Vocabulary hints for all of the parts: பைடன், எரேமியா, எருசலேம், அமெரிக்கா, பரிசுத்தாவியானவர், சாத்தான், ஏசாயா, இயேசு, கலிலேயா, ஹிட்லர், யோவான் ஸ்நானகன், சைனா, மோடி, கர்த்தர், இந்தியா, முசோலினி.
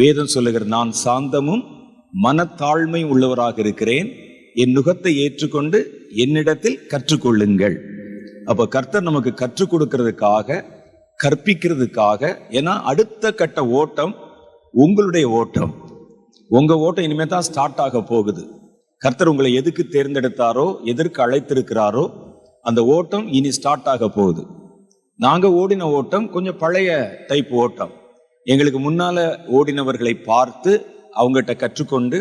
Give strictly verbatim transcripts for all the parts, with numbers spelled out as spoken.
வேதம் சொல்லுகிற நான் சாந்தமும் மனத்தாழ்மையும் உள்ளவராக இருக்கிறேன், என் நுகத்தை ஏற்றுக்கொண்டு என்னிடத்தில் கற்றுக்கொள்ளுங்கள். அப்போ கர்த்தர் நமக்கு கற்றுக் கொடுக்கிறதுக்காக, கற்பிக்கிறதுக்காக. ஏன்னா அடுத்த கட்ட ஓட்டம் உங்களுடைய ஓட்டம், உங்கள் ஓட்டம் இனிமேல் தான் ஸ்டார்ட் ஆக போகுது. கர்த்தர் உங்களை எதுக்கு தேர்ந்தெடுத்தாரோ, எதற்கு அழைத்திருக்கிறாரோ, அந்த ஓட்டம் இனி ஸ்டார்ட் ஆக போகுது. நாங்கள் ஓடின ஓட்டம் கொஞ்சம் பழைய டைப் ஓட்டம். எங்களுக்கு முன்னால் ஓடினவர்களை பார்த்து அவங்ககிட்ட கற்றுக்கொண்டு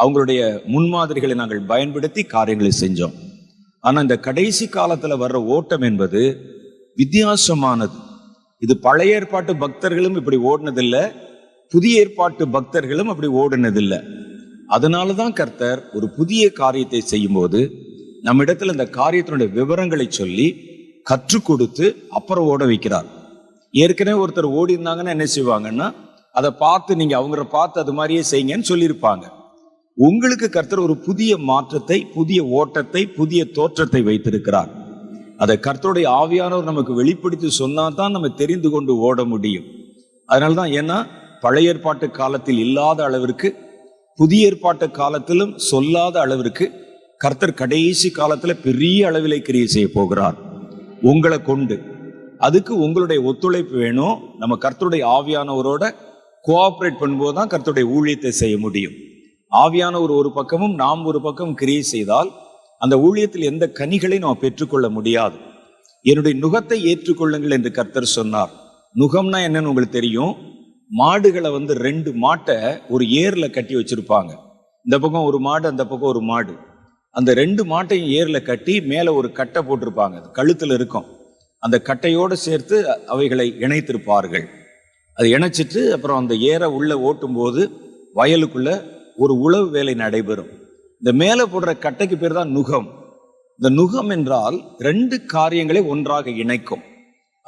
அவங்களுடைய முன்மாதிரிகளை நாங்கள் பயன்படுத்தி காரியங்களை செஞ்சோம். ஆனால் இந்த கடைசி காலத்தில் வர்ற ஓட்டம் என்பது வித்தியாசமானது. இது பழைய ஏற்பாட்டு பக்தர்களும் இப்படி ஓடினதில்லை, புதிய ஏற்பாட்டு பக்தர்களும் அப்படி ஓடினதில்லை. அதனால தான் கர்த்தர் ஒரு புதிய காரியத்தை செய்யும்போது நம்ம இடத்துல இந்த காரியத்தினுடைய விவரங்களை சொல்லி கற்றுக் கொடுத்து அப்புறம் ஓட வைக்கிறார். ஏற்கனவே ஒருத்தர் ஓடி இருந்தாங்கன்னா என்ன செய்வாங்கன்னா, அதை பார்த்து நீங்கள் அவங்கள பார்த்து அது மாதிரியே செய்யுங்கன்னு சொல்லியிருப்பாங்க. உங்களுக்கு கர்த்தர் ஒரு புதிய மாற்றத்தை, புதிய ஓட்டத்தை, புதிய தோற்றத்தை வைத்திருக்கிறார். அதை கர்த்தருடைய ஆவியானவர் நமக்கு வெளிப்படுத்தி சொன்னால் தான் நம்ம தெரிந்து கொண்டு ஓட முடியும். அதனால தான், ஏன்னா பழைய ஏற்பாட்டு காலத்தில் இல்லாத அளவிற்கு, புதிய ஏற்பாட்டு காலத்திலும் சொல்லாத அளவிற்கு கர்த்தர் கடைசி காலத்தில் பெரிய அளவிலே கிரியை செய்ய போகிறார் உங்களை கொண்டு. அதுக்கு உங்களுடைய ஒத்துழைப்பு வேணும். நம்ம கர்த்தருடைய ஆவியானவரோட கோஆப்ரேட் பண்ணும்போது தான் கர்த்தருடைய ஊழியத்தை செய்ய முடியும். ஆவியானவர் ஒரு பக்கமும் நாம் ஒரு பக்கம் கிரியை செய்தால் அந்த ஊழியத்தில் எந்த கனிகளை நாம் பெற்றுக்கொள்ள முடியாது. என்னுடைய நுகத்தை ஏற்றுக்கொள்ளுங்கள் என்று கர்த்தர் சொன்னார். நுகம்னா என்னன்னு உங்களுக்கு தெரியும். மாடுகளை வந்து ரெண்டு மாட்டை ஒரு ஏரில் கட்டி வச்சுருப்பாங்க. இந்த பக்கம் ஒரு மாடு, அந்த பக்கம் ஒரு மாடு. அந்த ரெண்டு மாட்டையும் ஏரில் கட்டி மேலே ஒரு கட்டை போட்டிருப்பாங்க, கழுத்தில் இருக்கும். அந்த கட்டையோடு சேர்த்து அவைகளை இணைத்திருப்பார்கள். அது இணைச்சிட்டு அப்புறம் அந்த ஏரை உள்ளே ஓட்டும்போது வயலுக்குள்ளே ஒரு உழவு வேலை நடைபெறும். இந்த மேலே போடுற கட்டைக்கு பேர் தான் நுகம். இந்த நுகம் என்றால் ரெண்டு காரியங்களை ஒன்றாக இணைக்கும்.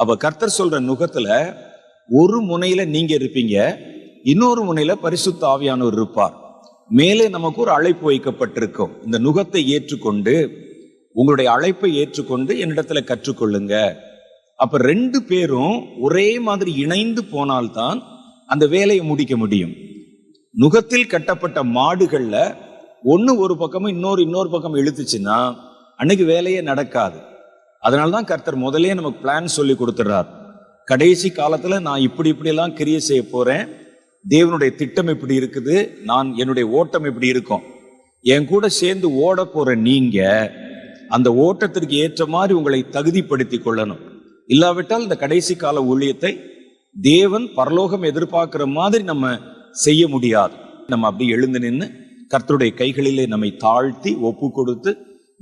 அப்போ கர்த்தர் சொல்கிற நுகத்தில் ஒரு முனையில் நீங்கள் இருப்பீங்க, இன்னொரு முனையில் பரிசுத்த ஆவியானவர் இருப்பார். மேலே நமக்கு ஒரு அழைப்பு வைக்கப்பட்டிருக்கும். இந்த நுகத்தை ஏற்றுக்கொண்டு, உங்களுடைய அழைப்பை ஏற்றுக்கொண்டு என்னிடத்துல கற்றுக்கொள்ளுங்க. அப்போ ரெண்டு பேரும் ஒரே மாதிரி இணைந்து போனால்தான் அந்த வேலையை முடிக்க முடியும். நுகத்தில் கட்டப்பட்ட மாடுகளில் ஒன்று ஒரு பக்கமும் இன்னொரு இன்னொரு பக்கம் இழுத்துச்சுன்னா அன்னைக்கு வேலையே நடக்காது. அதனால தான் கர்த்தர் முதலே நமக்கு பிளான் சொல்லி கொடுத்துட்றார். கடைசி காலத்தில் நான் இப்படி இப்படியெல்லாம் கிரியை செய்ய போகிறேன், தேவனுடைய திட்டம் இப்படி இருக்குது, நான் என்னுடைய ஓட்டம் இப்படி இருக்கும். என் கூட சேர்ந்து ஓட போகிற நீங்கள் அந்த ஓட்டத்திற்கு ஏற்ற மாதிரி உங்களை தகுதிப்படுத்தி கொள்ளணும். இல்லாவிட்டால் இந்த கடைசி கால ஊழியத்தை தேவன் பரலோகம் எதிர்பார்க்குற மாதிரி நம்ம செய்ய முடியாது. நம்ம அப்படி எழுந்து நின்று கர்த்தருடைய கைகளிலே நம்மை தாழ்த்தி ஒப்பு கொடுத்து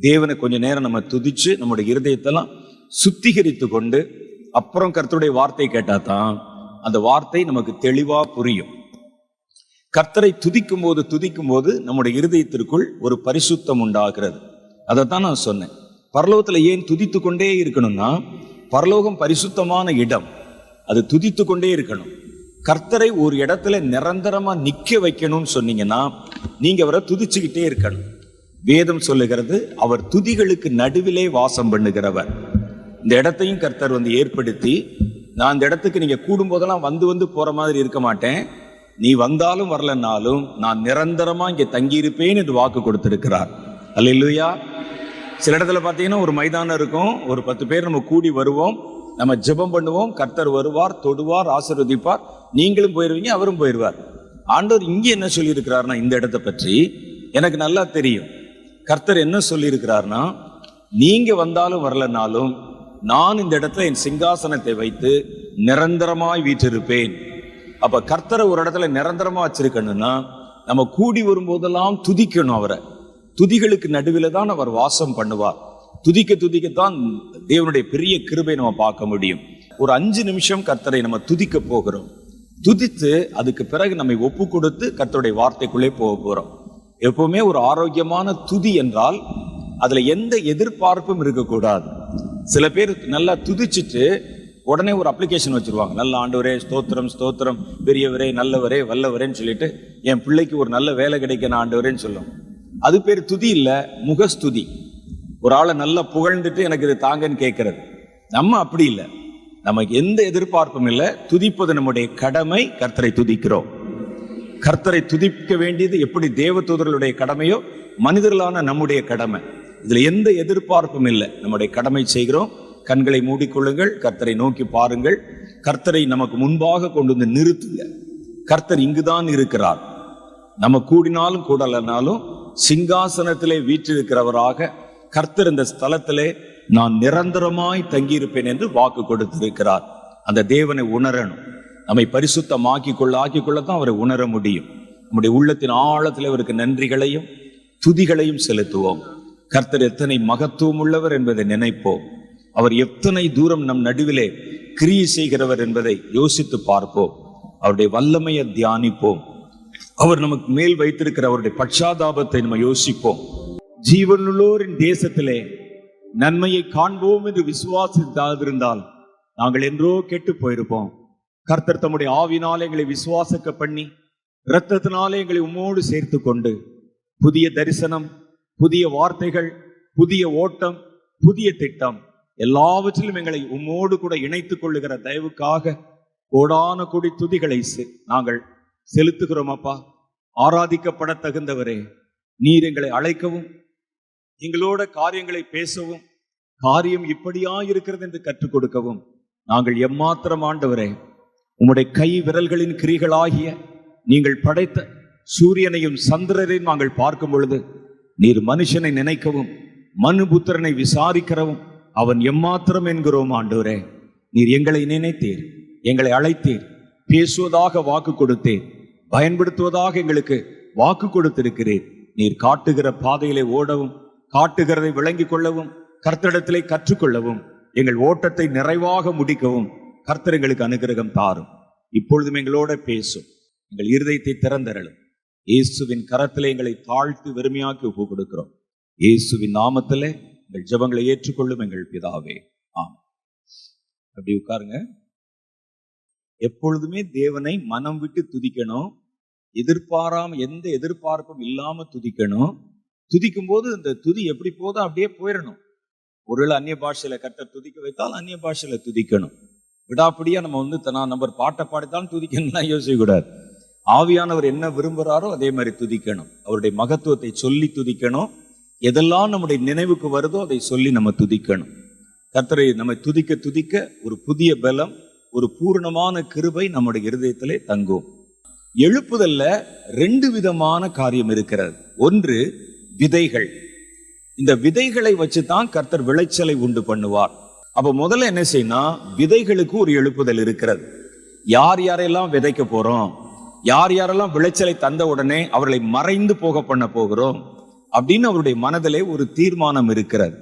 தேவனை கொஞ்ச நேரம் நம்ம துதிச்சு நம்முடைய இருதயத்தெல்லாம் சுத்திகரித்து கொண்டு அப்புறம் கர்த்தருடைய வார்த்தை கேட்டால் தான் அந்த வார்த்தை நமக்கு தெளிவாக புரியும். கர்த்தரை துதிக்கும் போது துதிக்கும் போது நம்முடைய இருதயத்திற்குள் ஒரு பரிசுத்தம் உண்டாகிறது. அதை தான் நான் சொன்னேன். பரலோகத்தில் ஏன் துதித்து கொண்டே இருக்கணும்னா, பரலோகம் பரிசுத்தமான இடம், அது துதித்து கொண்டே இருக்கணும். கர்த்தரை ஒரு இடத்துல நிரந்தரமாக நிற்க வைக்கணும்னு சொன்னீங்கன்னா நீங்கள் அவரை துதிச்சுக்கிட்டே இருக்கணும். வேதம் சொல்லுகிறது, அவர் துதிகளுக்கு நடுவிலே வாசம் பண்ணுகிறவர். இந்த இடத்தையும் கர்த்தர் வந்து ஏற்படுத்தி, நான் இந்த இடத்துக்கு நீங்கள் கூடும்போதெல்லாம் வந்து வந்து போகிற மாதிரி இருக்க மாட்டேன், நீ வந்தாலும் வரலன்னாலும் நான் நிரந்தரமாக இங்கே தங்கியிருப்பேன் என்று வாக்கு கொடுத்துருக்கிறார். அல்லேலூயா. சில இடத்துல பார்த்தீங்கன்னா ஒரு மைதானம் இருக்கும், ஒரு பத்து பேர் நம்ம கூடி வருவோம், நம்ம ஜெபம் பண்ணுவோம், கர்த்தர் வருவார், தொடுவார், ஆசீர்வதிப்பார், நீங்களும் போயிடுவீங்க, அவரும் போயிடுவார். ஆண்டவர் இங்கே என்ன சொல்லியிருக்கிறார்னா, இந்த இடத்தை பற்றி எனக்கு நல்லா தெரியும். கர்த்தர் என்ன சொல்லியிருக்கிறார்னா, நீங்கள் வந்தாலும் வரலனாலும் நான் இந்த இடத்துல என் சிங்காசனத்தை வைத்து நிரந்தரமாய் வீற்றிருப்பேன். அப்போ கர்த்தரை ஒரு இடத்துல நிரந்தரமாக வச்சிருக்கணும்னா நம்ம கூடி வரும்போதெல்லாம் துதிக்கணும். அவரை துதிகளுக்கு நடுவில் தான் அவர் வாசம் பண்ணுவார். துதிக்க துதிக்கத்தான் தேவனுடைய பெரிய கிருபை நம்ம பார்க்க முடியும். ஒரு அஞ்சு நிமிஷம் கர்த்தரை நம்ம துதிக்க போகிறோம். துதித்து அதுக்கு பிறகு நம்மை ஒப்பு கொடுத்து கர்த்தருடைய வார்த்தைக்குள்ளே போக போகிறோம். எப்பவுமே ஒரு ஆரோக்கியமான துதி என்றால் அதில் எந்த எதிர்பார்ப்பும் இருக்கக்கூடாது. சில பேர் நல்லா துதிச்சுட்டு உடனே ஒரு அப்ளிகேஷன் வச்சுருவாங்க. நல்ல ஆண்டவரே ஸ்தோத்திரம், ஸ்தோத்திரம், பெரியவரே, நல்லவரே, வல்லவரேன்னு சொல்லிட்டு என் பிள்ளைக்கு ஒரு நல்ல வேலை கிடைக்கணும் ஆண்டவரேன்னு சொல்லும். அது பேர் துதி இல்லை, முகஸ்துதி. ஒரு ஆளை நல்லா புகழ்ந்துட்டு எனக்கு இது தாங்கன்னு கேட்கறது. நம்ம அப்படி இல்லை, நமக்கு எந்த எதிர்பார்ப்பும் இல்லை, துதிப்பது நம்முடைய கடமை. கர்த்தரை துதிக்கிறோம். கர்த்தரை துதிக்க வேண்டியது எப்படி தேவதூதர்களுடைய கடமையோ மனிதர்களான நம்முடைய கடமை. இதில் எந்த எதிர்பார்ப்பும் இல்லை. நம்முடைய கடமை செய்கிறோம். கண்களை மூடிக்கொள்ளுங்கள், கர்த்தரை நோக்கி பாருங்கள், கர்த்தரை நமக்கு முன்பாக கொண்டு வந்து நிறுத்துங்க. கர்த்தர் இங்குதான் இருக்கிறார். நம்ம கூடினாலும் கூடலனாலும் சிங்காசனத்திலே வீற்றிருக்கிறவராக கர்த்தர் இந்த ஸ்தலத்திலே நான் நிரந்தரமாய் தங்கியிருப்பேன் என்று வாக்கு கொடுத்திருக்கிறார். அந்த தேவனை உணரணும். நம்மை பரிசுத்தமாக்கி கொள்ள ஆக்கிக்கொள்ளத்தான் அவரை உணர முடியும். நம்முடைய உள்ளத்தின் ஆழத்தில் அவருக்கு நன்றிகளையும் துதிகளையும் செலுத்துவோம். கர்த்தர் எத்தனை மகத்துவம் உள்ளவர் என்பதை நினைப்போம். அவர் எத்தனை தூரம் நம் நடுவிலே கிரியை செய்கிறவர் என்பதை யோசித்து பார்ப்போம். அவருடைய வல்லமையை தியானிப்போம். அவர் நமக்கு மேல் வைத்திருக்கிற அவருடைய பட்சாதாபத்தை நம்ம யோசிப்போம். ஜீவனுள்ளோரின் தேசத்திலே நன்மையை காண்போம் என்று விசுவாசித்தாதிருந்தால் நாங்கள் என்றோ கெட்டு போயிருப்போம். கர்த்தர் தம்முடைய ஆவினாலே எங்களை விசுவாசிக்க பண்ணி இரத்தத்தினாலே எங்களை உம்மோடு சேர்த்து கொண்டு புதிய தரிசனம், புதிய வார்த்தைகள், புதிய ஓட்டம், புதிய திட்டம் எல்லாவற்றிலும் எங்களை உம்மோடு கூட இணைத்துக் கொள்ளுகிற தயவுக்காக கோடான கொடி துதிகளை நாங்கள் செலுத்துகிறோம். அப்பா, ஆராதிக்கப்பட தகுந்தவரே, நீர் எங்களை அழைக்கவும் எங்களோட காரியங்களை பேசவும் காரியம் இப்படியா இருக்கிறது என்று கற்றுக் கொடுக்கவும் நாங்கள் எம்மாத்திரம் ஆண்டவரே உம்முடைய கை விரல்களின் கிரிகளாகிய நீங்கள் படைத்த சூரியனையும் சந்திரனையும் நாங்கள் பார்க்கும் பொழுது நீர் மனுஷனை நினைக்கவும் மனுபுத்திரனை விசாரிக்கிறவும் அவன் எம்மாத்திரம் என்கிறோம் ஆண்டவரே. நீர் எங்களை நினைத்தீர், எங்களை அழைத்தீர், பேசுவதாக வாக்கு கொடுத்தீர், பயன்படுத்துவதாக எங்களுக்கு வாக்கு கொடுத்திருக்கிறீர். நீர் காட்டுகிற பாதையிலே ஓடவும் காட்டுகிறதை விளங்கி கொள்ளவும் கர்த்தரிடத்திலே கற்றுக்கொள்ளவும் எங்கள் ஓட்டத்தை நிறைவாக முடிக்கவும் கர்த்தர் எங்களுக்கு அனுகிரகம் தாரும். இப்பொழுதும் எங்களோட பேசும், எங்கள் இருதயத்தை திறந்தரலும். இயேசுவின் கரத்திலே எங்களை தாழ்த்து வெறுமையாக்கி ஒப்பு கொடுக்கிறோம். இயேசுவின் நாமத்திலே எங்கள் ஜெபங்களை ஏற்றுக்கொள்ளும் எங்கள் பிதாவே, ஆம். அப்படி உட்காருங்க. எப்பொழுதுமே தேவனை மனம் விட்டு துதிக்கணும். எதிர்பாராம எந்த எதிர்பார்ப்பும் இல்லாம துதிக்கணும். துதிக்கும் போது இந்த துதி எப்படி போதும் அப்படியே போயிடணும். ஒருவேளை அந்நிய பாஷையில கர்த்தர் துதிக்க வைத்தால் அந்நிய பாஷையில துதிக்கணும். விடாப்படியா நம்ம வந்து தனா நம்பர் பாட்டை பாடித்தான் துதிக்கணும்லாம் யோசிக்கக்கூடாது. ஆவியானவர் என்ன விரும்புகிறாரோ அதே மாதிரி துதிக்கணும். அவருடைய மகத்துவத்தை சொல்லி துதிக்கணும். எதெல்லாம் நம்முடைய நினைவுக்கு வருதோ அதை சொல்லி நம்ம துதிக்கணும். கர்த்தரை நம்ம துதிக்க துதிக்க ஒரு புதிய பலம், ஒரு பூர்ணமான கிருபை நம்முடைய இருதயத்திலே தங்கும். எழுப்புதல்ல ரெண்டு விதமான காரியம் இருக்கிறது. ஒன்று விதைகள். இந்த விதைகளை வச்சுதான் கர்த்தர் விளைச்சலை உண்டு பண்ணுவார். அப்போ முதல்ல என்ன செய்யணும்? விதைகளுக்கு ஒரு எழுப்புதல் இருக்கிறது. யார் யாரெல்லாம் விதைக்க போகிறோம், யார் யாரெல்லாம் விளைச்சலை தந்த உடனே அவர்களை மறைந்து போக பண்ண போகிறோம் அப்படின்னு அவருடைய மனதிலே ஒரு தீர்மானம் இருக்கிறது.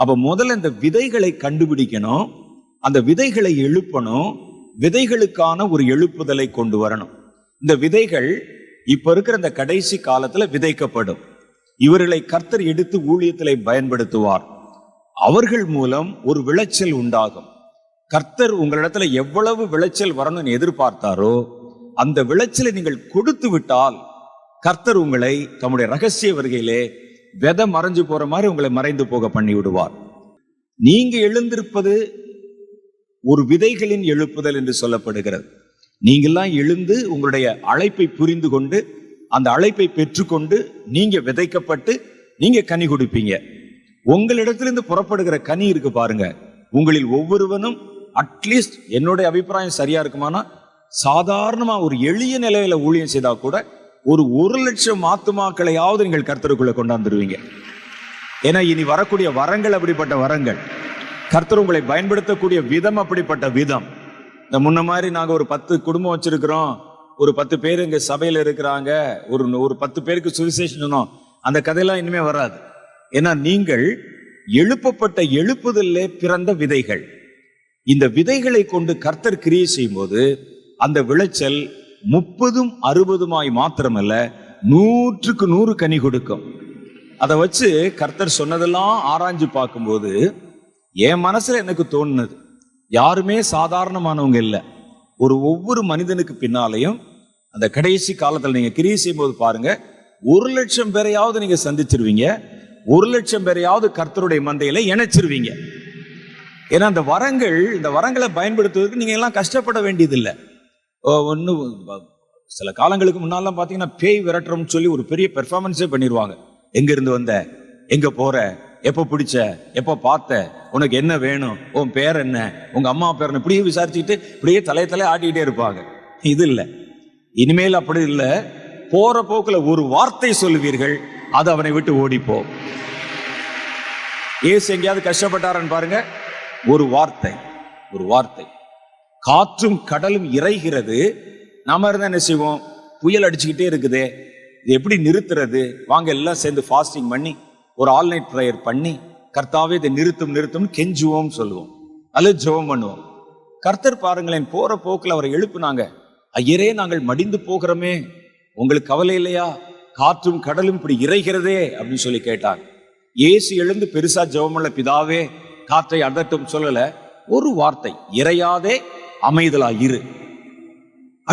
அப்போ முதல்ல இந்த விதைகளை கண்டுபிடிக்கணும், அந்த விதைகளை எழுப்பணும், விதைகளுக்கான ஒரு எழுப்புதலை கொண்டு வரணும். இந்த விதைகள் இப்போ இருக்கிற இந்த கடைசி காலத்தில் விதைக்கப்படும். இவர்களை கர்த்தர் எடுத்து ஊழியத்திலே பயன்படுத்துவார். அவர்கள் மூலம் ஒரு விளைச்சல் உண்டாகும். கர்த்தர் உங்களிடத்துல எவ்வளவு விளைச்சல் வரணும்னு எதிர்பார்த்தாரோ அந்த விளைச்சலை நீங்கள் கொடுத்து விட்டால் கர்த்தர் உங்களை தம்முடைய ரகசிய வருகையிலே விதை மறைஞ்சு போற மாதிரி உங்களை மறைந்து போக பண்ணி விடுவார். நீங்க எழுந்திருப்பது ஒரு விதைகளின் எழுப்புதல் என்று சொல்லப்படுகிறது. நீங்கள்லாம் எழுந்து உங்களுடைய அழைப்பை புரிந்து கொண்டு அந்த அழைப்பை பெற்றுக்கொண்டு நீங்க விதைக்கப்பட்டு நீங்க கனி கொடுப்பீங்க. உங்களிடத்திலிருந்து புறப்படுகிற கனி இருக்கு பாருங்க. உங்களில் ஒவ்வொருவனும் அட்லீஸ்ட், என்னுடைய அபிப்பிராயம் சரியா இருக்குமானா, சாதாரணமா ஒரு எளிய நிலையில ஊழியம் செய்தா கூட ஒரு ஒரு லட்சம் ஆத்துமாக்களையாவது நீங்கள் கர்த்தருக்குள்ள கொண்டாந்துருவீங்க. ஏன்னா இனி வரக்கூடிய வரங்கள் அப்படிப்பட்ட வரங்கள், கர்த்தர் உங்களை பயன்படுத்தக்கூடிய விதம் அப்படிப்பட்ட விதம். இந்த முன்ன மாதிரி நாங்க ஒரு பத்து குடும்பம் வச்சிருக்கிறோம், ஒரு பத்து பேர் எங்க சபையில இருக்கிறாங்க, ஒரு ஒரு பத்து பேருக்கு சுவிசேஷம் சொன்னோம், அந்த கதையெல்லாம் இனிமே வராது. ஏன்னா நீங்கள் எழுப்பப்பட்ட எழுப்புதல்ல பிறந்த விதைகள். இந்த விதைகளை கொண்டு கர்த்தர் கிரியை செய்யும் போது அந்த விளைச்சல் முப்பதும் அறுபதுமாய் மாத்திரமல்ல நூற்றுக்கு நூறு கனி கொடுக்கும். அதை வச்சு கர்த்தர் சொன்னதெல்லாம் ஆராய்ஞ்சு பார்க்கும்போது என் மனசுல எனக்கு தோணுனது, யாருமே சாதாரணமானவங்க இல்லை. ஒரு ஒவ்வொரு மனிதனுக்கு பின்னாலையும் அந்த கடைசி காலத்தில் நீங்கள் கிரியை செய்யும் போது பாருங்க, ஒரு லட்சம் பேரையாவது நீங்கள் சந்திச்சிருவீங்க, ஒரு லட்சம் பேரையாவது கர்த்தருடைய மந்தையில இணைச்சிருவீங்க. ஏன்னா அந்த வரங்கள், இந்த வரங்களை பயன்படுத்துவதற்கு நீங்கள் எல்லாம் கஷ்டப்பட வேண்டியதில்லை. ஒன்று சில காலங்களுக்கு முன்னாலாம் பார்த்தீங்கன்னா பேய் விரட்டுறோம்னு சொல்லி ஒரு பெரிய பெர்ஃபார்மன்ஸே பண்ணிடுவாங்க. எங்கேருந்து வந்த, எங்கே போகிற, எப்போ பிடிச்ச, எப்போ பார்த்த, உனக்கு என்ன வேணும், உன் பேர் என்ன, உங்கள் அம்மா பேர் என்ன, இப்படியே விசாரிச்சுக்கிட்டு இப்படியே தலைய தலையே ஆட்டிக்கிட்டே இருப்பாங்க. இது இல்லை, இனிமேல் அப்படி இல்லை. போகிற போக்கில் ஒரு வார்த்தை சொல்லுவீர்கள், அது அவனை விட்டு ஓடிப்போ. இயேசு எங்கேயாவது கஷ்டப்பட்டாரன்னு பாருங்க, ஒரு வார்த்தை, ஒரு வார்த்தை. காற்றும் கடலும் இறைகிறது, நாம இருந்தால் என்ன செய்வோம், புயல் அடிச்சுக்கிட்டே இருக்குது, இது எப்படி நிறுத்துறது, வாங்க எல்லாம் சேர்ந்து ஃபாஸ்டிங் பண்ணி ஒரு ஆல் நைட் ப்ரேயர் பண்ணி கர்த்தாவே இதை நிறுத்தும் நிறுத்தும் கெஞ்சுவோம் சொல்லுவோம், அல்லது ஜெபம் பண்ணுவோம். கர்த்தர் பாருங்களேன், போற போக்கில் அவரை எழுப்புனாங்க. ஐயரே, நாங்கள் மடிந்து போகிறோமே, உங்களுக்கு கவலை இல்லையா, காற்றும் கடலும் இப்படி இறைகிறதே அப்படின்னு சொல்லி கேட்டாங்க. இயேசு எழுந்து பெருசா ஜெபமுள்ள பிதாவே காற்றை அதட்டும் சொல்லல, ஒரு வார்த்தை, இறையாதே அமைதலா இரு.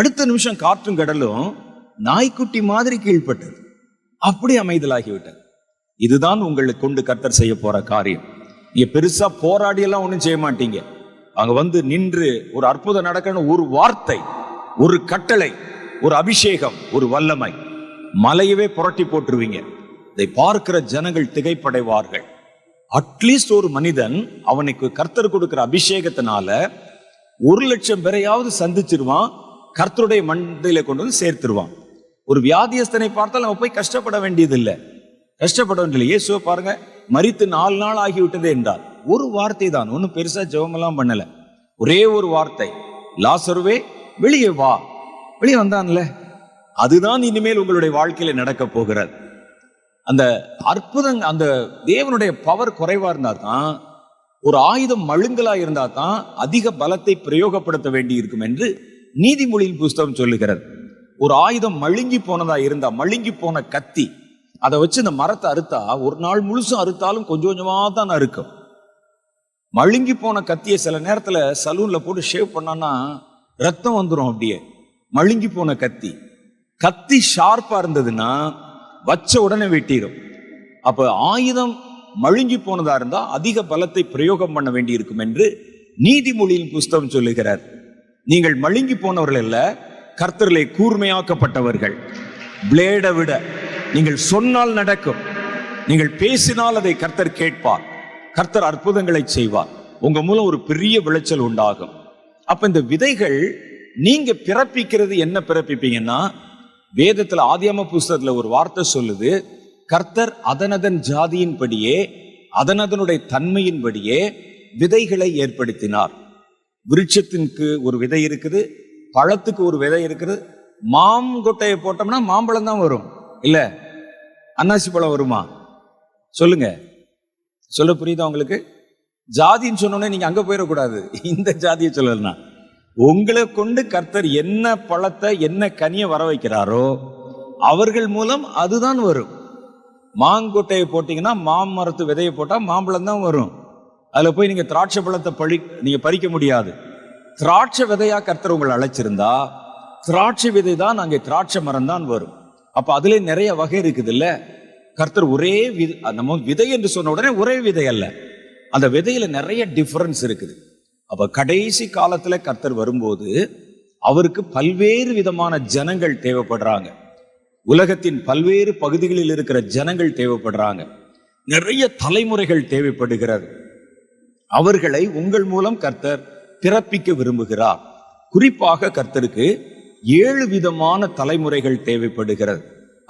அடுத்த நிமிஷம் காற்றும் கடலும் நாய்க்குட்டி மாதிரி கீழ்பட்டது, அப்படி அமைதலாகிவிட்டது. இதுதான் உங்களுக்கு கொண்டு கர்த்தர் செய்ய போற காரியம். நீங்க பெருசா போராடி எல்லாம் ஒன்றும் செய்ய மாட்டீங்க. அங்க வந்து நின்று ஒரு அற்புதம் நடக்கணும், ஒரு வார்த்தை, ஒரு கட்டளை, ஒரு அபிஷேகம், ஒரு வல்லமை, மலையவே புரட்டி போட்டுருவீங்க. இதை பார்க்கிற ஜனங்கள் திகைப்படைவார்கள். அட்லீஸ்ட் ஒரு மனிதன் அவனுக்கு கர்த்தர் கொடுக்கிற அபிஷேகத்தினால ஒரு லட்சம் பேரையாவது சந்திச்சிருவான், கர்த்தருடைய மண்டையில கொண்டு வந்து சேர்த்துருவான். ஒரு வியாதியஸ்தனை பார்த்தால் நம்ம போய் கஷ்டப்பட வேண்டியதில்லை, கஷ்டப்பட வேண்டியதில்லை. இயேசுவை பாருங்க, மரித்து நாலு நாள் ஆகிவிட்டது என்றார். ஒரு வார்த்தை தான், ஒன்றும் பெருசா ஜெபமெல்லாம் பண்ணல, ஒரே ஒரு வார்த்தை, லாசருவே வெளியே வா. வெளியே வந்தான்ல, அதுதான் இனிமேல் உங்களுடைய வாழ்க்கையில நடக்க போகிறது. அந்த அற்புதம், அந்த தேவனுடைய பவர் குறைவா இருந்தா தான், ஒரு ஆயுதம் மழுங்கலா இருந்தா தான் அதிக பலத்தை பிரயோகப்படுத்த வேண்டி இருக்கும் என்று நீதிமொழியின் புஸ்தகம் சொல்லுகிறது. ஒரு ஆயுதம் மழுங்கி போனதா இருந்தா, மழுங்கி போன கத்தி, அதை வச்சு இந்த மரத்தை அறுத்தா ஒரு நாள் முழுசும் அறுத்தாலும் கொஞ்சம் கொஞ்சமா தான் அறுக்கும். மழுங்கி போன கத்தியை சில நேரத்துல சலூன்ல போட்டு ஷேவ் பண்ணான்னா ரத்தம் வந்துடும். அப்படியே மழுங்கி போன கத்தி, கத்தி ஷார்ப்பா இருந்ததுன்னா வச்ச உடனே வெட்டிடும். அப்ப ஆயுதம் மழுங்கி போனதா இருந்தா அதிக பலத்தை பிரயோகம் பண்ண வேண்டி இருக்கும் என்று நீதிமொழியின் புஸ்தகம் சொல்லுகிறார். நீங்கள் மழுங்கி போனவர்கள் அல்ல, கர்த்தரிலே கூர்மையாக்கப்பட்டவர்கள். பிளேட விட நீங்கள் சொன்னால் நடக்கும், நீங்கள் பேசினால் அதை கர்த்தர் கேட்பார், கர்த்தர் அற்புதங்களை செய்வார், உங்க மூலம் ஒரு பெரிய விளைச்சல் உண்டாகும். அப்ப இந்த விதைகள் நீங்க பிறப்பிக்கிறது, என்ன பிறப்பிப்பீங்கன்னா, வேதத்துல ஆதியாம புஸ்தகத்துல ஒரு வார்த்தை சொல்லுது, கர்த்தர் அதனதன் ஜாதியின்படியே அதனதனுடைய தன்மையின்படியே விதைகளை ஏற்படுத்தினார். விருட்சத்திற்கு ஒரு விதை இருக்குது, பழத்துக்கு ஒரு விதை இருக்குது. மாங்கொட்டையை போட்டோம்னா மாம்பழம் தான் வரும், இல்ல அன்னாசி பழம் வருமா சொல்லுங்க, சொல்ல புரியுதா உங்களுக்கு? ஜாதின்னு சொன்னோன்னே நீங்க அங்க போயிடக்கூடாது, இந்த ஜாதியை சொல்லலாம். உங்களை கொண்டு கர்த்தர் என்ன பழத்தை என்ன கனியை வர வைக்கிறாரோ அவர்கள் மூலம் அதுதான் வரும். மாங்கொட்டையை போட்டீங்கன்னா, மாமரத்து விதையை போட்டா மாம்பழம் தான் வரும். அதுல போய் நீங்க திராட்சை பழத்தை பழி நீங்க பறிக்க முடியாது. திராட்சை விதையா கர்த்தர் உங்களை அழைச்சிருந்தா திராட்சை விதை தான் அங்கே, திராட்சை மரம் தான் வரும். அப்ப அதுல நிறைய வகை இருக்குது இல்ல. கர்த்தர் ஒரே விதை, நம்ம விதை என்று சொன்ன உடனே ஒரே விதை அல்ல, அந்த விதையில நிறைய டிஃபரன்ஸ் இருக்குது. அப்ப கடைசி காலத்துல கர்த்தர் வரும்போது அவருக்கு பல்வேறு விதமான ஜனங்கள் தேவைப்படுறாங்க. உலகத்தின் பல்வேறு பகுதிகளில் இருக்கிற ஜனங்கள் தேவைப்படுறாங்க, நிறைய தலைமுறைகள் தேவைப்படுகிறது. அவர்களை உங்கள் மூலம் கர்த்தர் பிறப்பிக்க விரும்புகிறார். குறிப்பாக கர்த்தருக்கு ஏழு விதமான தலைமுறைகள் தேவைப்படுகிறது.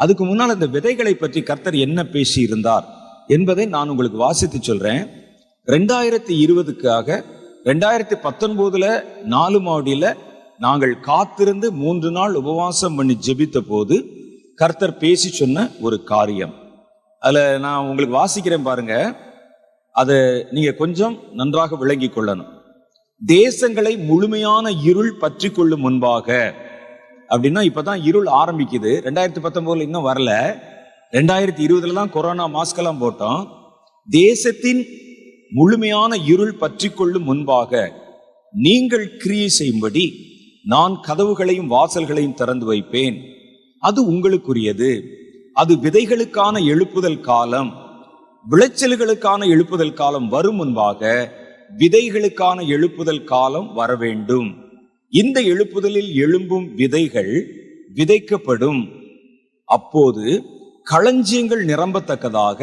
அதுக்கு முன்னால் இந்த விதைகளை பற்றி கர்த்தர் என்ன பேசி இருந்தார் என்பதை நான் உங்களுக்கு வாசித்து சொல்றேன். ரெண்டாயிரத்தி இருபதுக்காக ரெண்டாயிரத்தி பத்தொன்பதுல நாலு மாடியில நாங்கள் காத்திருந்து மூன்று நாள் உபவாசம் பண்ணி ஜெபித்த போது கர்த்தர் பேசி சொன்ன ஒரு காரியம் அதுல நான் உங்களுக்கு வாசிக்கிறேன் பாருங்க. அதை நீங்க கொஞ்சம் நன்றாக விளங்கி கொள்ளணும். தேசங்களை முழுமையான இருள் பற்றி கொள்ளும் முன்பாக அப்படின்னா, இப்பதான் இருள் ஆரம்பிக்குது. ரெண்டாயிரத்தி பத்தொன்பதுல இன்னும் வரல, ரெண்டாயிரத்தி இருபதுல தான் கொரோனா மாஸ்க் எல்லாம் போட்டோம். தேசத்தின் முழுமையான இருள் பற்றி கொள்ளும் முன்பாக நீங்கள் கிரியை செய்யும்படி நான் கதவுகளையும் வாசல்களையும் திறந்து வைப்பேன். அது உங்களுக்குரியது, அது விதைகளுக்கான எழுப்புதல் காலம். விளைச்சல்களுக்கான எழுப்புதல் காலம் வரும் முன்பாக விதைகளுக்கான எழுப்புதல் காலம் வர வேண்டும். இந்த எழுப்புதலில் எழும்பும் விதைகள் விதைக்கப்படும். அப்போது களஞ்சியங்கள் நிரம்பத்தக்கதாக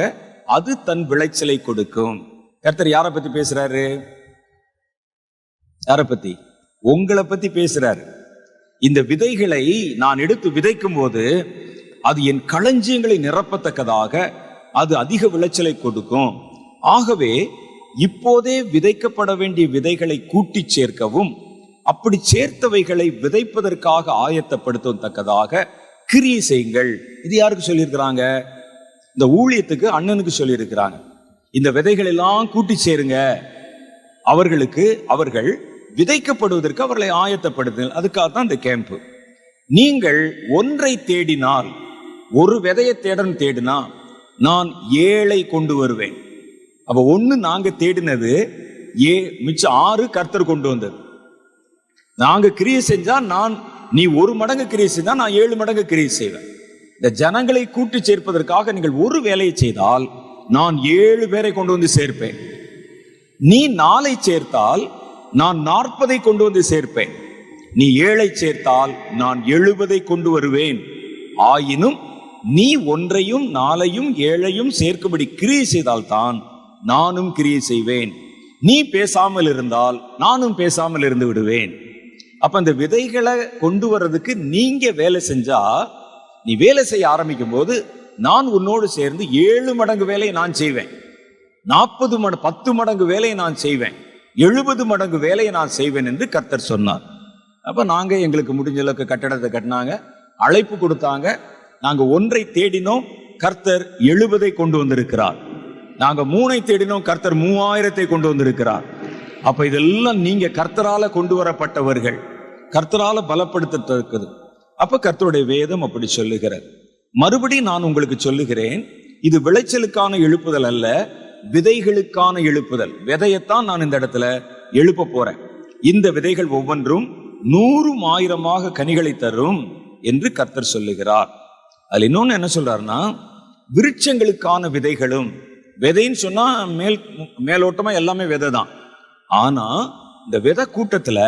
அது தன் விளைச்சலை கொடுக்கும். கர்த்தர் யாரை பத்தி பேசுறாரு? யாரை பத்தி? உங்களை பத்தி பேசுறாரு. இந்த விதைகளை நான் எடுத்து விதைக்கும் போது அது என் களஞ்சியங்களை நிரப்பத்தக்கதாக அது அதிக விளைச்சலை கொடுக்கும். ஆகவே இப்போதே விதைக்கப்பட வேண்டிய விதைகளை கூட்டி சேர்க்கவும் அப்படி சேர்த்தவைகளை விதைப்பதற்காக ஆயத்தப்படுத்தும் தக்கதாக கிரியை செய்யுங்கள். இது யாருக்கு சொல்லியிருக்கிறாங்க? இந்த ஊழியத்துக்கு அண்ணனுக்கு சொல்லியிருக்கிறாங்க. இந்த விதைகள் எல்லாம் கூட்டி சேருங்க, அவர்களுக்கு அவர்கள் விதைக்கப்படுவதற்கு அவர்களை ஆயத்தப்படுத்துங்கள். அதுக்காக தான் இந்த கேம்ப். நீங்கள் ஒன்றை தேடினால், ஒரு விதையை தேடன்னு தேடினா நான் ஏழை கொண்டு வருவேன். அப்போ ஒன்று நாங்கள் தேடினது ஏ, மிச்சம் ஆறு கர்த்தர் கொண்டு வந்தது. நாங்கள் கிரியை செஞ்சால் நான் நீ ஒரு மடங்கு கிரியை செஞ்சால் நான் ஏழு மடங்கு கிரியை செய்வேன். இந்த ஜனங்களை கூட்டி சேர்ப்பதற்காக நீங்கள் ஒரு வேலையை செய்தால் நான் ஏழு பேரை கொண்டு வந்து சேர்ப்பேன். நீ நாளை சேர்த்தால் நான் நாற்பதை கொண்டு வந்து சேர்ப்பேன். நீ ஏழை சேர்த்தால் நான் எழுபதை கொண்டு வருவேன். ஆயினும் நீ ஒன்றையும் நாளையும் ஏழையும் சேர்க்கும்படி கிரியை செய்தால்தான் நானும் கிரியை செய்வேன். நீ பேசாமல் இருந்தால் நானும் பேசாமல் இருந்து விடுவேன். அப்ப அந்த விதைகளை கொண்டு வர்றதுக்கு நீங்க வேலை செஞ்சா, நீ வேலை செய்ய ஆரம்பிக்கும் போது நான் உன்னோடு சேர்ந்து ஏழு மடங்கு வேலையை நான் செய்வேன், நாற்பது மடங்கு பத்து மடங்கு வேலையை நான் செய்வேன், எழுபது மடங்கு வேலையை நான் செய்வேன் என்று கர்த்தர் சொன்னார். அப்போ நாங்கள் எங்களுக்கு முடிஞ்ச அளவுக்கு கட்டடத்தை கட்டினாங்க, அழைப்பு கொடுத்தாங்க. நாங்கள் ஒன்றை தேடினோம், கர்த்தர் எழுபதை கொண்டு வந்திருக்கிறார். நாங்கள் மூணை தேடினோம், கர்த்தர் மூவாயிரத்தை கொண்டு வந்திருக்கிறார். அப்போ இதெல்லாம் நீங்கள் கர்த்தரால் கொண்டு வரப்பட்டவர்கள், கர்த்தரால் பலப்படுத்தது. அப்போ கர்த்தருடைய வேதம் அப்படி சொல்லுகிறது. மறுபடி நான் உங்களுக்கு சொல்லுகிறேன், இது விளைச்சலுக்கான எழுப்புதல் அல்ல, விதைகளுக்கான எழுப்புதல். விதையத்தான் நான் இந்த இடத்துல எழுப்ப போறேன். இந்த விதைகள் ஒவ்வொன்றும் நூறும் ஆயிரமாக கனிகளை தரும் என்று கர்த்தர் சொல்லுகிறார். அதுல இன்னொன்னு என்ன சொல்றாருன்னா, விருட்சங்களுக்கான விதைகளும். விதைன்னு சொன்னா மேல் மேலோட்டமா எல்லாமே விதை தான். ஆனா இந்த விதை கூட்டத்துல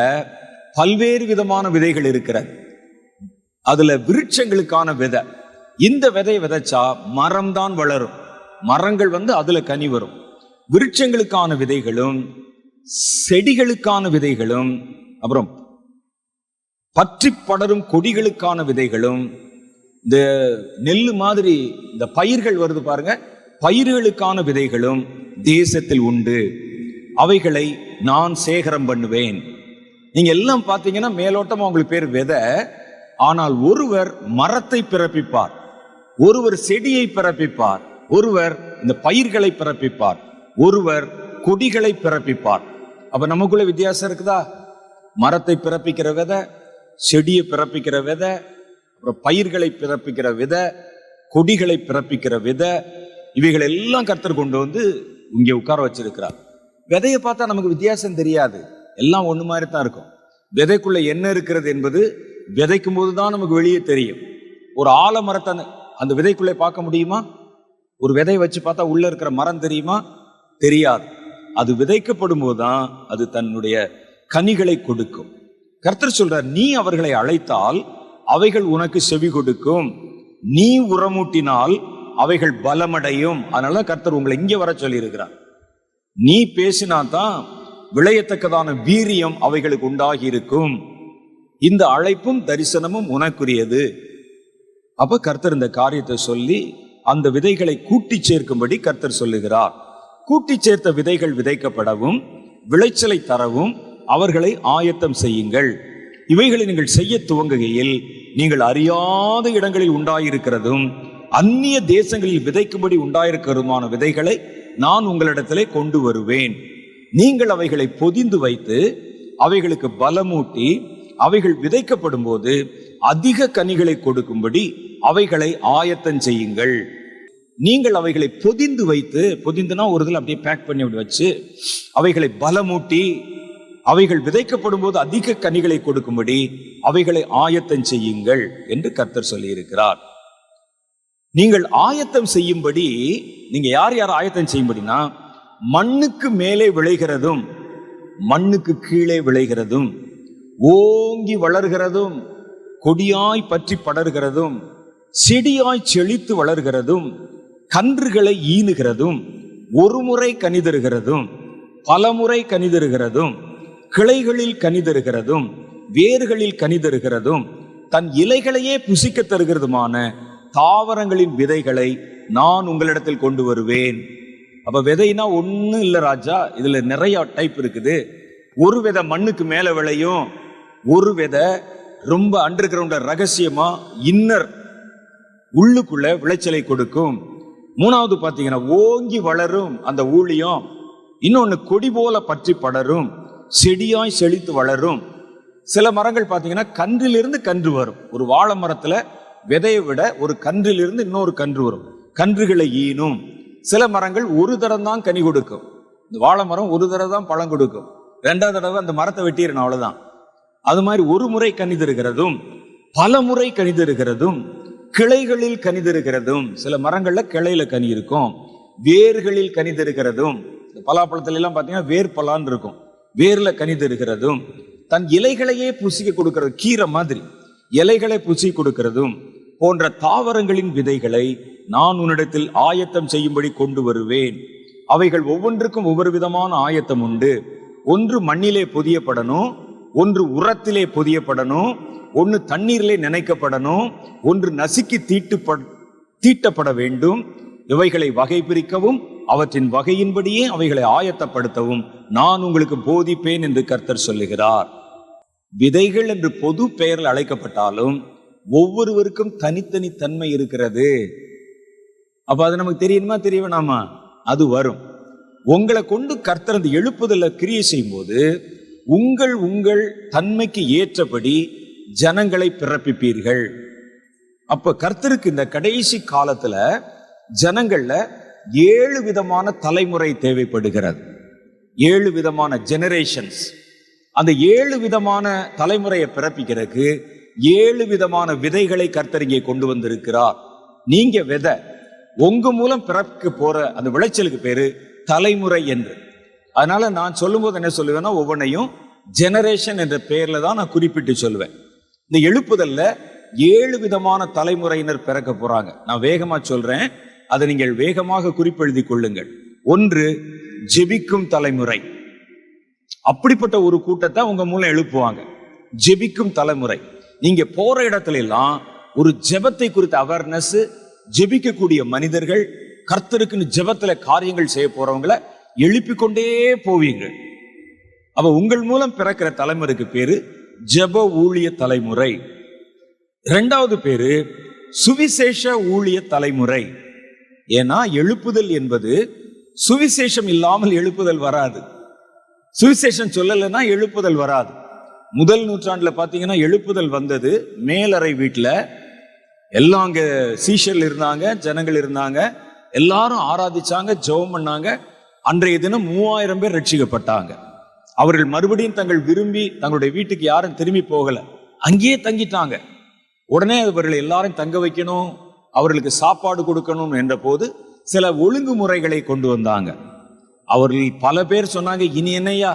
பல்வேறு விதமான விதைகள் இருக்கிறது. அதுல விருட்சங்களுக்கான விதை. இந்த விதையை விதைச்சா மரம் தான் வளரும், மரங்கள் வந்து அதுல கனி வரும். விருட்சங்களுக்கான விதைகளும் செடிகளுக்கான விதைகளும் அப்புறம் பற்றி படரும் கொடிகளுக்கான விதைகளும், இந்த நெல் மாதிரி இந்த பயிர்கள் வருது பாருங்க, பயிர்களுக்கான விதைகளும் தேசத்தில் உண்டு. அவைகளை நான் சேகரம் பண்ணுவேன். நீங்க எல்லாம் பார்த்தீங்கன்னா மேலோட்டமா உங்களுக்கு பேர் விதை. ஆனால் ஒருவர் மரத்தை பிறப்பிப்பார், ஒருவர் செடியை பிறப்பிப்பார், ஒருவர் இந்த பயிர்களை பிறப்பிப்பார், ஒருவர் கொடிகளை பிறப்பிப்பார். அப்ப நமக்குள்ள வித்தியாசம் இருக்குதா? மரத்தை பிறப்பிக்கிற விதை, செடியை பிறப்பிக்கிற விதை, அப்புறம் பயிர்களை பிறப்பிக்கிற விதை, கொடிகளை பிறப்பிக்கிற விதை, இவைகள் எல்லாம் கர்த்தர் கொண்டு வந்து இங்கே உட்கார வச்சிருக்கிறார். விதையை பார்த்தா நமக்கு வித்தியாசம் தெரியாது, எல்லாம் ஒன்று மாதிரி தான் இருக்கும். விதைக்குள்ள என்ன இருக்கிறது என்பது விதைக்கும் போது தான் நமக்கு வெளியே தெரியும். ஒரு ஆலமரத்தை அந்த விதைக்குள்ளே பார்க்க முடியுமா? ஒரு விதையை வச்சு பார்த்தா உள்ள இருக்கிற மரம் தெரியுமா? தெரியாது. அது விதைக்கப்படும் போதுதான் அது தன்னுடைய கனிகளை கொடுக்கும். கர்த்தர் சொல்றார், நீ அவர்களை அழைத்தால் அவைகள் உனக்கு செவி கொடுக்கும், நீ உரமூட்டினால் அவைகள் பலமடையும். அதனாலதான் கர்த்தர் உங்களை இங்கே வர சொல்லி இருக்கிறார். நீ பேசினாதான் விளையத்தக்கதான வீரியம் அவைகளுக்கு உண்டாகி இருக்கும். இந்த அழைப்பும் தரிசனமும் உனக்குரியது. அப்ப கர்த்தர் இந்த காரியத்தை சொல்லி அந்த விதைகளை கூட்டி சேர்க்கும்படி கர்த்தர் சொல்லுகிறார். கூட்டி சேர்த்த விதைகள் விதைக்கப்படவும் விளைச்சலை தரவும் அவர்களை ஆயத்தம் செய்யுங்கள். இவைகளை நீங்கள் செய்ய துவங்குகையில் நீங்கள் அறியாத இடங்களில் உண்டாயிருக்கிறதும் அந்நிய தேசங்களில் விதைக்கும்படி உண்டாயிருக்கிறதுமான விதைகளை நான் உங்களிடத்திலே கொண்டு வருவேன். நீங்கள் அவைகளை பொதிந்து வைத்து அவைகளுக்கு பலமூட்டி அவைகள் விதைக்கப்படும் போது அதிக கனிகளை கொடுக்கும்படி அவைகளை ஆயத்தம் செய்யுங்கள். நீங்கள் அவைகளை பொதிந்து வைத்து, பொதிந்துனா ஒரு இதில் அப்படியே பேக் பண்ணி அப்படி வச்சு, அவைகளை பலமூட்டி அவைகள் விதைக்கப்படும் போது அதிக கனிகளை கொடுக்கும்படி அவைகளை ஆயத்தம் செய்யுங்கள் என்று கர்த்தர் சொல்லியிருக்கிறார். நீங்கள் ஆயத்தம் செய்யும்படி, நீங்க யார் யார் ஆயத்தம் செய்யும்படினா, மண்ணுக்கு மேலே விளைகிறதும் மண்ணுக்கு கீழே விளைகிறதும் ஓங்கி வளர்கிறதும் கொடியாய் பற்றி படர்கிறதும் செடியாய் செழித்து வளர்கிறதும் கன்றுகளை ஈனுகிறதும் ஒரு முறை கனிதருகிறதும் பலமுறை கனிதருகிறதும் கிளைகளில் கனிதருகிறதும் வேர்களில் கனிதருகிறதும் தன் இலைகளையே புசிக்க தருகிறதுமான தாவரங்களின் விதைகளை நான் உங்களிடத்தில் கொண்டு வருவேன். அப்ப விதைனா ஒன்றும் இல்லை ராஜா, இதுல நிறைய டைப் இருக்குது. ஒரு விதை மண்ணுக்கு மேலே விளையும், ஒரு விதை ரொம்ப அண்டர் கிரவுண்ட்ல ரகசியமா இன்னர் உள்ளுக்குள்ள விளைச்சலை கொடுக்கும். மூணாவது பார்த்தீங்கன்னா ஓங்கி வளரும் அந்த ஊழியம். இன்னொன்று கொடி போல பற்றி படரும், செடியாய் செழித்து வளரும். சில மரங்கள் பார்த்தீங்கன்னா கன்றிலிருந்து கன்று வரும். ஒரு வாழை மரத்துல விதையை விட ஒரு கன்றிலிருந்து இன்னொரு கன்று வரும், கன்றுகளை ஈனும். சில மரங்கள் ஒரு தரம் தான் கனி கொடுக்கும். இந்த வாழை மரம் ஒரு தரம் தான் பழம் கொடுக்கும், ரெண்டாவது தடவை அந்த மரத்தை வெட்டிடணும், அவ்வளவுதான். அது மாதிரி ஒரு முறை கனி தருகிறதும் பல முறை கனி தருகிறதும் கிளைகளில் கனி தருகிறதும். சில மரங்கள்ல கிளையில கனி இருக்கும், வேர்களில் கனி தருகிறதும். பலாப்பழத்துல எல்லாம் பார்த்தீங்கன்னா வேர் பலான்னு இருக்கும், வேர்ல கனி தருகிறதும். தன் இலைகளையே புசிக்க கொடுக்கறது, கீரை மாதிரி இலைகளை புசி கொடுக்கிறதும் போன்ற தாவரங்களின் விதைகளை நான் உன்னிடத்தில் ஆயத்தம் செய்யும்படி கொண்டு வருவேன். அவைகள் ஒவ்வொன்றுக்கும் ஒவ்வொரு விதமான ஆயத்தம் உண்டு. ஒன்று மண்ணிலே பொதியப்படணும், ஒன்று உரத்திலே பொதியப்படணும், ஒன்று தண்ணீரிலே நினைக்கப்படணும், ஒன்று நசுக்கி தீட்டுப்ப தீட்டப்பட வேண்டும். இவைகளை வகை பிரிக்கவும் அவற்றின் வகையின்படியே அவைகளை ஆயத்தப்படுத்தவும் நான் உங்களுக்கு போதிப்பேன் என்று கர்த்தர் சொல்லுகிறார். விதைகள் என்று பொது பெயரில் அழைக்கப்பட்டாலும் ஒவ்வொருவருக்கும் தனித்தனி தன்மை இருக்கிறது. அப்ப அது நமக்கு தெரியுமா தெரியவேணாமா? அது வரும். உங்களை கொண்டு கர்த்தர் அந்த எழுப்புதலில் கிரியை செய்யும் போது உங்கள் உங்கள் தன்மைக்கு ஏற்றபடி ஜனங்களை பிறப்பிப்பீர்கள். அப்ப கர்த்தருக்கு இந்த கடைசி காலத்துல ஜனங்கள்ல ஏழு விதமான தலைமுறை தேவைப்படுகிறது, ஏழு விதமான ஜெனரேஷன்ஸ். அந்த ஏழு விதமான தலைமுறையை பிறப்பிக்கிறதுக்கு ஏழு விதமான விதைகளை கர்த்தர் இங்கே கொண்டு வந்திருக்கிறார். நீங்க விதை, உங்க மூலம் பிறக்க போற அந்த விளைச்சலுக்கு பேரு தலைமுறை என்று. அதனால நான் சொல்லும் போது என்ன சொல்லுவேன்னா, ஒவ்வொன்றையும் ஜெனரேஷன் என்ற பெயர்ல தான் நான் குறிப்பிட்டு சொல்லுவேன். இந்த எழுப்புதல்ல ஏழு விதமான தலைமுறையினர் பிறக்க போறாங்க. நான் வேகமா சொல்றேன், அதை நீங்கள் வேகமாக குறிப்பெழுதி கொள்ளுங்கள். ஒன்று, ஜெபிக்கும் தலைமுறை. அப்படிப்பட்ட ஒரு கூட்டத்தை உங்க மூலம் எழுப்புவாங்க, ஜெபிக்கும் தலைமுறை. நீங்க போற இடத்துல எல்லாம் ஒரு ஜெபத்தை குறித்த அவேர்னஸ், ஜெபிக்கக்கூடிய மனிதர்கள், கர்த்தருக்குன்னு ஜெபத்துல காரியங்கள் செய்ய போறவங்களை எழுப்பிக்கொண்டே போவீங்க. அப்ப உங்கள் மூலம் பிறக்கிற தலைமுறைக்கு பேரு ஜெப ஊழிய தலைமுறை. இரண்டாவது பேரு சுவிசேஷ ஊழிய தலைமுறை. ஏன்னா எழுப்புதல் என்பது சுவிசேஷம் இல்லாமல் எழுப்புதல் வராது, சுவிசேஷம் சொல்லலைன்னா எழுப்புதல் வராது. முதல் நூற்றாண்டுல பார்த்தீங்கன்னா எழுப்புதல் வந்தது மேலறை வீட்டில். எல்லாம் அங்கே சீஷர்கள் இருந்தாங்க, ஜனங்கள் இருந்தாங்க, எல்லாரும் ஆராதிச்சாங்க, ஜெபம் பண்ணாங்க. அன்றைய தினம் மூவாயிரம் பேர் ரட்சிக்கப்பட்டாங்க. அவர்கள் மறுபடியும் தங்கள் விரும்பி தங்களுடைய வீட்டுக்கு யாரும் திரும்பி போகல, அங்கேயே தங்கிட்டாங்க. உடனே அவர்கள் எல்லாரும் தங்க வைக்கணும், அவர்களுக்கு சாப்பாடு கொடுக்கணும் என்ற போது சில ஒழுங்குமுறைகளை கொண்டு வந்தாங்க. அவர்கள் பல பேர் சொன்னாங்க, இனி என்னையா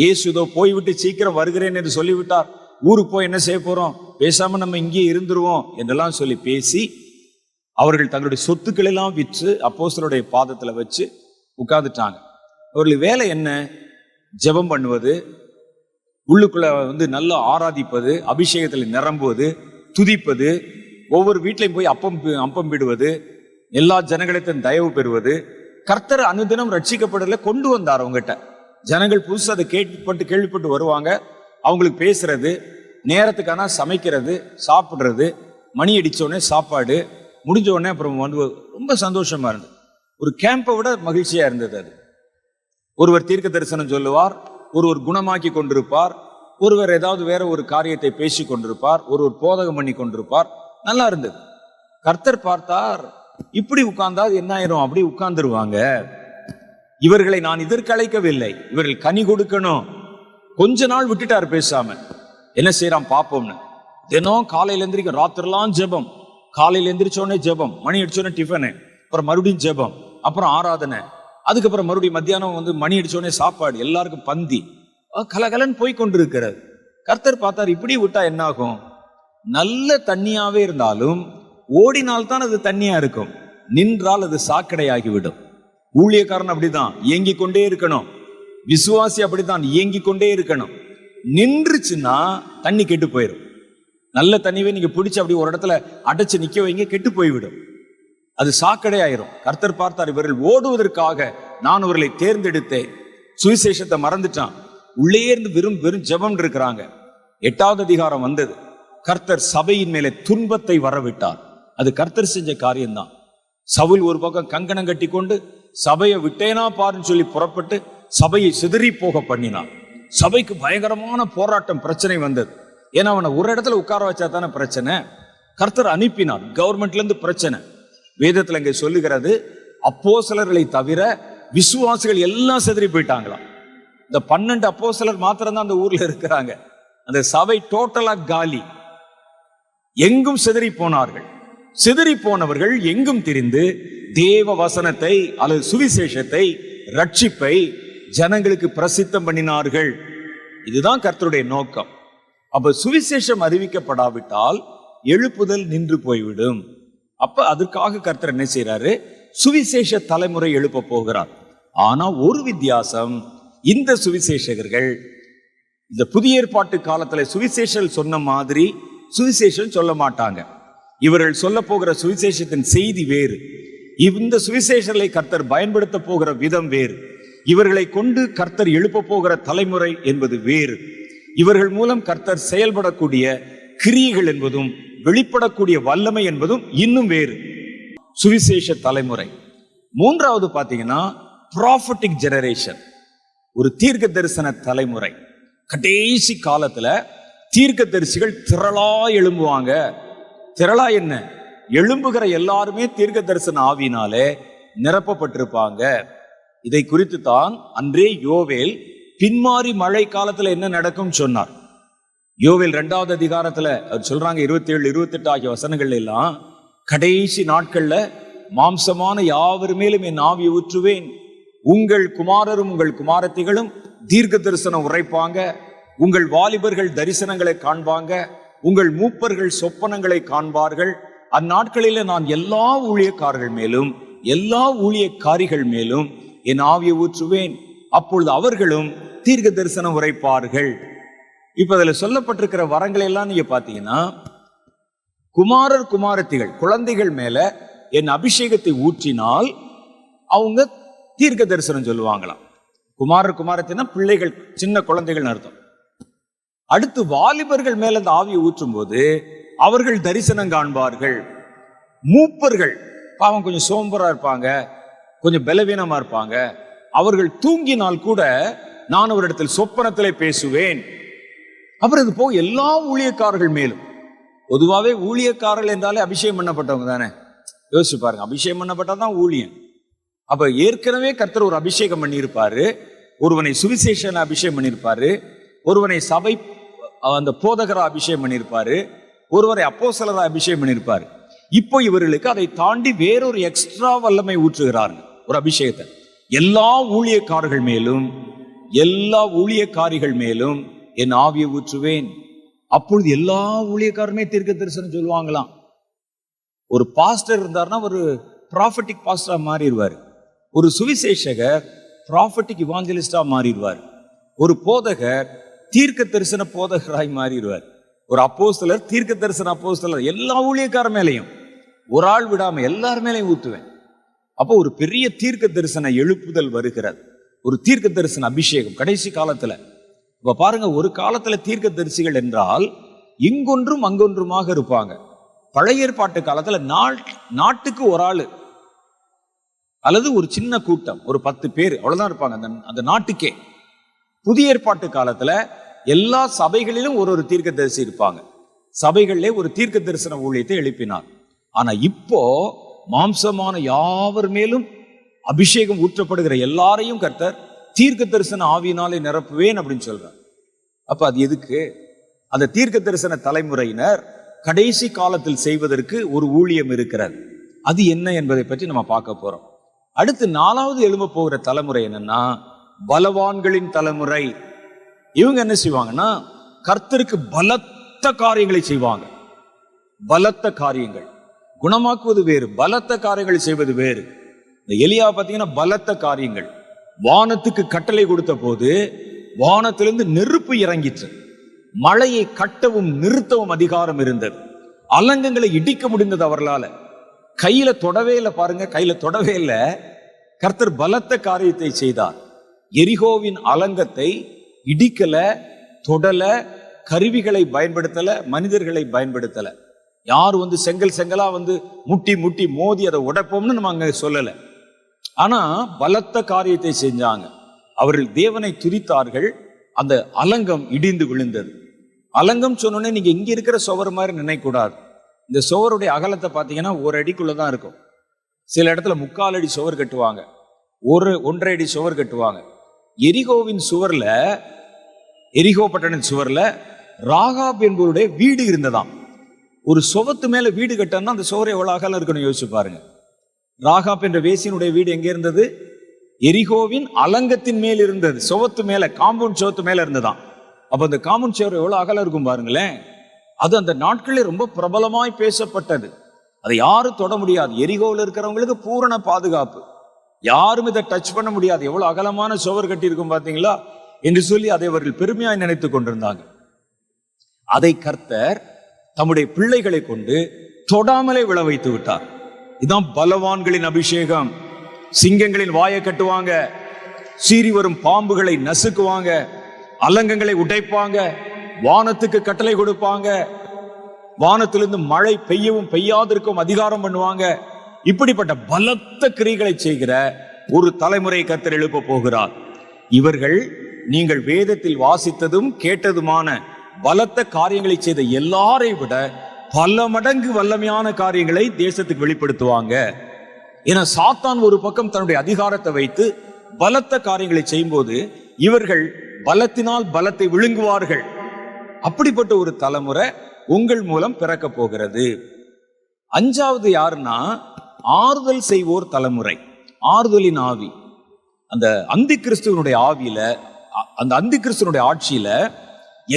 இயேசு இதோ போய்விட்டு சீக்கிரம் வருகிறேன் என்று சொல்லிவிட்டார், ஊருக்கு போய் என்ன செய்ய போறோம், பேசாம நம்ம இங்கே இருந்துருவோம் என்றெல்லாம் சொல்லி பேசி அவர்கள் தங்களுடைய சொத்துக்கள் எல்லாம் விற்று அப்போஸ்தலருடைய பாதத்துல வச்சு உட்கார்ந்துட்டாங்க. அவர்கள் வேலை என்ன? ஜெபம் பண்ணுவது, உள்ளுக்குள்ள வந்து நல்லா ஆராதிப்பது, அபிஷேகத்துல நிரம்புவது, துதிப்பது, ஒவ்வொரு வீட்டிலையும் போய் அப்பம் அப்பம் விடுவது, எல்லா ஜனங்களையும் தயவு பெறுவது. கர்த்தர் அனுதினம் ரட்சிக்கப்படல கொண்டு வந்தார். அவங்ககிட்ட ஜனங்கள் புதுசு அதை கேள்விப்பட்டு கேள்விப்பட்டு வருவாங்க. அவங்களுக்கு பேசுறது, நேரத்துக்கான சமைக்கிறது, சாப்பிட்றது, மணி அடித்தோடனே சாப்பாடு முடிஞ்ச உடனே அப்புறம் வந்து ரொம்ப சந்தோஷமா இருந்தது. ஒரு கேம்பை விட மகிழ்ச்சியா இருந்தது அது. ஒருவர் தீர்க்க தரிசனம் சொல்லுவார், ஒருவர் குணமாக்கி கொண்டிருப்பார், ஒருவர் ஏதாவது வேற ஒரு காரியத்தை பேசி கொண்டிருப்பார், ஒருவர் போதகம் பண்ணி கொண்டிருப்பார். நல்லா இருந்தது. கர்த்தர் பார்த்தார், இப்படி உட்கார்ந்தா என்ன ஆயிரும், அப்படி உட்கார்ந்துருவாங்க, இவர்களை நான் இதற்கு அழைக்கவில்லை, இவர்கள் கனி கொடுக்கணும். கொஞ்ச நாள் விட்டுட்டார் பேசாம. என்ன செய்யறான் பாப்போம்னு தினம் காலையில எந்திரிக்கும், ராத்திரலாம் ஜெபம், காலையில எந்திரிச்சோடனே ஜெபம், மணி அடிச்சோடனே டிஃபனு, அப்புறம் மறுபடியும் ஜெபம், அப்புறம் ஆராதனை, அதுக்கப்புறம் மறுபடியும் மத்தியானம் வந்து மணி அடிச்சோடனே சாப்பாடு, எல்லாருக்கும் பந்தி, கலகலன்னு போய் கொண்டிருக்கிறது. கர்த்தர் பார்த்தார், இப்படி விட்டா என்ன ஆகும், நல்ல தண்ணியாவே இருந்தாலும் ஓடினால்தான் அது தண்ணியா இருக்கும், நின்றால் அது சாக்கடையாகிவிடும். ஊழியக்காரன் அப்படிதான், இயங்கி கொண்டே இருக்கணும். விசுவாசி அப்படித்தான், இயங்கி கொண்டே இருக்கணும். நின்றுச்சுன்னா தண்ணி கெட்டு போயிடும். நல்ல தண்ணியை நீங்க பிடிச்சு அப்படி ஒரு இடத்துல அடைச்சு நிக்க வைங்க, கெட்டு போய்விடும், அது சாக்கடை ஆயிரும். கர்த்தர் பார்த்தார், இவர்கள் ஓடுவதற்காக நான் இவர்களை தேர்ந்தெடுத்தேன். சுவிசேஷத்தை மறந்துட்டான், உள்ளே இருந்து வெறும் வெறும் ஜெபம் இருக்கிறாங்க. எட்டாவது அதிகாரம் வந்தது, கர்த்தர் சபையின் மேலே துன்பத்தை வரவிட்டார். அது கர்த்தர் செஞ்ச காரியம்தான். சவுல் ஒரு பக்கம் கங்கணம் கட்டி கொண்டு சபையை விட்டேனா பாருன்னு சொல்லி புறப்பட்டு சபையை சிதறி போக பண்ணினான். சபைக்கு பயங்கரமான போராட்டம், பிரச்சனை வந்தது. ஏன்னா அவனை ஒரு இடத்துல உட்கார வச்சா தானே பிரச்சனை. கர்த்தர் அனுப்பினார், கவர்மெண்ட்லேருந்து பிரச்சனை. வேதத்தில் இங்கே சொல்லுகிறது, அப்போஸ்தலர்களை தவிர விசுவாசிகள் எல்லாம் செதறி போயிட்டாங்களாம். இந்த பன்னெண்டு அப்போஸ்தலர் மாத்திரம்தான் அந்த ஊர்ல இருக்கிறாங்க. அந்த சபை டோட்டலா காலி, எங்கும் சிதறி போனார்கள். சிதறி போனவர்கள் எங்கும் திரிந்து தேவ வசனத்தை அல்லது சுவிசேஷத்தை, ரட்சிப்பை ஜனங்களுக்கு பிரசித்தம் பண்ணினார்கள். இதுதான் கர்த்தருடைய நோக்கம். அப்ப சுவிசேஷம் அறிவிக்கப்படாவிட்டால் எழுப்புதல் நின்று போய்விடும். அப்ப அதற்காக கர்த்தர் என்ன செய்யறாரு, சுவிசேஷ தலைமுறை எழுப்ப போகிறார். ஆனா ஒரு வித்தியாசம், இந்த சுவிசேஷகர்கள் இந்த புதிய ஏற்பாட்டு காலத்துல சுவிசேஷம் சொன்ன மாதிரி சுவிசேஷம் சொல்ல மாட்டாங்க. இவர்கள் சொல்ல போகிற சுவிசேஷத்தின் செய்தி வேறு. இந்த சுவிசேஷங்களை கர்த்தர் பயன்படுத்த போகிற விதம் வேறு. இவர்களை கொண்டு கர்த்தர் எழுப்ப போகிற தலைமுறை என்பது வேறு. இவர்கள் மூலம் கர்த்தர் செயல்படக்கூடிய கிரியைகள் என்பதும் வெளிப்படக்கூடிய வல்லமை என்பதும் இன்னும் வேறு. சுவிசேஷ தலைமுறை. மூன்றாவது பார்த்தீங்கன்னா ப்ராஃபட்டிக் ஜெனரேஷன், ஒரு தீர்க்க தரிசன தலைமுறை. கடைசி காலத்துல தீர்க்க தரிசிகள் திரளா எழும்புவாங்க. திரளா என்ன, எழும்புகிற எல்லாருமே தீர்க்க தரிசன ஆவினாலே நிரப்பப்பட்டிருப்பாங்க. இதை குறித்து தான் அன்றே யோவேல் பின்மாறி மழை காலத்துல என்ன நடக்கும் சொன்னார். யோவேல் இரண்டாவது அதிகாரத்துல அவர் சொல்றாங்க, இருபத்தி ஏழு இருபத்தி எட்டு ஆகிய வசனங்கள் எல்லாம், கடைசி நாட்கள்ல மாம்சமான யாவர் மேலும் என் ஆவி ஊற்றுவேன், உங்கள் குமாரரும் உங்கள் குமாரத்திகளும் தீர்க்க தரிசனம் உரைப்பாங்க, உங்கள் வாலிபர்கள் தரிசனங்களை காண்பாங்க, உங்கள் மூப்பர்கள் சொப்பனங்களை காண்பார்கள். அந்நாட்களில நான் எல்லா ஊழியக்காரர்கள் மேலும் எல்லா ஊழியக்காரிகள் மேலும் என் ஆவியை ஊற்றுவேன், அப்பொழுது அவர்களும் தீர்க்க தரிசனம் உரைப்பார்கள். இப்ப அதுல சொல்லப்பட்டிருக்கிற வரங்களை எல்லாம் நீங்க பாத்தீங்கன்னா, குமாரர் குமாரத்திகள் குழந்தைகள் மேல என் அபிஷேகத்தை ஊற்றினால் அவங்க தீர்க்க தரிசனம் சொல்லுவாங்களாம். குமாரர் குமாரத்தினா பிள்ளைகள், சின்ன குழந்தைகள் அர்த்தம். அடுத்து வாலிபர்கள் மேல அந்த ஆவியை ஊற்றும் போது அவர்கள் தரிசனம் காண்பார்கள். மூப்பர்கள் பாவம் கொஞ்சம் சோம்பரா இருப்பாங்க, கொஞ்சம் பலவீனமா இருப்பாங்க, அவர்கள் தூங்கினால் கூட நான் ஒரு இடத்தில் சொப்பனத்திலே பேசுவேன். அப்புறம் இது போக எல்லா ஊழியக்காரர்கள் மேலும், பொதுவாகவே ஊழியக்காரர்கள் என்றாலே அபிஷேகம் பண்ணப்பட்டவங்க தானே. யோசிச்சு பாருங்க, அபிஷேகம் பண்ணப்பட்டாதான் ஊழியன். அப்ப ஏற்கனவே கர்த்தர் ஒரு அபிஷேகம் பண்ணியிருப்பாரு, ஒருவனை சுவிசேஷனை அபிஷேகம் பண்ணியிருப்பாரு, ஒருவனை சபை அந்த போதகரா அபிஷேகம் பண்ணியிருப்பாரு, ஒருவரை அப்போஸ்தலரா அபிஷேகம் பண்ணியிருப்பாரு. இப்போ இவர்களுக்கு அதை தாண்டி வேறொரு எக்ஸ்ட்ரா வல்லமை ஊற்றுகிறார்கள், ஒரு அபிஷேகத்தை. எல்லா ஊழியக்காரர்கள் மேலும் எல்லா ஊழியக்காரிகள் மேலும் என் ஆவியை ஊற்றுவேன், அப்பொழுது எல்லா ஊழியக்காருமே தீர்க்க தரிசனம் சொல்லுவாங்களாம். ஒரு பாஸ்டர் இருந்தார்னா ஒரு ப்ராஃபட்டிக் பாஸ்டரா மாறிடுவார், ஒரு சுவிசேஷகர் ப்ராஃபட்டிக் இவாஞ்சலிஸ்டா மாறிடுவார், ஒரு போதகர் தீர்க்க தரிசன போதகராய் மாறிடுவார், ஒரு அப்போஸ்தலர் தீர்க்க தரிசன அப்போஸ்தலர். எல்லா ஊழியக்கார மேலையும் ஒரு ஆள் விடாம எல்லார் மேலையும் ஊற்றுவேன். அப்போ ஒரு பெரிய தீர்க்க தரிசன எழுப்புதல் வருகிறது, ஒரு தீர்க்க தரிசன அபிஷேகம் கடைசி காலத்துல. இப்ப பாருங்க, ஒரு காலத்துல தீர்க்க தரிசிகள் என்றால் இங்கொன்றும் அங்கொன்றுமாக இருப்பாங்க. பழைய ஏற்பாட்டு காலத்துல நாட்டுக்கு ஒரு ஆளு அல்லது ஒரு சின்ன கூட்டம், ஒரு பத்து பேர் அவ்வளவுதான் இருப்பாங்க அந்த அந்த நாட்டுக்கே. புதிய ஏற்பாட்டு காலத்துல எல்லா சபைகளிலும் ஒரு ஒரு தீர்க்க தரிசி இருப்பாங்க. சபைகளிலே ஒரு தீர்க்க தரிசன ஊழியத்தை எழுப்பினார். ஆனா இப்போ மாம்சமான யாவர் மேலும் அபிஷேகம் ஊற்றப்படுகிற எல்லாரையும் கர்த்தர் தீர்க்க தரிசன ஆவியினாலே நிரப்புவேன் அப்படின்னு சொல்றார். அப்ப அது எதுக்கு? அந்த தீர்க்க தரிசன தலைமுறையினர் கடைசி காலத்தில் செய்வதற்கு ஒரு ஊழியம் இருக்கிறது. அது என்ன என்பதை பற்றி நம்ம பார்க்க போறோம். அடுத்து நாலாவது எழும்ப போகிற தலைமுறை என்னன்னா பலவான்களின் தலைமுறை. இவங்க என்ன செய்வாங்கன்னா கர்த்தருக்கு பலத்த காரியங்களை செய்வாங்க. பலத்த காரியங்கள். குணமாக்குவது வேறு, பலத்த காரியங்கள் செய்வது வேறு. இந்த எலியா பார்த்தீங்கன்னா பலத்த காரியங்கள். வானத்துக்கு கட்டளை கொடுத்த போது வானத்திலிருந்து நெருப்பு இறங்கிற்று. மழையை கட்டவும் நிறுத்தவும் அதிகாரம் இருந்தது. அலங்கங்களை இடிக்க முடிந்தது அவர்களால. கையில தொடவே இல்லை, பாருங்க, கையில தொடவே இல்லை. கர்த்தர் பலத்த காரியத்தை செய்தார். எரிகோவின் அலங்கத்தை இடிக்கல, தொடல, கருவிகளை பயன்படுத்தல, மனிதர்களை பயன்படுத்தல. யார் வந்து செங்கல் செங்கலா வந்து முட்டி முட்டி மோதி அதை உடைப்போம்னு நம்ம அங்க சொல்லலை. ஆனா பலத்த காரியத்தை செஞ்சாங்க. அவர்கள் தேவனை துதித்தார்கள். அந்த அலங்கம் இடிந்து விழுந்தது. அலங்கம் சொன்னோன்னே நீங்க இங்க இருக்கிற சுவர் மாதிரி நினைக்கூடாது. இந்த சுவருடைய அகலத்தை பார்த்தீங்கன்னா ஒரு அடிக்குள்ளதான் இருக்கும். சில இடத்துல முக்கால் அடி சுவர் கட்டுவாங்க, ஒரு ஒன்றரை அடி சுவர் கட்டுவாங்க. எரிகோவின் சுவர்ல, எரிகோ பட்டணின் சுவர்ல ராகாப் என்பவருடைய வீடு இருந்ததாம். ஒரு சுவத்து மேல வீடு கட்டணும்னா அந்த சுவர் எவ்வளவு அகலம் இருக்கணும் யோசிச்சு பாருங்க. ராகாப் என்ற வேசியனுடைய வீடு எங்க இருந்தது? எரிகோவின் அலங்கத்தின் மேல் இருந்தது. சுவத்து மேல, காம்பவுண்ட் சுவத்து மேல இருந்ததான். அப்ப அந்த காம்பவுண்ட் சுவர் எவ்வளவு அகலம் இருக்கும் பாருங்களேன். அது அந்த நாட்களில் ரொம்ப பிரபலமாய் பேசப்பட்டது. அதை யாரும் தொட முடியாது. எரிகோவில் இருக்கிறவங்களுக்கு பூரண பாதுகாப்பு, யாரும் இதை டச் பண்ண முடியாது. எவ்வளவு அகலமான சுவர் கட்டி இருக்கும் பாத்தீங்களா என்று சொல்லி அதை அவர்கள் பெருமையாய் நினைத்து கொண்டிருந்தாங்க. அதை கர்த்தர் தம்முடைய பிள்ளைகளை கொண்டு தொடாமலே விழ வைத்து விட்டார். இதுதான் பலவான்களின் அபிஷேகம். சிங்கங்களின் வாயை கட்டுவாங்க, சீறி வரும் பாம்புகளை நசுக்குவாங்க, அலங்கங்களை உடைப்பாங்க, வானத்துக்கு கட்டளை கொடுப்பாங்க, வானத்திலிருந்து மழை பெய்யவும் பெய்யாதிருக்கவும் அதிகாரம் பண்ணுவாங்க. இப்படிப்பட்ட பலத்த கிரிகளை செய்கிற ஒரு தலைமுறை கர்த்தர் எழுப்ப போகிறார். இவர்கள் நீங்கள் வேதத்தில் வாசித்ததும் கேட்டதுமான பலத்த காரியங்களை செய்த எல்லாரை விட பல மடங்கு வல்லமையான காரியங்களை தேசத்துக்கு வெளிப்படுத்துவாங்க. ஏன்னா சாத்தான் ஒரு பக்கம் தன்னுடைய அதிகாரத்தை வைத்து பலத்த காரியங்களை செய்யும் போது இவர்கள் பலத்தினால் பலத்தை விழுங்குவார்கள். அப்படிப்பட்ட ஒரு தலைமுறை உங்கள் மூலம் பிறக்க போகிறது. அஞ்சாவது யாருன்னா ஆறுதல் செய்வோர் தலைமுறை. ஆறுதலின் ஆவி, அந்த அந்திகிறிஸ்துவனுடைய ஆவியில, அந்த அந்திகிறிஸ்துவனுடைய ஆட்சியில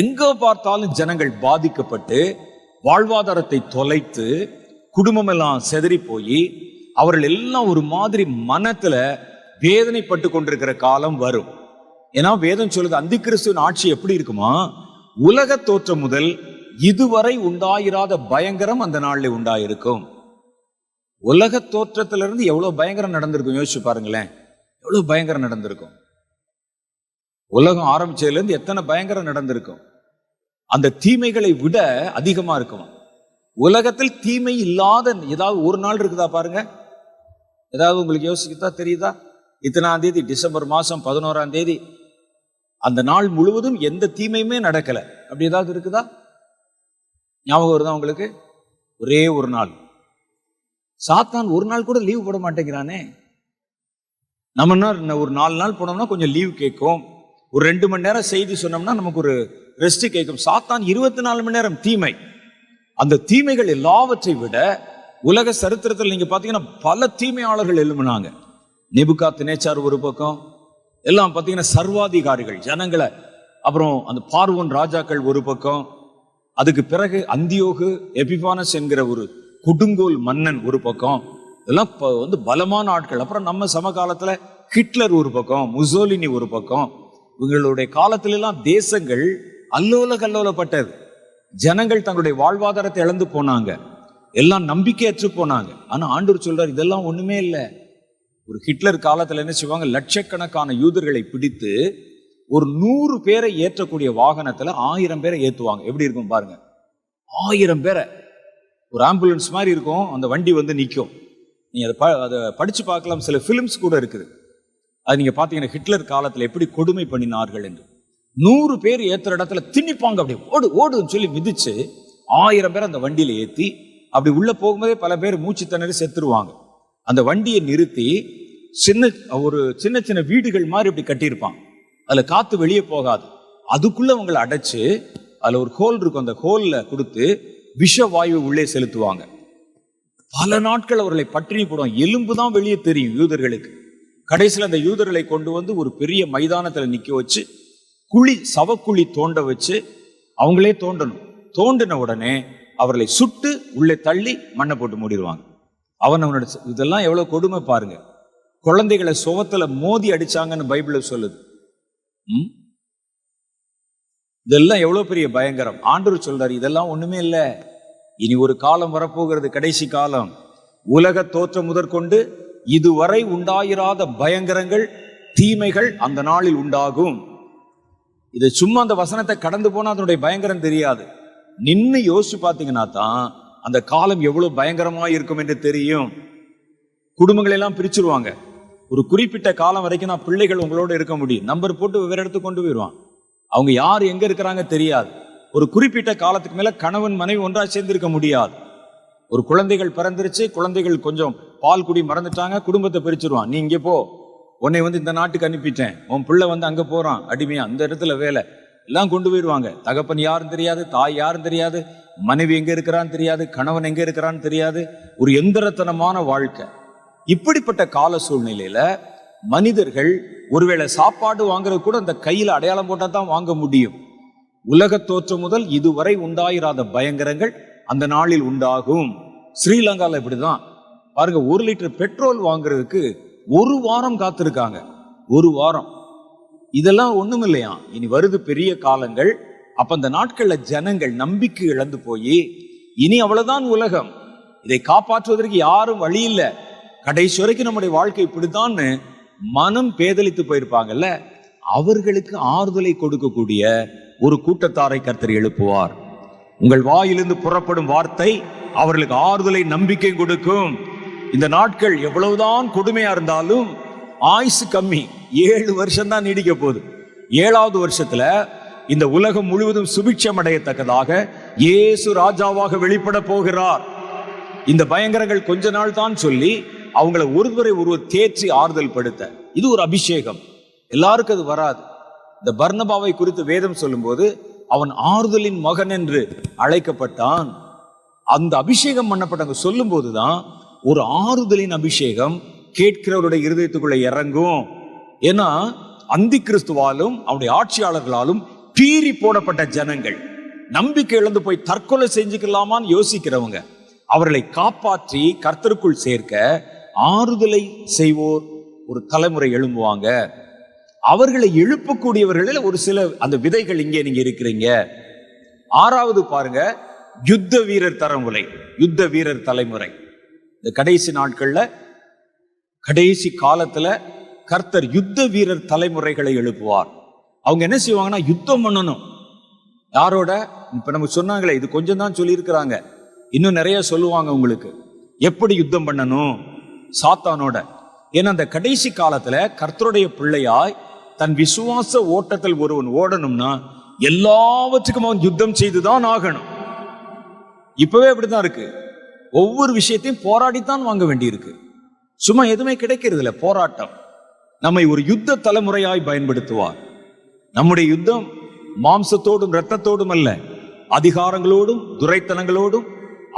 எங்க பார்த்தாலும் ஜனங்கள் பாதிக்கப்பட்டு வாழ்வாதாரத்தை தொலைத்து குடும்பம் எல்லாம் செதறி போய் அவர்கள் எல்லாம் ஒரு மாதிரி மனத்துல வேதனைப்பட்டு கொண்டிருக்கிற காலம் வரும். ஏன்னா வேதம் சொல்லுது அந்திகிறிஸ்துவின் ஆட்சி எப்படி இருக்குமா, உலக தோற்றம் முதல் இதுவரை உண்டாயிராத பயங்கரம் அந்த நாள்ல உண்டாயிருக்கும். உலக தோற்றத்திலிருந்து எவ்வளவு பயங்கரம் நடந்திருக்கும் யோசிச்சு பாருங்களேன். எவ்வளவு பயங்கரம் நடந்திருக்கும். உலகம் ஆரம்பிச்சதுல இருந்து எத்தனை பயங்கரம் நடந்திருக்கும். அந்த தீமைகளை விட அதிகமா இருக்கும். உலகத்தில் தீமை இல்லாத ஏதாவது ஒரு நாள் இருக்குதா பாருங்க. ஏதாவது உங்களுக்கு யோசிக்கதா தெரியுதா? இத்தனாம் தேதி டிசம்பர் மாசம் பதினோராம் தேதி அந்த நாள் முழுவதும் எந்த தீமையுமே நடக்கல, அப்படி ஏதாவது இருக்குதா? ஞாபகம் வருதா உங்களுக்கு? ஒரே ஒரு நாள். சாத்தான் ஒரு நாள் கூட லீவ் போட மாட்டேங்கிறானே. நம்ம ஒரு நாலு நாள் போனோம்னா கொஞ்சம் லீவ் கேட்கும், ஒரு ரெண்டு மணி நேரம் செய்தி சொன்னோம்னா நமக்கு ஒரு ரெஸ்ட் கேட்கும். சாத்தான் இருபத்தி நாலு மணி நேரம் தீமை. அந்த தீமைகள் எல்லாவற்றை விட உலக சரித்திரத்தில் நீங்க பாத்தீங்கன்னா பல தீமையாளர்கள் எழுமினாங்க. நெபுகாத்நேச்சார் ஒரு பக்கம், எல்லாம் பாத்தீங்கன்னா சர்வாதிகாரிகள் ஜனங்களை, அப்புறம் அந்த பார்வோன் ராஜாக்கள் ஒரு பக்கம், அதுக்கு பிறகு அந்தியோகு எபிபானஸ் என்கிற ஒரு கொடுங்கோல் மன்னன் ஒரு பக்கம், இதெல்லாம் வந்து பலமான ஆட்கள். அப்புறம் நம்ம சமகாலத்துல ஹிட்லர் ஒரு பக்கம், முசோலினி ஒரு பக்கம். இவங்களுடைய காலத்திலெல்லாம் தேசங்கள் அல்லோல கல்லோலப்பட்டது. ஜனங்கள் தங்களுடைய வாழ்வாதாரத்தை இழந்து போனாங்க, எல்லாம் நம்பிக்கையற்று போனாங்க. ஆனா ஆண்டவர் சொல்றார் இதெல்லாம் ஒண்ணுமே இல்லை. ஒரு ஹிட்லர் காலத்துல என்ன செய்வாங்க, லட்சக்கணக்கான யூதர்களை பிடித்து ஒரு நூறு பேரை ஏற்றக்கூடிய வாகனத்துல ஆயிரம் பேரை ஏற்றுவாங்க. எப்படி இருக்கும் பாருங்க, ஆயிரம் பேரை. ஒரு ஆம்புலன்ஸ் மாதிரி இருக்கும் அந்த வண்டி வந்து நிற்கும். நீங்க அதை ப அதை படிச்சு பார்க்கலாம். சில பிலிம்ஸ் கூட இருக்குது, அது நீங்க பாத்தீங்கன்னா ஹிட்லர் காலத்துல எப்படி கொடுமை பண்ணினார்கள் என்று. நூறு பேர் ஏத்துற இடத்துல திணிப்பாங்க, அப்படி ஓடு ஓடுன்னு சொல்லி மிதிச்சு ஆயிரம் பேர் அந்த வண்டியில ஏத்தி அப்படி உள்ள போகும்போதே பல பேர் மூச்சு திணறி செத்துருவாங்க. அந்த வண்டியை நிறுத்தி சின்ன ஒரு சின்ன சின்ன வீடுகள் மாதிரி இப்படி கட்டியிருப்பாங்க, அதுல காத்து வெளியே போகாது. அதுக்குள்ள அவங்களை அடைச்சு அதுல ஒரு ஹோல் இருக்கும், அந்த ஹோல்ல கொடுத்து விஷ வாயு உள்ளே செலுத்துவாங்க. பல நாட்கள் அவர்களை பற்றினி போடுவாங்க. எலும்பு தான் வெளியே தெரியும் யூதர்களுக்கு. கடைசியில் அந்த யூதர்களை கொண்டு வந்து ஒரு பெரிய மைதானத்தில் நிற்க வச்சு குழி, சவக்குழி தோண்ட வச்சு அவங்களே தோண்டணும். தோண்டின உடனே அவர்களை சுட்டு உள்ளே தள்ளி மண்ணை போட்டு மூடிடுவாங்க. அவன் அவனோட இதெல்லாம் எவ்வளோ கொடுமை பாருங்க. குழந்தைகளை சுவத்தில் மோதி அடிச்சாங்கன்னு பைபிளில் சொல்லுது. ம் இதெல்லாம் எவ்வளோ பெரிய பயங்கரம். ஆண்டவர் சொல்றாரு இதெல்லாம் ஒன்றுமே இல்லை. இனி ஒரு காலம் வரப்போகிறது, கடைசி காலம். உலக தோற்றம் முதற்கொண்டு இதுவரை உண்டாயிராத பயங்கரங்கள், தீமைகள் அந்த நாளில் உண்டாகும். இது சும்மா அந்த வசனத்தை கடந்து போனால் அதனுடைய பயங்கரம் தெரியாது. நின்று யோசிச்சு பார்த்தீங்கன்னா தான் அந்த காலம் எவ்வளோ பயங்கரமாக இருக்கும் என்று தெரியும். குடும்பங்களெல்லாம் பிரிச்சுருவாங்க. ஒரு குறிப்பிட்ட காலம் வரைக்கும் நான் பிள்ளைகள் உங்களோட இருக்க முடியும், நம்பர் போட்டு வேறு இடத்துக்கு கொண்டு போயிடுவான். அவங்க யார் எங்கே இருக்கிறாங்க தெரியாது. ஒரு குறிப்பிட்ட காலத்துக்கு மேலே கணவன் மனைவி ஒன்றாக சேர்ந்திருக்க முடியாது. ஒரு குழந்தைகள் பிறந்துருச்சு, குழந்தைகள் கொஞ்சம் பால் குடி மறந்துட்டாங்க, குடும்பத்தை பிரிச்சுருவான். நீ இங்கே போ, உன்னை வந்து இந்த நாட்டுக்கு அனுப்பிட்டேன், உன் பிள்ளை வந்து அங்கே போகிறான், அடிமையா அந்த இடத்துல வேலை எல்லாம் கொண்டு போயிடுவாங்க. தகப்பன் யாரும் தெரியாது, தாய் யாரும் தெரியாது, மனைவி எங்கே இருக்கிறான்னு தெரியாது, கணவன் எங்கே இருக்கிறான்னு தெரியாது. ஒரு எந்திரத்தனமான வாழ்க்கை. இப்படிப்பட்ட கால சூழ்நிலையில் மனிதர்கள் ஒருவேளை சாப்பாடு வாங்குறது கூட அந்த கையில் அடையாளம் போட்டால் தான் வாங்க முடியும். உலக தோற்றம் முதல் இதுவரை உண்டாயிராத பயங்கரங்கள் அந்த நாளில் உண்டாகும். ஸ்ரீலங்காவில் இப்படிதான் பாருங்க. ஒரு லிட்டர் பெட்ரோல் வாங்குறதுக்கு ஒரு வாரம் காத்திருக்காங்க. ஒரு வாரம் இதெல்லாம் ஒண்ணும் இல்லையா. இனி வருது பெரிய காலங்கள். அப்ப அந்த நாட்கள்ல ஜனங்கள் நம்பிக்கை இழந்து போய் இனி அவ்வளவுதான் உலகம், இதை காப்பாற்றுவதற்கு யாரும் வழி இல்லை, கடைசி வரைக்கும் நம்முடைய வாழ்க்கை இப்படித்தான்னு மனம் பேதலித்து போயிருப்பாங்கல்ல. அவர்களுக்கு ஆறுதலை கொடுக்கக்கூடிய ஒரு கூட்டத்தாரை கர்த்தர் எழுப்புவார். உங்கள் வாயிலிருந்து புறப்படும் வார்த்தை அவர்களுக்கு ஆறுதலை நம்பிக்கை கொடுக்கும். இந்த நாட்கள் எவ்வளவுதான் கொடுமையா இருந்தாலும் ஆயுசு கம்மி, ஏழு வருஷம் தான் நீடிக்க போகுது. ஏழாவது வருஷத்துல இந்த உலகம் முழுவதும் சுபிட்சம் அடையத்தக்கதாக இயேசு ராஜாவாக வெளிப்பட போகிறார். இந்த பயங்கரங்கள் கொஞ்ச நாள் தான் சொல்லி அவங்களை ஒருவரை ஒருவர் தேற்றி ஆறுதல் படுத்த, இது ஒரு அபிஷேகம், எல்லாருக்கும் அது வராது. இந்த பர்னபாவை குறித்து வேதம் சொல்லும் போது அவன் ஆறுதலின் மகன் என்று அழைக்கப்பட்டான். அந்த அபிஷேகம் பண்ணப்பட்டவங்க சொல்லும் போதுதான் ஒரு ஆறுதலின் அபிஷேகம் கேட்கிறவருடைய இருதயத்துக்குள்ள இறங்கும். ஏன்னா அந்திகிறிஸ்துவாலும் அவருடைய ஆட்சியாளர்களாலும் பீறி போடப்பட்ட ஜனங்கள், நம்பிக்கை இழந்து போய் தற்கொலை செஞ்சுக்கலாமான்னு யோசிக்கிறவங்க, அவர்களை காப்பாற்றி கர்த்தருக்குள் சேர்க்க ஆறுதலை செய்வோர் ஒரு தலைமுறை எழும்புவாங்க. அவர்களை எழுப்பக்கூடியவர்களில் ஒரு சில அந்த விதைகள் இங்கே நீங்க இருக்கிறீங்க. ஆறாவது பாருங்க, யுத்த வீரர் தலைமுறை. யுத்த வீரர் தலைமுறை இந்த கடைசி நாட்கள்ல, கடைசி காலத்துல கர்த்தர் யுத்த வீரர் தலைமுறைகளை எழுப்புவார். அவங்க என்ன செய்வாங்கன்னா யுத்தம் பண்ணணும். யாரோட? இப்ப நமக்கு சொன்னாங்களே, இது கொஞ்சம் தான் சொல்லியிருக்கிறாங்க, இன்னும் நிறைய சொல்லுவாங்க உங்களுக்கு எப்படி யுத்தம் பண்ணணும் சாத்தானோட. ஏன்னா அந்த கடைசி காலத்துல கர்த்தருடைய பிள்ளையாய் தன் விசுவாச ஓட்டத்தில் ஒருவன் ஓடணும்னா எல்லாவற்றுக்கும் அவன் யுத்தம் செய்துதான் ஆகணும். இப்பவே அப்படிதான் இருக்கு. ஒவ்வொரு விஷயத்தையும் போராடித்தான் வாங்க வேண்டியிருக்கு. சும்மா எதுவுமே கிடைக்கிறது இல்லை. போராட்டம் நம்மை ஒரு யுத்த தலைமுறையாய் பயன்படுத்துவார். நம்முடைய யுத்தம் மாம்சத்தோடும் இரத்தத்தோடும் அல்ல, அதிகாரங்களோடும் துரைத்தனங்களோடும்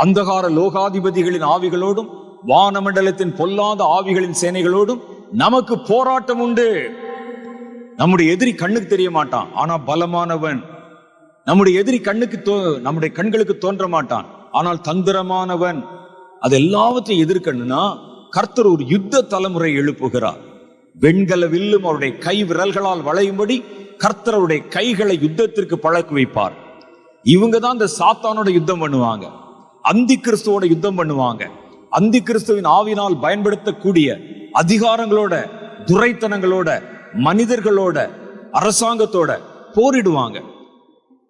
அந்தகார லோகாதிபதிகளின் ஆவிகளோடும் வானமண்டலத்தின் பொல்லாத ஆவிகளின் சேனைகளோடும் நமக்கு போராட்டம் உண்டு. நம்முடைய எதிரி கண்ணுக்கு தெரிய மாட்டான், ஆனா பலமானவன். நம்முடைய எதிரி கண்ணுக்கு தோ நம்முடைய கண்களுக்கு தோன்ற மாட்டான், ஆனால் தந்திரமானவன். அது எல்லாவற்றையும் எதிர்க்கணும்னா கர்த்தர் ஒரு யுத்த தலைமுறை எழுப்புகிறார். வெண்கல வில்லும் அவருடைய கை விரல்களால் வளையும்படி கர்த்தர் அவருடைய கைகளை யுத்தத்திற்கு பழக்கு வைப்பார். இவங்க தான் இந்த சாத்தானோட யுத்தம் பண்ணுவாங்க, அந்தி கிறிஸ்துவோட யுத்தம் பண்ணுவாங்க, அந்தி கிறிஸ்துவின் ஆவினால் பயன்படுத்தக்கூடிய அதிகாரங்களோட, துரைத்தனங்களோட, மனிதர்களோட, அரசாங்கத்தோட போரிடுவாங்க.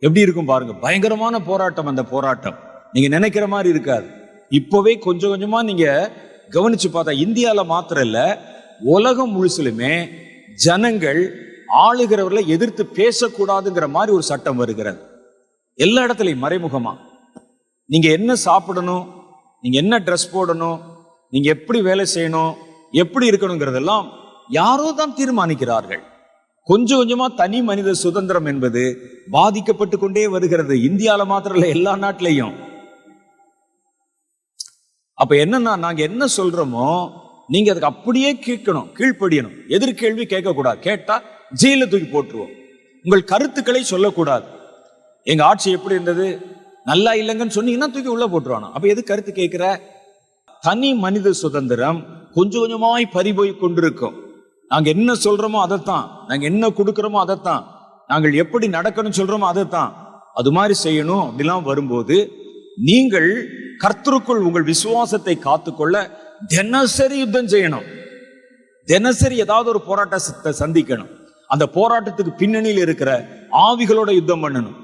எப்படி இருக்கும் பாருங்க, பயங்கரமான போராட்டம். அந்த போராட்டம் நீங்க நினைக்கிற மாதிரி இருக்காது. இப்பவே கொஞ்சம் கொஞ்சமா நீங்க கவனிச்சு பார்த்தா இந்தியாவில மாத்திரம் இல்ல, உலகம் முழுசுலுமே ஜனங்கள் ஆளுகிறவர்களை எதிர்த்து பேசக்கூடாதுங்கிற மாதிரி ஒரு சட்டம் வருகிறது. எல்லா இடத்துலையும் மறைமுகமா நீங்க என்ன சாப்பிடணும், நீங்க என்ன ட்ரெஸ் போடணும், நீங்க எப்படி வேலை செய்யணும், எப்படி இருக்கணுங்கிறதெல்லாம் யாரோ தான் தீர்மானிக்கிறார்கள். கொஞ்சம் கொஞ்சமா தனி மனித சுதந்திரம் என்பது பாதிக்கப்பட்டு கொண்டே வருகிறது. இந்தியாவில மாத்திரம் இல்ல, எல்லா நாட்டிலையும். அப்ப என்னன்னா நாங்க என்ன சொல்றோமோ நீங்க அதுக்கு அப்படியே கேட்கணும், கீழ்ப்படியணும், எதிர்கேள்வி கேட்கக்கூடாது. கேட்டா ஜெயில தூக்கி போட்டுருவோம். உங்கள் கருத்துக்களை சொல்லக்கூடாது. எங்க ஆட்சி எப்படி இருந்தது, நல்லா இல்லைங்கன்னு சொன்னீங்கன்னா தூக்கி உள்ள போட்டுருவானோ. அப்ப எது கருத்து கேட்கிற? தனி மனித சுதந்திரம் கொஞ்சம் கொஞ்சமாய் பறிபோய் கொண்டிருக்கும். நாங்க என்ன சொல்றோமோ அதைத்தான், நாங்க என்ன கொடுக்கிறோமோ அதைத்தான், நாங்கள் எப்படி நடக்கணும்னு சொல்றோமோ அதைத்தான் அது மாதிரி செய்யணும். அப்படிலாம் வரும்போது நீங்கள் கர்த்தருக்குள் உங்கள் விசுவாசத்தை காத்துக்கொள்ள தினசரி யுத்தம் செய்யணும். தினசரி ஏதாவது ஒரு போராட்டத்தை சந்திக்கணும். அந்த போராட்டத்துக்கு பின்னணியில் இருக்கிற ஆவிகளோட யுத்தம் பண்ணணும்.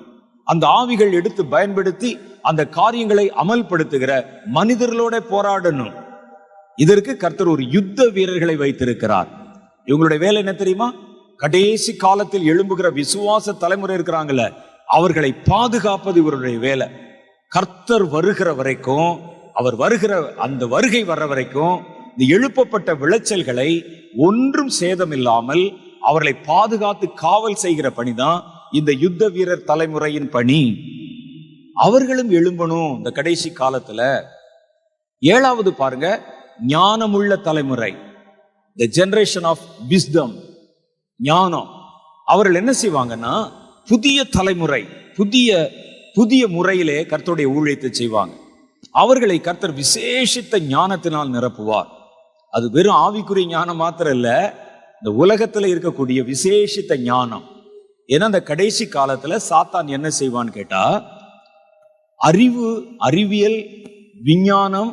அந்த ஆவிகள் எடுத்து பயன்படுத்தி அந்த காரியங்களை அமல்படுத்துகிற மனிதர்களோட போராடணும். இதற்கு கர்த்தர் ஒரு யுத்த வீரர்களை வைத்திருக்கிறார். இவங்களுடைய வேலை என்ன தெரியுமா? கடைசி காலத்தில் எழும்புகிற விசுவாச தலைமுறை இருக்கிறாங்கள, அவர்களை பாதுகாப்பது இவருடைய வேலை. கர்த்தர் வருகிற வரைக்கும், அவர் வருகிற அந்த வருகை வர வரைக்கும் இந்த எழுப்பப்பட்ட விளைச்சல்களை ஒன்றும் சேதமில்லாமல் அவர்களை பாதுகாத்து காவல் செய்கிற பணிதான் இந்த யுத்த வீரர் தலைமுறையின் பணி. அவர்களும் எழும்பணும் இந்த கடைசி காலத்துல. ஏழாவது பாருங்க, ஞானமுள்ள தலைமுறை, தி ஜெனரேஷன் ஆஃப் விஸ்டம், ஞானம். அவர்கள் என்ன செய்வாங்கன்னா புதிய தலைமுறை, புதிய புதிய முறையிலே கர்த்தருடைய ஊழியத்தை செய்வாங்க. அவர்களை கர்த்தர் விசேஷித்த ஞானத்தினால் நிரப்புவார். அது வெறும் ஆவிக்குரிய ஞானம் மாத்திரம் இல்லை, இந்த உலகத்துல இருக்கக்கூடிய விசேஷித்த ஞானம். ஏன்னா அந்த கடைசி காலத்துல சாத்தான் என்ன செய்வான்னு கேட்டா, அறிவு, அறிவியல், விஞ்ஞானம்,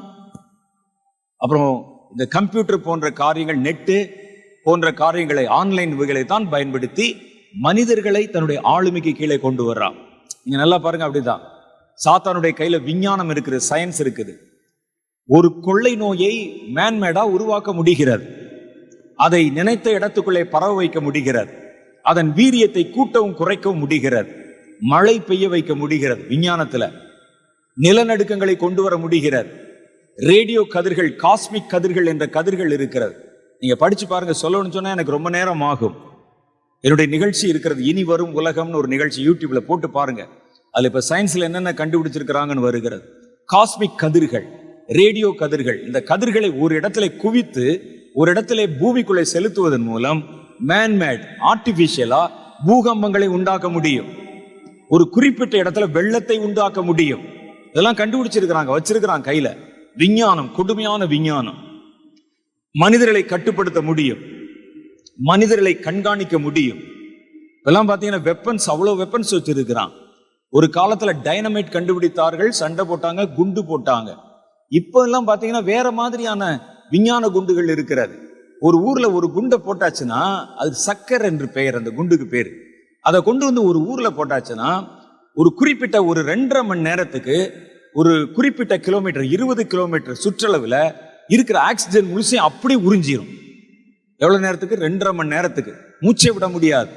அப்புறம் இந்த கம்ப்யூட்டர் போன்ற காரியங்கள், நெட்டு போன்ற காரியங்களை, ஆன்லைன் வகைகளை தான் பயன்படுத்தி மனிதர்களை தன்னுடைய ஆளுமைக்கு கீழே கொண்டு வர்றான். நீங்க நல்லா பாருங்க, அப்படிதான் சாத்தானுடைய கையில விஞ்ஞானம் இருக்குது, சயின்ஸ் இருக்குது. ஒரு கொள்ளை நோயை மேன்மேடா உருவாக்க முடிகிறது, அதை நினைத்த இடத்துக்குள்ளே பரவ வைக்க முடிகிறது, அதன் வீரியத்தை கூட்டவும் குறைக்கவும் முடிகிறது, மழை பெய்ய வைக்க முடிகிறது விஞ்ஞானத்துல, நிலநடுக்கங்களை கொண்டு வர முடிகிறது, ரேடியோ கதிர்கள், காஸ்மிக் கதிர்கள் என்ற கதிர்கள் இருக்கிறது. நீங்க படிச்சு பாருங்க. சொல்லணும்னு சொன்னா எனக்கு ரொம்ப நேரம் ஆகும். என்னுடைய நிகழ்ச்சி இருக்கிறது, இனி வரும் உலகம்னு ஒரு நிகழ்ச்சி, யூடியூப்ல போட்டு பாருங்க. அதுல இப்ப சயின்ஸ்ல என்னென்ன கண்டுபிடிச்சிருக்கிறாங்கன்னு வருகிறது. காஸ்மிக் கதிர்கள், ரேடியோ கதிர்கள், இந்த கதிர்களை ஒரு இடத்துல குவித்து ஒரு இடத்துல பூமிக்குள்ளே செலுத்துவதன் மூலம் மேன்மேட், ஆர்டிபிஷியலா பூகம்பங்களை உண்டாக்க முடியும். ஒரு குறிப்பிட்ட இடத்துல வெள்ளத்தை உண்டாக்க முடியும். இதெல்லாம் கண்டுபிடிச்சிருக்கிறாங்க, வச்சிருக்கிறாங்க கையில. விஞ்ஞானம், கொடுமையான விஞ்ஞானம். மனிதர்களை கட்டுப்படுத்த முடியும், மனிதர்களை கண்காணிக்க முடியும். இதெல்லாம் பார்த்தீங்கன்னா வெப்பன்ஸ், அவ்வளோ வெப்பன்ஸ் வச்சிருக்கிறான். ஒரு காலத்துல டைனமைட் கண்டுபிடித்தார்கள், சண்டை போட்டாங்க, குண்டு போட்டாங்க. இப்ப எல்லாம் பார்த்தீங்கன்னா வேற மாதிரியான விஞ்ஞான குண்டுகள் இருக்கிறது. ஒரு ஊர்ல ஒரு குண்டை போட்டாச்சுன்னா, அது சக்கர் என்று பெயர், அந்த குண்டுக்கு பேர். அதை கொண்டு வந்து ஒரு ஊர்ல போட்டாச்சுன்னா ஒரு குறிப்பிட்ட ஒரு ரெண்டரை மணி நேரத்துக்கு ஒரு குறிப்பிட்ட கிலோமீட்டர், இருபது கிலோமீட்டர் சுற்றளவுல இருக்கிற ஆக்சிஜன் முழுசையும் அப்படி உறிஞ்சிடும். எவ்வளவு நேரத்துக்கு? ரெண்டரை மணி நேரத்துக்கு. மூச்சை விட முடியாது.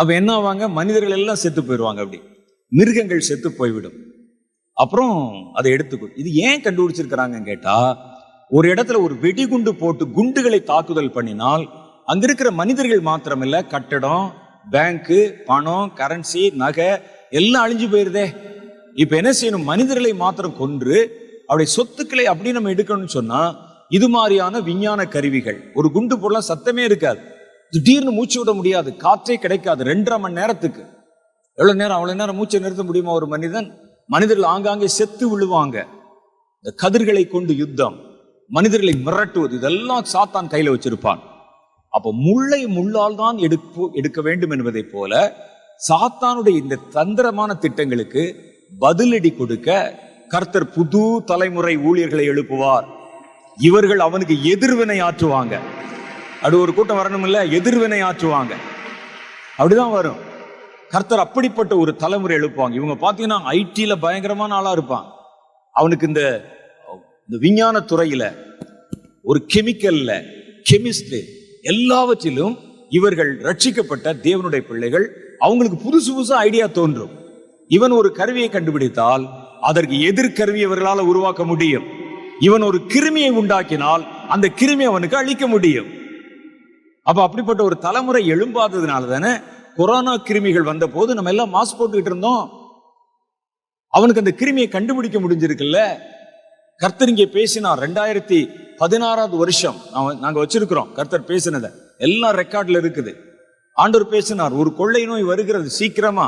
அப்ப என்ன ஆவாங்க? மனிதர்கள் எல்லாம் செத்து போயிடுவாங்க. அப்படி மிருகங்கள் செத்து போய்விடும். அப்புறம் அதை எடுத்துக்கொள். இது ஏன் கண்டுபிடிச்சிருக்கிறாங்கன்னு கேட்டா, ஒரு இடத்துல ஒரு வெடிகுண்டு போட்டு குண்டுகளை தாக்குதல் பண்ணினால் அங்க இருக்கிற மனிதர்கள் மாத்திரமில்ல, கட்டடம், பேங்க்கு, பணம், கரன்சி, நகை எல்லாம் அழிஞ்சு போயிருதே. இப்ப என்ன செய்யணும்? மனிதர்களை மாத்திரம் கொன்று அப்படி சொத்துக்களை அப்படி நம்ம எடுக்கணும்னு சொன்னா இது மாதிரியான விஞ்ஞான கருவிகள். ஒரு குண்டு போடலாம், சத்தமே இருக்காது, திடீர்னு மூச்சு விட முடியாது, காற்றே கிடைக்காது. ரெண்டரை மணி நேரத்துக்கு எவ்வளவு நேரம்? அவ்வளவு நேரம் மூச்சை நிறுத்த முடியுமா ஒரு மனிதன்? மனிதர்கள் ஆங்காங்கே செத்து விழுவாங்க. இந்த கதிர்களை கொண்டு யுத்தம், மனிதர்களை மிரட்டுவது, இதெல்லாம் சாத்தான் கையில வச்சிருப்பான். அப்ப முள்ளை முள்ளால் தான் எடுப்பு எடுக்க வேண்டும் என்பதை போல சாத்தானுடைய இந்த தந்திரமான திட்டங்களுக்கு பதிலடி கொடுக்க கர்த்தர் புது தலைமுறை ஊழியர்களை எழுப்புவார். இவர்கள் அவனுக்கு எதிர்வினை ஆற்றுவாங்க. அது ஒரு கூட்டம் வரணும் இல்ல, எதிர்வினை ஆற்றுவாங்க. அப்படிதான் வரும். கர்த்தர் அப்படிப்பட்ட ஒரு தலைமுறை எழுப்புவாங்க. இவங்க பாத்தீங்கன்னா ஐடில பயங்கரமான ஆளா இருப்பான். அவனுக்கு இந்த இந்த விஞ்ஞான துறையில, ஒரு கெமிக்கல்ல, கெமிஸ்ட்ரி, எல்லாவற்றிலும் இவர்கள் ரட்சிக்கப்பட்ட தேவனுடைய பிள்ளைகள். அவங்களுக்கு புதுசு புதுசா ஐடியா தோன்றும். இவன் ஒரு கருவியை கண்டுபிடித்தால் அதற்கு எதிர்கருவி இவர்களால் உருவாக்க முடியும். இவன் ஒரு கிருமியை உண்டாக்கினால் அந்த கிருமி அவனுக்கு அழிக்க முடியும். அப்ப அப்படிப்பட்ட ஒரு தலைமுறை எழும்பாததுனால தானே கொரோனா கிருமிகள் வந்த போது நம்ம எல்லாம் மாஸ்க் போட்டுக்கிட்டு இருந்தோம். அவனுக்கு அந்த கிருமியை கண்டுபிடிக்க முடிஞ்சிருக்குல்ல. கர்த்தர் இங்கே பேசினா, ரெண்டாயிரத்தி பதினாறாவது வருஷம் நாங்க வச்சிருக்கிறோம் கர்த்தர் பேசினத, எல்லாம் ரெக்கார்ட்ல இருக்குது. ஆண்டவர் பேசினார், ஒரு கொள்ளை நோய் வருகிறது, சீக்கிரமா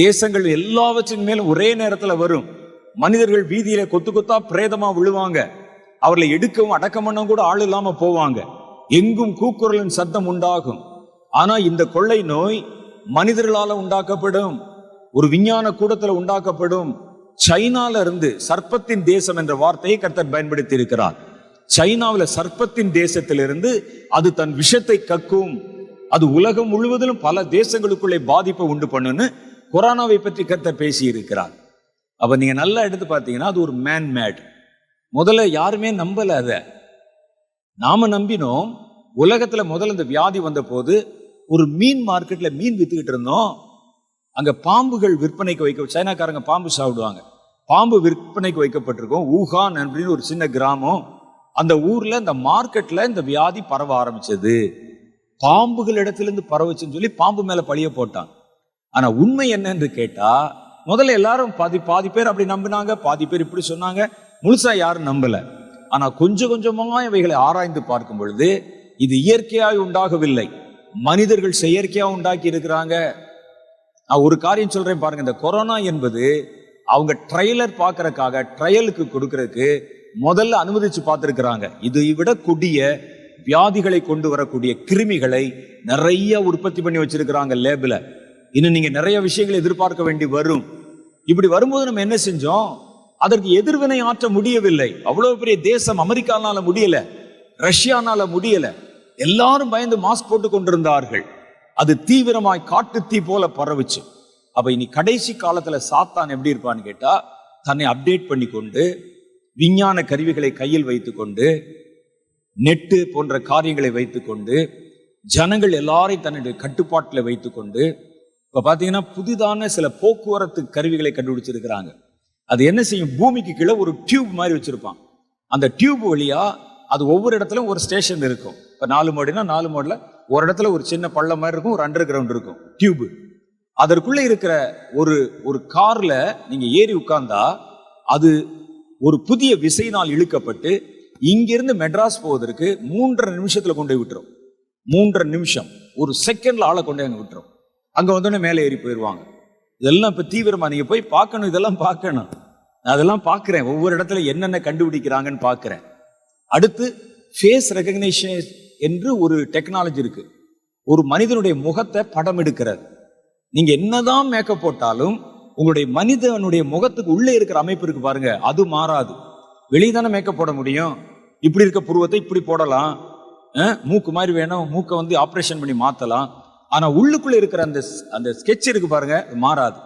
தேசங்கள் எல்லாவற்றின் மேலும் ஒரே நேரத்துல வரும். மனிதர்கள் வீதியில கொத்து கொத்தா பிரேதமா விழுவாங்க. அவர்களை எடுக்கவும் அடக்கம் பண்ணவும் கூட ஆள் இல்லாம போவாங்க. எங்கும் கூக்குரலின் சத்தம் உண்டாகும். ஆனா இந்த கொள்ளை நோய் மனிதர்களால உண்டாக்கப்படும், ஒரு விஞ்ஞான கூடத்துல உண்டாக்கப்படும். சைனால இருந்து சர்ப்பத்தின் தேசம் என்ற வார்த்தையை கர்த்தர் பயன்படுத்தி இருக்கிறார். சைனாவில சர்ப்பத்தின் தேசத்திலிருந்து அது தன் விஷத்தை கக்கும். அது உலகம் முழுவதிலும் பல தேசங்களுக்குள்ளே பாதிப்பை உண்டு பண்ணுன்னு கொரோனாவை பற்றி கர்த்தர் பேசி இருக்கிறார். அப்ப நீங்க நல்லா எடுத்து பார்த்தீங்கன்னா அது ஒரு மேன்மேட். முதல்ல யாருமே நம்பல, அத நாம நம்பினோம். உலகத்துல முதல்ல இந்த வியாதி வந்த போது ஒரு மீன் மார்க்கெட்ல மீன் வித்துக்கிட்டு இருந்தோம். அங்க பாம்புகள் விற்பனைக்கு வைக்க, சைனாக்காரங்க பாம்பு சாப்பிடுவாங்க, பாம்பு விற்பனைக்கு வைக்கப்பட்டிருக்கோம். ஊகான் அப்படின்னு ஒரு சின்ன கிராமம். அந்த ஊர்ல இந்த மார்க்கெட்ல இந்த வியாதி பரவ ஆரம்பிச்சது, பாம்புகள் இடத்துல இருந்து பரவச்சுன்னு சொல்லி பாம்பு மேல பழிய போட்டாங்க. ஆனா உண்மை என்னன்னு கேட்டா, முதல்ல எல்லாரும் பாதி பாதி பேர் அப்படி நம்பினாங்க, பாதி பேர் இப்படி சொன்னாங்க, முழுசா யாரும் நம்பல. ஆனா கொஞ்சம் கொஞ்சமா இவைகளை ஆராய்ந்து பார்க்கும் பொழுது இது இயற்கையாக உண்டாகவில்லை, மனிதர்கள் செயற்கையா உண்டாக்கி இருக்கிறாங்க. நான் ஒரு காரியம் சொல்றேன் பாருங்க, இந்த கொரோனா என்பது அவங்க ட்ரைலர் பாக்குறதுக்காக, ட்ரையலுக்கு கொடுக்கறதுக்கு முதல்ல அனுமதிச்சு பார்த்திருக்கிறாங்க. இதை விட கொடிய வியாதிகளை கொண்டு வரக்கூடிய கிருமிகளை நிறைய உற்பத்தி பண்ணி வச்சிருக்கிறாங்க லேபில். இன்னும் நீங்க நிறைய விஷயங்களை எதிர்பார்க்க வேண்டி வரும். இப்படி வரும்போது நம்ம என்ன செஞ்சோம்? அதற்கு எதிர்வினை ஆற்ற முடியவில்லை. அவ்வளவு பெரிய தேசம் அமெரிக்கானால முடியல, ரஷ்யானால முடியல. எல்லாரும் பயந்து மாஸ்க் போட்டு கொண்டிருந்தார்கள். அது தீவிரமாய் காட்டு தீ போல பரவுச்சு. அப்ப இனி கடைசி காலத்துல சாத்தான் எப்படி இருப்பான்னு கேட்டா, தன்னை அப்டேட் பண்ணி கொண்டு, விஞ்ஞான கருவிகளை கையில் வைத்துக்கொண்டு, நெட்டு போன்ற காரியங்களை வைத்துக்கொண்டு, ஜனங்கள் எல்லாரையும் தன்னுடைய கட்டுப்பாட்டில் வைத்துக்கொண்டு, இப்ப பாத்தீங்கன்னா புதிதான சில போக்குவரத்து கருவிகளை கண்டுபிடிச்சிருக்கிறாங்க. அது என்ன செய்யும்? பூமிக்கு கீழே ஒரு டியூப் மாதிரி வச்சிருப்பான். அந்த டியூப் வழியா அது ஒவ்வொரு இடத்துல ஒரு ஸ்டேஷன் இருக்கும். இப்ப நாலு மாடினா நாலு மாடில ஒரு இடத்துல ஒரு சின்ன பள்ளம் மாதிரி இருக்கும், ஒரு அண்டர் கிரவுண்ட் இருக்கும் டியூபு. அதற்குள்ள இருக்கிற ஒரு ஒரு கார்ல நீங்க ஏறி உட்கார்ந்தா அது ஒரு புதிய விசையினால் இழுக்கப்பட்டு இங்கிருந்து மெட்ராஸ் போவதற்கு மூன்றரை நிமிஷத்துல கொண்டு போய் விட்டுரும். மூன்றரை நிமிஷம் ஒரு செகண்ட்ல ஆளை கொண்டு அங்கே விட்டுரும். அங்க வந்தோடனே மேலே ஏறி போயிடுவாங்க. இதெல்லாம் இப்ப தீவிரமா நீங்க போய் பார்க்கணும், இதெல்லாம் பார்க்கணும். நான் அதெல்லாம் பார்க்கிறேன், ஒவ்வொரு இடத்துல என்னென்ன கண்டுபிடிக்கிறாங்கன்னு பார்க்கிறேன். அடுத்து ஃபேஸ் ரெகக்னிஷன் என்று ஒரு டெக்னாலஜி இருக்கு. ஒரு மனிதனுடைய முகத்தை படம் எடுக்கிறது. நீங்க என்னதான் மேக்கப் போட்டாலும் உங்களுடைய மனிதனுடைய முகத்துக்கு உள்ளே இருக்கிற அமைப்பு இருக்கு பாருங்க, அது மாறாது. வெளியே தானே மேக்கப் போட முடியும். இப்படி இருக்க புருவத்தை இப்படி போடலாம், மூக்கு மாதிரி வேணும், மூக்கை வந்து ஆப்ரேஷன் பண்ணி மாற்றலாம். ஆனால் உள்ளுக்குள்ளே இருக்கிற அந்த அந்த ஸ்கெட்ச் இருக்கு பாருங்க, மாறாது.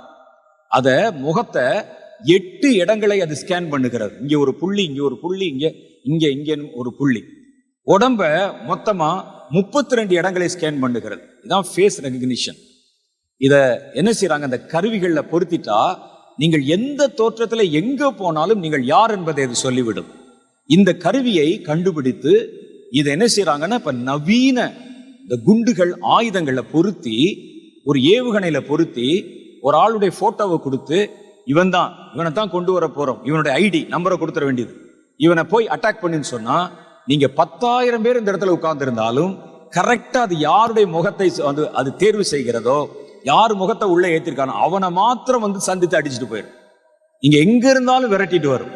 அதை முகத்தை எட்டு இடங்களை அது ஸ்கேன் பண்ணுகிறது. இங்கே ஒரு புள்ளி, இங்கே ஒரு புள்ளி, இங்கே இங்கே இங்கே ஒரு புள்ளி. உடம்பை மொத்தமாக முப்பத்தி ரெண்டு இடங்களை ஸ்கேன் பண்ணுகிறது. இதுதான் ஃபேஸ் ரெகக்னிஷன். இதை என்ன செய்யறாங்க? அந்த கருவிகளில் பொருத்திட்டா நீங்கள் எந்த தோற்றத்தில் எங்கே போனாலும் நீங்கள் யார் என்பதை அது சொல்லிவிடும். இந்த கருவியை கண்டுபிடித்து இதை என்ன செய்யறாங்கன்னா, இப்போ நவீன இந்த குண்டுகள் ஆயுதங்களை பொருத்தி, ஒரு ஏவுகணையில பொருத்தி, ஒரு ஆளுடைய போட்டோவை கொடுத்து, இவன் தான், இவனை தான் கொண்டு வர போறோம், இவனுடைய ஐடி நம்பரை கொடுத்துட வேண்டியது, இவனை போய் அட்டாக் பண்ணின்னு சொன்னா, நீங்க பத்தாயிரம் பேர் இந்த இடத்துல உட்கார்ந்து இருந்தாலும் கரெக்டா அது யாருடைய முகத்தை வந்து அது தேர்வு செய்கிறதோ, யார் முகத்தை உள்ள ஏத்திருக்கானோ அவனை மாத்திரம் வந்து சந்தித்து அடிச்சுட்டு போயிடும். நீங்க எங்க இருந்தாலும் விரட்டிட்டு வரும்.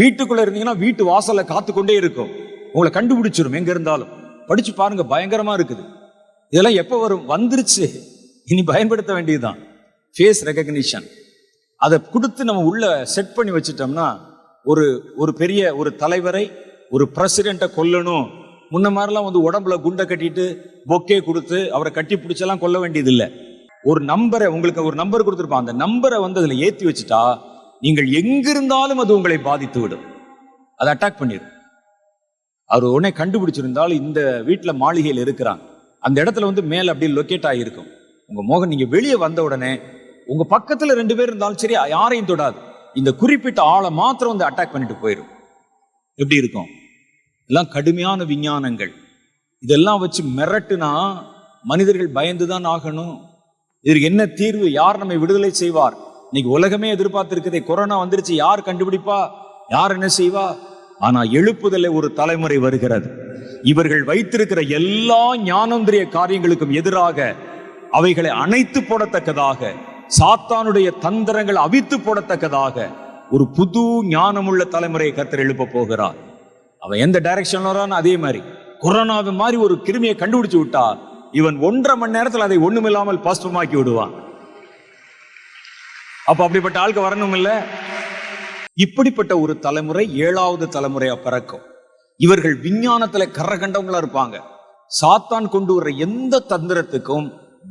வீட்டுக்குள்ள இருந்தீங்கன்னா வீட்டு வாசல்ல காத்துக்கொண்டே இருக்கும், உங்களை கண்டுபிடிச்சிடும் எங்க இருந்தாலும். படிச்சு பாருங்க, பயங்கரமா இருக்குது. இதெல்லாம் எப்போ வரும்? வந்துருச்சு, இனி பயன்படுத்த வேண்டியதுதான். ஃபேஸ் ரெகக்னிஷன் அதை கொடுத்து நம்ம உள்ள செட் பண்ணி வச்சுட்டோம்னா, ஒரு ஒரு பெரிய ஒரு தலைவரை, ஒரு பிரசிடென்ட்டை கொல்லணும், முன்ன மாதிரிலாம் வந்து உடம்புல குண்டை கட்டிட்டு பொக்கே கொடுத்து அவரை கட்டி பிடிச்செல்லாம் கொல்ல வேண்டியது இல்லை. ஒரு நம்பரை, உங்களுக்கு ஒரு நம்பர் கொடுத்துருப்பான், அந்த நம்பரை வந்து அதில் ஏற்றி வச்சுட்டா நீங்கள் எங்கிருந்தாலும் அது உங்களை பாதித்து விடும், அதை அட்டாக் பண்ணிடும். அவர் உடனே கண்டுபிடிச்சிருந்தாலும் இந்த வீட்டில் மாளிகையில் இருக்கிறாங்க, அந்த இடத்துல வந்து மேலே அப்படியே லொக்கேட் ஆகியிருக்கும் உங்கள் முகம். நீங்கள் வெளியே வந்த உடனே உங்கள் பக்கத்தில் ரெண்டு பேர் இருந்தாலும் சரி, யாரையும் தொடாது, இந்த குறிப்பிட்ட ஆளை மாத்திரம் வந்து அட்டாக் பண்ணிட்டு போயிடும். எப்படி இருக்கும்? எல்லாம் கடுமையான விஞ்ஞானங்கள். இதெல்லாம் வச்சு மிரட்டுனா மனிதர்கள் பயந்து தான் ஆகணும். இதற்கு என்ன தீர்வு? யார் நம்மை விடுதலை செய்வார்? இன்னைக்கு உலகமே எதிர்பார்த்திருக்கிறதே, கொரோனா வந்துருச்சு, யார் கண்டுபிடிப்பா, யார் என்ன செய்வா? ஆனா எழுப்புதலை ஒரு தலைமுறை வருகிறது. இவர்கள் வைத்திருக்கிற எல்லா ஞானேந்திரிய காரியங்களுக்கும் எதிராக அவைகளை அணைத்து போடத்தக்கதாக சாத்தானுடைய தந்திரங்கள் அவித்து போடத்தக்கதாக ஒரு புது ஞானமுள்ள தலைமுறையை கர்த்தர் எழுப்ப போகிறார். அவன் எந்த டைரக்ஷன்ல வரான்னு அதே மாதிரி கொரோனாவை மாதிரி ஒரு கிருமியை கண்டுபிடிச்சு விட்டா இவன் ஒன்றரை மணி நேரத்தில் அதை ஒண்ணுமில்லாமல் பாஸ்பமாக்கி விடுவான். அப்ப அப்படிப்பட்ட ஆளுக்கு வரணும் இல்ல? இப்படிப்பட்ட ஒரு தலைமுறை ஏழாவது தலைமுறையா பிறக்கும். இவர்கள் விஞ்ஞானத்துல கரகண்டவங்களா இருப்பாங்க. சாத்தான் கொண்டு வர்ற எந்த தந்திரத்துக்கும்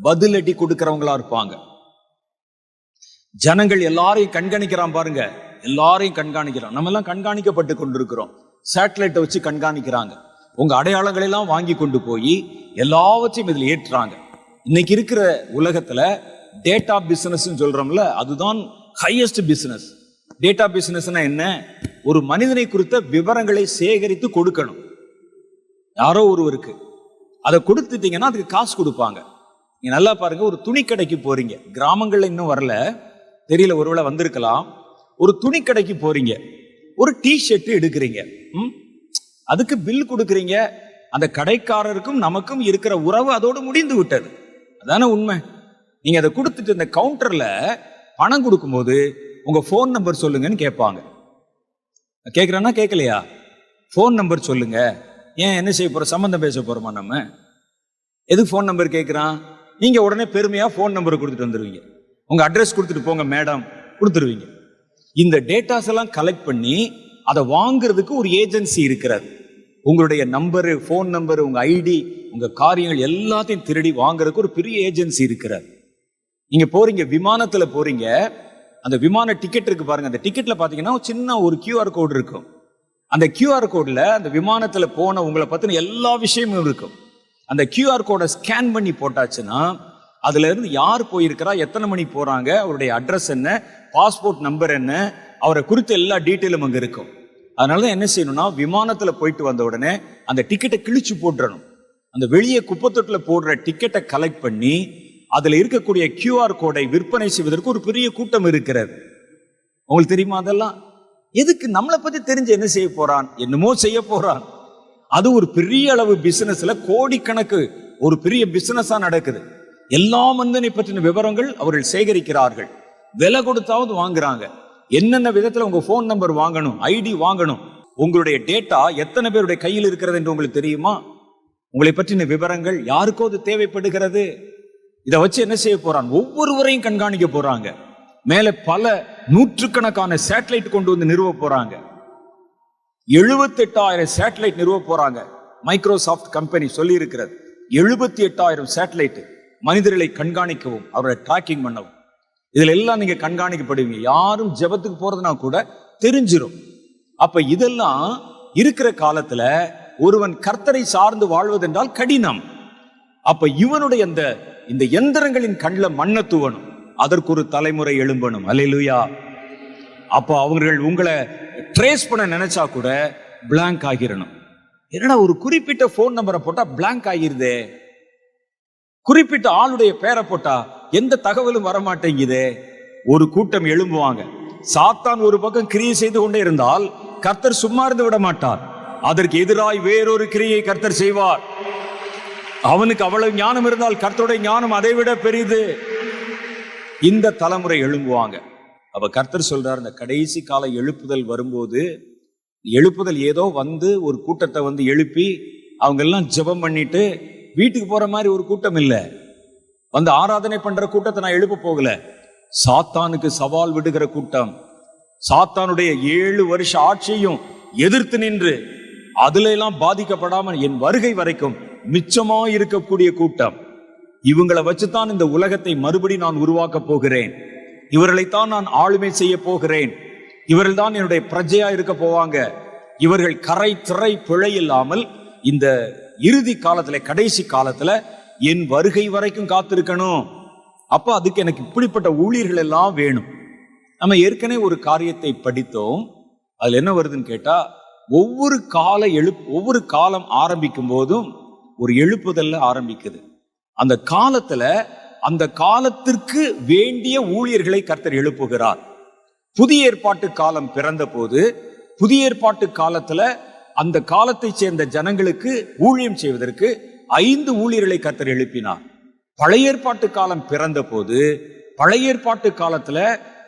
பதிலடி கொடுக்கிறவங்களா இருப்பாங்க. ஜனங்கள் எல்லாரையும் கண்காணிக்கிறான் பாருங்க, எல்லாரையும் கண்காணிக்கிறான். நம்ம எல்லாம் கண்காணிக்கப்பட்டு கொண்டிருக்கிறோம். சேட்டலைட்டை வச்சு கண்காணிக்கிறாங்க. உங்க அடையாளங்களை எல்லாம் வாங்கி கொண்டு போய் எல்லாவற்றையும் இதில் ஏற்றுறாங்க. இன்னைக்கு இருக்கிற உலகத்துல டேட்டா பிசினஸ் சொல்றோம்ல, அதுதான் ஹையஸ்ட் பிசினஸ். டேட்டா பிசினஸ்னா என்ன? ஒரு மனிதனை குறித்த விவரங்களை சேகரித்து கொடுக்கணும். யாரோ ஒருவருக்கு அதை கொடுத்துட்டீங்கன்னா அதுக்கு காசு கொடுப்பாங்க. நீங்க நல்லா பாருங்க, ஒரு துணி கடைக்கு போறீங்க. கிராமங்கள்ல இன்னும் வரல, தெரியல, ஒருவேளை வந்திருக்கலாம். ஒரு துணி கடைக்கு போறீங்க, ஒரு டி ஷர்ட் எடுக்கிறீங்க, ம் அதுக்கு பில் கொடுக்குறீங்க. அந்த கடைக்காரருக்கும் நமக்கும் இருக்கிற உறவு அதோடு முடிந்து விட்டது. அதான உண்மை. நீங்க அதை கொடுத்துட்டு இந்த கவுண்டர்ல பணம் கொடுக்கும்போது உங்க போன் நம்பர் சொல்லுங்கன்னு கேட்பாங்க. கேட்குறானா கேட்கலையா? போன் நம்பர் சொல்லுங்க. ஏன், என்ன செய்ய போறோம்? சம்பந்தம் பேச போறோமா? நம்ம எதுக்கு போன் நம்பர் கேட்குறான்? நீங்க உடனே பெருமையா போன் நம்பர் கொடுத்துட்டு வந்துடுவீங்க. உங்க அட்ரஸ் கொடுத்துட்டு போங்க மேடம், கொடுத்துருவீங்க. இந்த டேட்டாஸ் எல்லாம் கலெக்ட் பண்ணி அதை வாங்குறதுக்கு ஒரு ஏஜென்சி இருக்கிறது. உங்களுடைய நம்பரு, போன் நம்பரு, உங்க ஐடி, உங்க காரியங்கள் எல்லாத்தையும் திருடி வாங்குறதுக்கு ஒரு பெரிய ஏஜென்சி இருக்கிறது. நீங்க போறீங்க, விமானத்துல போறீங்க. அந்த விமான டிக்கெட் இருக்கு பாருங்க. அந்த டிக்கெட்ல பாத்தீங்கன்னா சின்ன ஒரு கியூஆர் கோடு இருக்கும். அந்த கியூஆர் கோட்ல அந்த விமானத்துல போன உங்களை பத்தின எல்லா விஷயமும் இருக்கும். அந்த கியூஆர் கோடை ஸ்கேன் பண்ணி போட்டாச்சுன்னா அதுல இருந்து யார் போயிருக்கிறா, எத்தனை மணி போறாங்க, அவருடைய அட்ரஸ் என்ன, பாஸ்போர்ட் நம்பர் என்ன, அவரை குறித்த எல்லா டீட்டெயிலும் அங்க இருக்கும். அதனாலதான் என்ன செய்யணும்னா, விமானத்துல போயிட்டு வந்த உடனே அந்த டிக்கெட்டை கிழிச்சு போட்டுறணும். அந்த வெளியே குப்பத்தொட்டுல போடுற டிக்கெட்டை கலெக்ட் பண்ணி அதுல இருக்கக்கூடிய கியூஆர் கோடை விற்பனை செய்வதற்கு ஒரு பெரிய கூட்டம் இருக்கிறது. உங்களுக்கு தெரியுமா? அதெல்லாம் எதுக்கு? நம்மளை பத்தி தெரிஞ்சு என்ன செய்ய போறான்? என்னமோ செய்ய போறான். அது ஒரு பெரிய அளவு பிசினஸ்ல கோடிக்கணக்கு ஒரு பெரிய பிசினஸா நடக்குது. எல்லா மனிதனை பற்றின விவரங்கள் அவர்கள் சேகரிக்கிறார்கள். விலை கொடுத்தாவது வாங்குறாங்க. என்னென்ன விதத்துல உங்க போன் நம்பர் வாங்கணும், ஐடி வாங்கணும், உங்களுடைய டேட்டா எத்தனை பேருடைய கையில் இருக்கிறது என்று உங்களுக்கு தெரியுமா? உங்களை பற்றின விவரங்கள் யாருக்கோ அது தேவைப்படுகிறது. இதை வச்சு என்ன செய்ய போறான்? ஒவ்வொருவரையும் கண்காணிக்க போறாங்க. மேல பல நூற்றுக்கணக்கான சேட்டலைட் கொண்டு வந்து நிறுவ போறாங்க. எழுபத்தி எட்டாயிரம் சேட்டலைட் நிறுவ போறாங்க. மைக்ரோசாஃப்ட் கம்பெனி சொல்லி இருக்கிறது எழுபத்தி எட்டாயிரம் சேட்டலைட் மனிதர்களை கண்காணிக்கவும் அவரை ட்ராக்கிங் பண்ணவும். இதுல எல்லாம் நீங்க கண்காணிக்கப்படுவீங்க. யாரும் ஜெபத்துக்கு போறதுனா கூட தெரிஞ்சிடும். அப்ப இதெல்லாம் இருக்கிற காலத்துல ஒருவன் கர்த்தரை சார்ந்து வாழ்வதென்றால் கடினம். அப்ப இவனுடைய அந்த இந்த எந்திரங்களின் கண்ணில் மண்ணை தூவணும். அதற்கு ஒரு தலைமுறை எழும்பணும். அல்லேலூயா. அப்போ அவர்கள் உங்களை ட்ரேஸ் பண்ண நினைச்சா கூட பிளாங்க் ஆகிடணும். என்னடா ஒரு குறிப்பிட்ட போன் நம்பரை போட்டா பிளாங்க் ஆகிருதே, குறிப்பிட்ட ஆளுடைய பேரை போட்டா எந்த தகவலும் வரமாட்டேங்குதே. ஒரு கூட்டம் எழும்புவாங்க. சாத்தான் ஒரு பக்கம் கிரியை செய்து கொண்டே இருந்தால் கர்த்தர் சும்மா இருந்து விட மாட்டார். அதற்கு எதிராய் வேறொரு கிரியை கர்த்தர் செய்வார். அவனுக்கு அவ்வளவு ஞானம் இருந்தால் கர்த்தருடைய ஞானம் அதை விட பெரிது. இந்த தலைமுறை எழும்புவாங்க. அப்ப கர்த்தர் சொல்றார், இந்த கடைசி கால எழுப்புதல் வரும்போது, எழுப்புதல் ஏதோ வந்து ஒரு கூட்டத்தை வந்து எழுப்பி அவங்க எல்லாம் ஜெபம் பண்ணிட்டு வீட்டுக்கு போற மாதிரி ஒரு கூட்டம் இல்லை, வந்து ஆராதனை பண்ற கூட்டத்தை நான் எழுப்ப போகல. சாத்தானுக்கு சவால் விடுகிற கூட்டம். சாத்தானுடைய ஏழு வருஷ ஆட்சியையும் எதிர்த்து நின்று அதுல எல்லாம் பாதிக்கப்படாமல் என் வருகை வரைக்கும் மிச்சமா இருக்கக்கூடிய கூட்டம். இவங்களை வச்சுதான் இந்த உலகத்தை மறுபடி நான் உருவாக்க போகிறேன். இவர்களைத்தான் நான் ஆளுமை செய்ய போகிறேன். இவர்கள் தான் என்னுடைய பிரஜையா இருக்க போவாங்க. இவர்கள் கரை திரை பிழை இல்லாமல் இந்த இறுதி காலத்துல, கடைசி காலத்துல என் வருகை வரைக்கும் காத்திருக்கணும். அப்ப அதுக்கு எனக்கு இப்படிப்பட்ட ஊழியர்கள் எல்லாம் வேணும். நம்ம ஏற்கனவே ஒரு காரியத்தை படித்தோம். அதுல என்ன வருதுன்னு கேட்டா, ஒவ்வொரு கால எழு ஒவ்வொரு காலம் ஆரம்பிக்கும் போதும் ஒரு எழுப்புதல்ல ஆரம்பிக்குது. அந்த காலத்துல அந்த காலத்திற்கு வேண்டிய ஊழியர்களை கர்த்தர் எழுப்புகிறார். புதிய ஏற்பாட்டு காலம் பிறந்த போது புதிய ஏற்பாட்டு காலத்துல அந்த காலத்தை சேர்ந்த ஜனங்களுக்கு ஊழியம் செய்வதற்கு ஐந்து ஊழியர்களை கர்த்தர் எழுப்பினார். பழைய ஏற்பாட்டு காலம் பிறந்த போது பழைய ஏற்பாட்டு காலத்துல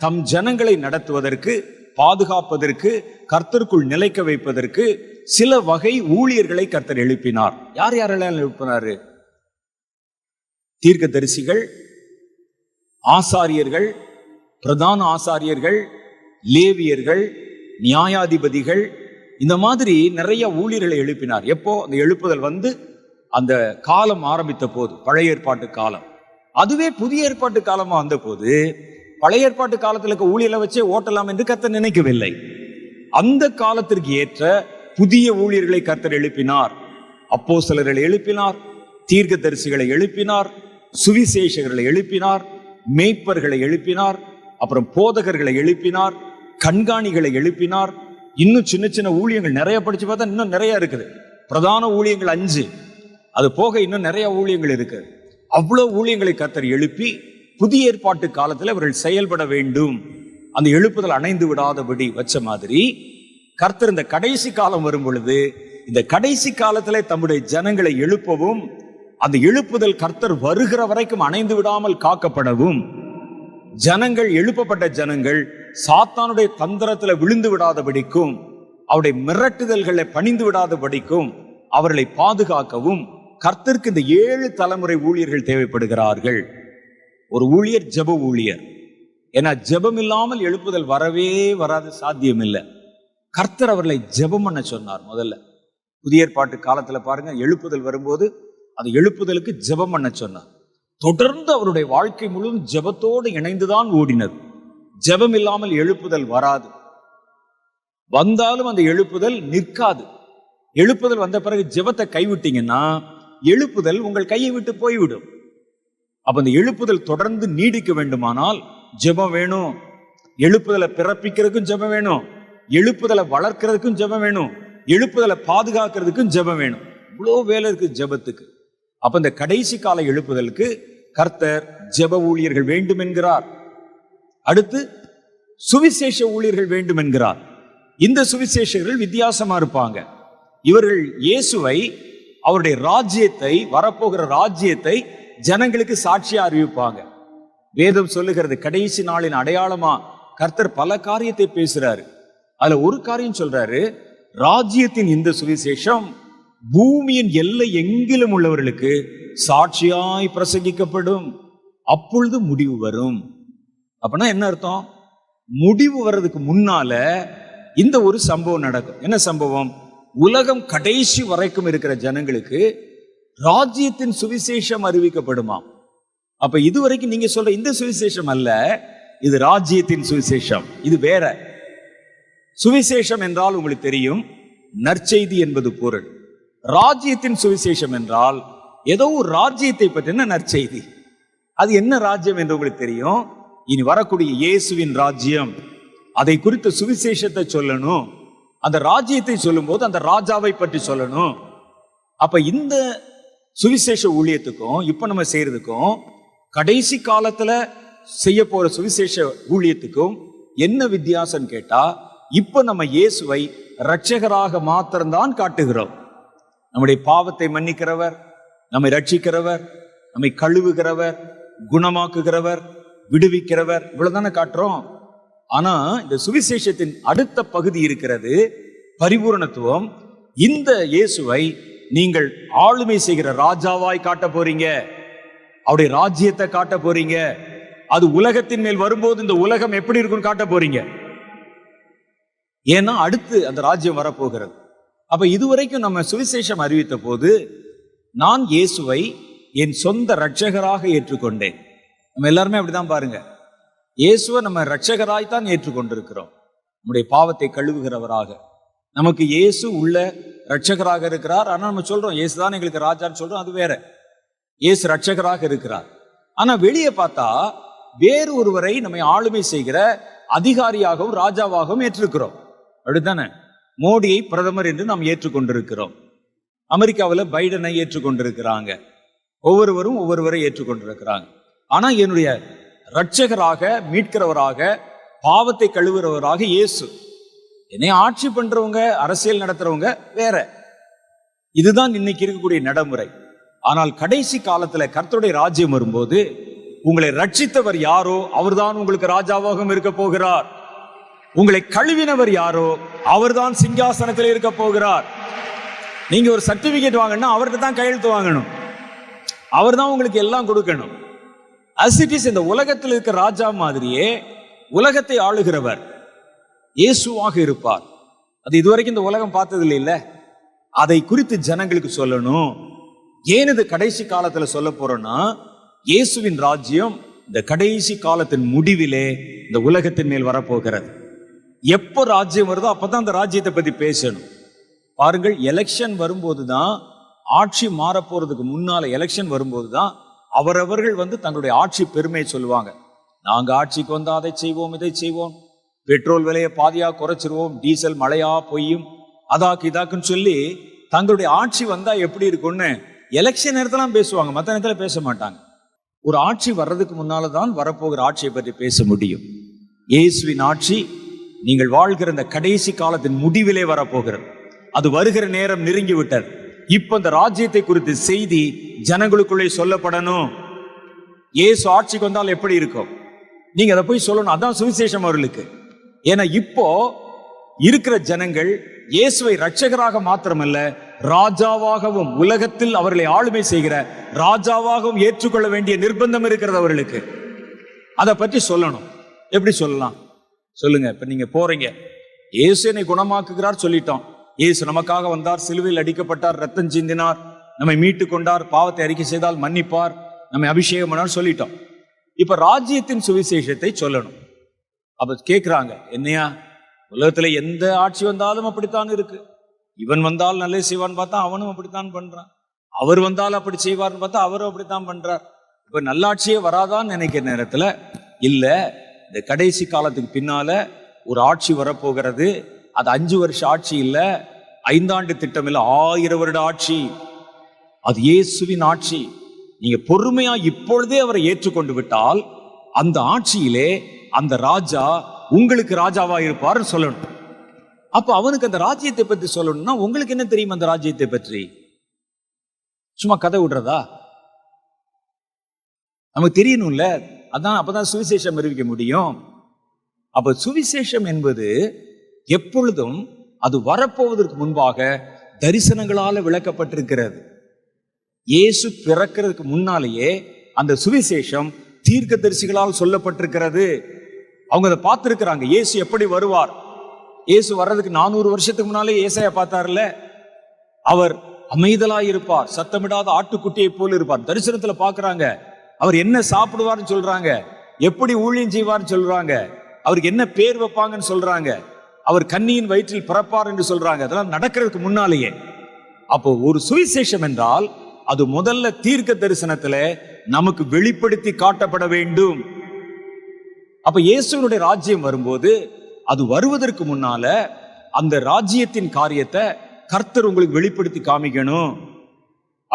தம் ஜனங்களை நடத்துவதற்கு, பாதுகாப்பதற்கு, கர்த்தருக்குள் நிலைக்க வைப்பதற்கு சில வகை ஊழியர்களை கர்த்தர் எழுப்பினார். யார் யாரெல்லாம் எழுப்பினாரு? தீர்க்கதரிசிகள், ஆசாரியர்கள், பிரதான ஆசாரியர்கள், லேவியர்கள், நியாயாதிபதிகள், இந்த மாதிரி நிறைய ஊழியர்களை எழுப்பினார். எப்போ? அந்த எழுப்புதல் வந்து அந்த காலம் ஆரம்பித்த போது, பழைய ஏற்பாட்டு காலம். அதுவே புதிய ஏற்பாட்டு காலமா வந்த போது பழைய ஏற்பாட்டு காலத்தில் இருக்க ஊழியர்களை வச்சே ஓட்டலாம் என்று கர்த்தர் நினைக்கவில்லை. அந்த காலத்திற்கு ஏற்ற புதிய ஊழியர்களை கர்த்தர் எழுப்பினார். அப்போஸ்தலர்களை எழுப்பினார், தீர்க்கதரிசிகளை எழுப்பினார், சுவிசேஷகர்களை எழுப்பினார், மேய்ப்பர்களை எழுப்பினார், அப்புறம் போதகர்களை எழுப்பினார், கண்காணிகளை எழுப்பினார். இன்னும் சின்ன சின்ன ஊழியங்கள் நிறைய படிச்சு பார்த்தா இன்னும் நிறைய இருக்குது. பிரதான ஊழியங்கள் அஞ்சு, அது போக இன்னும் நிறைய ஊழியங்கள் இருக்குது. அவ்வளோ ஊழியங்களை கர்த்தர் எழுப்பி புதிய ஏற்பாட்டு காலத்தில் அவர்கள் செயல்பட வேண்டும், அந்த எழுப்புதல் அணைந்து விடாதபடி வச்ச மாதிரி கர்த்தர் இந்த கடைசி காலம் வரும் பொழுது இந்த கடைசி காலத்தில் தம்முடைய ஜனங்களை எழுப்பவும், அந்த எழுப்புதல் கர்த்தர் வருகிற வரைக்கும் அணைந்து விடாமல் காக்கப்படவும், ஜனங்கள் எழுப்பப்பட்ட ஜனங்கள் சாத்தானுடைய தந்திரத்தில் விழுந்து விடாதபடிக்கும், அவருடைய மிரட்டுதல்களை பணிந்து விடாதபடிக்கும் அவர்களை பாதுகாக்கவும் கர்த்தருக்கு இந்த ஏழு தலைமுறை ஊழியர்கள் தேவைப்படுகிறார்கள். ஒரு ஊழியர் ஜெப ஊழியர். ஏன்னா ஜெபம் இல்லாமல் எழுப்புதல் வரவே வராது, சாத்தியம் இல்லை. கர்த்தர் அவர்களை ஜெபம் பண்ண சொன்னார். முதல்ல புதிய ஏற்பாட்டு காலத்தில் பாருங்க, எழுப்புதல் வரும்போது அந்த எழுப்புதலுக்கு ஜெபம் பண்ண சொன்னார். தொடர்ந்து அவருடைய வாழ்க்கை முழுவதும் ஜெபத்தோடு இணைந்துதான் ஓடினது. ஜெபம் இல்லாமல் எழுப்புதல் வராது, வந்தாலும் அந்த எழுப்புதல் நிற்காது. எழுப்புதல் வந்த பிறகு ஜெபத்தை கைவிட்டீங்கன்னா எழுப்புதல் உங்கள் கையை விட்டு போய்விடும். அப்ப அந்த எழுப்புதல் தொடர்ந்து நீடிக்க வேண்டுமானால் ஜெபம் வேணும். எழுப்புதலை பிறப்பிக்கிறதுக்கும் ஜெபம் வேணும், எழுப்புதலை வளர்க்கிறதுக்கும் ஜெபம் வேணும், எழுப்புதலை பாதுகாக்கிறதுக்கும் ஜெபம் வேணும். இவ்வளோ வேலை இருக்கு ஜெபத்துக்கு. அப்ப இந்த கடைசி கால எழுப்புதலுக்கு கர்த்தர் ஜெப ஊழியர்கள் வேண்டும் என்கிறார். அடுத்து சுவிசேஷ ஊழியர்கள் வேண்டும் என்கிறார். இந்த சுவிசேஷர்கள் வித்தியாசமா இருப்பாங்க. இவர்கள் இயேசுவை, அவருடைய ராஜ்யத்தை, வரப்போகிற ராஜ்யத்தை ஜனங்களுக்கு சாட்சியா அறிவிப்பாங்க. வேதம் சொல்லுகிறது கடைசி நாளின் அடையாளமா கர்த்தர் பல காரியத்தை பேசுறாரு. அதுல ஒரு காரியம் சொல்றாரு, ராஜ்யத்தின் இந்த சுவிசேஷம் பூமியின் எல்லை எங்கிலும் உள்ளவர்களுக்கு சாட்சியாய் பிரசங்கிக்கப்படும், அப்பொழுது முடிவு வரும். அப்படின்னா என்ன அர்த்தம்? முடிவு வர்றதுக்கு முன்னால இந்த ஒரு சம்பவம் நடக்கும். என்ன சம்பவம்? உலகம் கடைசி வரைக்கும் இருக்கிற ஜனங்களுக்கு ராஜ்யத்தின் சுவிசேஷம் அறிவிக்கப்படுமாம். அப்ப இதுவரைக்கும் நீங்க சொல்ற இந்த சுவிசேஷம் அல்ல, இது ராஜ்யத்தின் சுவிசேஷம், இது வேற சுவிசேஷம். என்றால் உங்களுக்கு தெரியும் நற்செய்தி என்பது பொருள். ராஜ்யத்தின் சுவிசேஷம் என்றால் ஏதோ ஒரு ராஜ்யத்தை பற்றின நற்செய்தி. அது என்ன ராஜ்யம் என்று உங்களுக்கு தெரியும். இனி வரக்கூடிய இயேசுவின் ராஜ்யம், அதை குறித்த சுவிசேஷத்தை சொல்லணும். அந்த ராஜ்யத்தை சொல்லும் போது அந்த ராஜாவை பற்றி சொல்லணும். அப்ப இந்த சுவிசேஷ ஊழியத்துக்கும் இப்ப நம்ம செய்யறதுக்கும் கடைசி காலத்துல செய்ய போற சுவிசேஷ ஊழியத்துக்கும் என்ன வித்தியாசம் கேட்டா, இப்ப நம்ம இயேசுவை இரட்சகராக மாத்திரம்தான் காட்டுகிறோம். நம்முடைய பாவத்தை மன்னிக்கிறவர், நம்மை ரட்சிக்கிறவர், நம்மை கழுவுகிறவர், குணமாக்குகிறவர், விடுவிக்கிறவர், இவ்வளவுதானே காட்டுறோம். ஆனா இந்த சுவிசேஷத்தின் அடுத்த பகுதி இருக்கிறது பரிபூரணத்துவம். இந்த இயேசுவை நீங்கள் ஆளுமை செய்கிற ராஜாவாய் காட்ட போறீங்க, அவருடைய ராஜ்யத்தை காட்ட போறீங்க. அது உலகத்தின் மேல் வரும்போது இந்த உலகம் எப்படி இருக்குன்னு காட்ட போறீங்க. ஏன்னா அடுத்து அந்த ராஜ்யம் வரப்போகிறது. அப்ப இதுவரைக்கும் நம்ம சுவிசேஷம் அறிவித்த போது நான் இயேசுவை என் சொந்த இரட்சகராக ஏற்றுக்கொண்டேன். நம்ம எல்லாருமே அப்படிதான் பாருங்க, இயேசுவை நம்ம இரட்சகராய்த்தான் ஏற்றுக்கொண்டிருக்கிறோம். நம்முடைய பாவத்தை கழுவுகிறவராக நமக்கு இயேசு உள்ள இரட்சகராக இருக்கிறார். ஆனா நம்ம சொல்றோம் இயேசுதான் எங்களுக்கு ராஜான்னு சொல்றோம், அது வேற. இயேசு இரட்சகராக இருக்கிறார். ஆனா வெளியே பார்த்தா வேறு ஒருவரை நம்மை ஆளுமை செய்கிற அதிகாரியாகவும் ராஜாவாகவும் ஏற்றிருக்கிறோம். அப்படித்தானே? மோடியை பிரதமர் என்று நாம் ஏற்றுக்கொண்டிருக்கிறோம். அமெரிக்காவில் பைடனை ஏற்றுக்கொண்டிருக்கிறாங்க. ஒவ்வொருவரும் ஒவ்வொருவரை ஏற்றுக்கொண்டிருக்கிறாங்க. ஆனா என்னுடைய இரட்சகராக, மீட்கிறவராக, பாவத்தை கழுவுகிறவராக இயேசு. என்னை ஆட்சி பண்றவங்க, அரசியல் நடத்துறவங்க வேற. இதுதான் இன்னைக்கு இருக்கக்கூடிய நடைமுறை. ஆனால் கடைசி காலத்துல கர்த்தருடைய ராஜ்யம் வரும்போது உங்களை ரட்சித்தவர் யாரோ அவர்தான் உங்களுக்கு ராஜாவாகவும் இருக்க போகிறார். உங்களை கழுவினவர் யாரோ அவர்தான் சிங்காசனத்தில் இருக்க போகிறார். நீங்க ஒரு சர்டிபிகேட் வாங்கினா அவர்கிட்ட தான் கையெழுத்து வாங்கணும், அவர் தான் உங்களுக்கு எல்லாம் கொடுக்கணும். அஸ் இட் இஸ், இந்த உலகத்தில் இருக்கிற ராஜா மாதிரியே உலகத்தை ஆளுகிறவர் இயேசுவாக இருப்பார். அது இதுவரைக்கும் இந்த உலகம் பார்த்தது இல்லை. அதை குறித்து ஜனங்களுக்கு சொல்லணும். ஏன் இது கடைசி காலத்துல சொல்ல போறோம்னா, இயேசுவின் ராஜ்யம் இந்த கடைசி காலத்தின் முடிவிலே இந்த உலகத்தின் மேல் வரப்போகிறது. எப்போ ராஜ்யம் வருதோ அப்பதான் அந்த ராஜ்யத்தை பத்தி பேசணும். பாருங்கள், எலெக்ஷன் வரும்போதுதான், ஆட்சி மாறப்போறதுக்கு முன்னால எலெக்ஷன் வரும்போதுதான் அவரவர்கள் வந்து தங்களுடைய ஆட்சி பெருமையை சொல்லுவாங்க. நாங்க ஆட்சிக்கு வந்தா அதை செய்வோம், இதை செய்வோம், பெட்ரோல் விலையை பாதியா குறைச்சிருவோம், டீசல் மழையா பொய்யும், அதாக்கு இதாக்குன்னு சொல்லி தங்களுடைய ஆட்சி வந்தா எப்படி இருக்கும்னு எலெக்ஷன் நேரத்தெல்லாம் பேசுவாங்க, மற்ற நேரத்துல பேச மாட்டாங்க. ஒரு ஆட்சி வர்றதுக்கு முன்னால தான் வரப்போகிற ஆட்சியை பற்றி பேச முடியும். இயேசுவின் ஆட்சி நீங்கள் வாழ்கிற இந்த கடைசி காலத்தின் முடிவிலே வரப்போகிறது. அது வருகிற நேரம் நெருங்கி விட்டது. இப்ப இந்த ராஜ்யத்தை குறித்து செய்தி ஜனங்களுக்குள்ளே சொல்லப்படணும். இயேசு ஆட்சிக்கு வந்தால் எப்படி இருக்கும் நீங்க அதை போய் சொல்லணும். அதான் சுவிசேஷம் அவர்களுக்கு. ஏன்னா இப்போ இருக்கிற ஜனங்கள் இயேசுவை ரட்சகராக மாத்திரமல்ல, ராஜாவாகவும் உலகத்தில் அவர்களை ஆளுமை செய்கிற ராஜாவாகவும் ஏற்றுக்கொள்ள வேண்டிய நிர்பந்தம் இருக்கிறது அவர்களுக்கு. அதை பற்றி சொல்லணும். எப்படி சொல்லலாம் சொல்லுங்க. இப்ப நீங்க போறீங்க, இயேசு என்னை குணமாக்குகிறார் சொல்லிட்டோம், இயேசு நமக்காக வந்தார், சிலுவையில் அடிக்கப்பட்டார், ரத்தம் சிந்தினார், நம்மை மீட்டு கொண்டார், பாவத்தை அறிக்கை செய்தால் மன்னிப்பார், நம்மை அபிஷேகம் பண்ணார் சொல்லிட்டோம். இப்ப ராஜ்யத்தின் சுவிசேஷத்தை சொல்லணும். அப்ப கேட்கிறாங்க, என்னையா உலகத்துல எந்த ஆட்சி வந்தாலும் அப்படித்தான் இருக்கு, இவன் வந்தால் நல்ல செய்வான்னு பார்த்தா அவனும் அப்படித்தான் பண்றான், அவர் வந்தாலும் அப்படி செய்வார்னு பார்த்தா அவரும் அப்படித்தான் பண்றார், இப்ப நல்லாட்சியே வராதான்னு நினைக்கிற நேரத்துல, இல்ல இந்த கடைசி காலத்துக்கு பின்னால ஒரு ஆட்சி வரப்போகிறது. அது அஞ்சு வருஷ ஆட்சி இல்ல, ஐந்தாண்டு திட்டம் இல்ல, ஆயிரம் வருட ஆட்சி. அது இயேசுவின் ஆட்சி. நீங்க பொறுமையா இப்பொழுதே அவரை ஏற்றுக்கொண்டு விட்டால் அந்த ஆட்சியிலே அந்த ராஜா உங்களுக்கு ராஜாவா இருப்பார்னு சொல்லணும். அப்ப அவனுக்கு அந்த ராஜ்யத்தை பற்றி சொல்லணும்னா உங்களுக்கு என்ன தெரியும்? அந்த ராஜ்யத்தை பற்றி சும்மா கதை விடுறதா? நமக்கு தெரியணும்ல. அதான் அப்பதான் சுவிசேஷம் அறிவிக்க முடியும். அப்ப சுவிசேஷம் என்பது எப்பொழுதும் அது வரப்போவதற்கு முன்பாக தரிசனங்களால விளக்கப்பட்டிருக்கிறது. இயேசு பிறக்கிறதுக்கு முன்னாலேயே அந்த சுவிசேஷம் தீர்க்க தரிசிகளால் சொல்லப்பட்டிருக்கிறது. அவங்க அதை பார்த்திருக்கிறாங்க. இயேசு எப்படி வருவார்? இயேசு வர்றதுக்கு நானூறு வருஷத்துக்கு முன்னாலே ஏசாயா பார்த்தார்ல, அவர் அமைதலாய் இருப்பார், சத்தமிடாத ஆட்டுக்குட்டியை போல இருப்பார். தரிசனத்துல பாக்குறாங்க. அவர் என்ன சாப்பிடுவார்னு சொல்றாங்க, எப்படி ஊழியம் செய்வார்னு சொல்றாங்க, அவருக்கு என்ன பேர் வைப்பாங்கன்னு சொல்றாங்க, அவர் கன்னியின் வயிற்றில் பிறப்பார் என்று சொல்றாங்க. அதெல்லாம் நடக்கிறதுக்கு முன்னாலேயே. அப்போ ஒரு சுவிசேஷம் என்றால் அது முதல்ல தீர்க்க தரிசனத்துல நமக்கு வெளிப்படுத்தி காட்டப்பட வேண்டும். அப்ப இயேசுனுடைய ராஜ்யம் வரும்போது அது வருவதற்கு முன்னால அந்த ராஜ்யத்தின் காரியத்தை கர்த்தர் உங்களுக்கு வெளிப்படுத்தி காமிக்கணும்.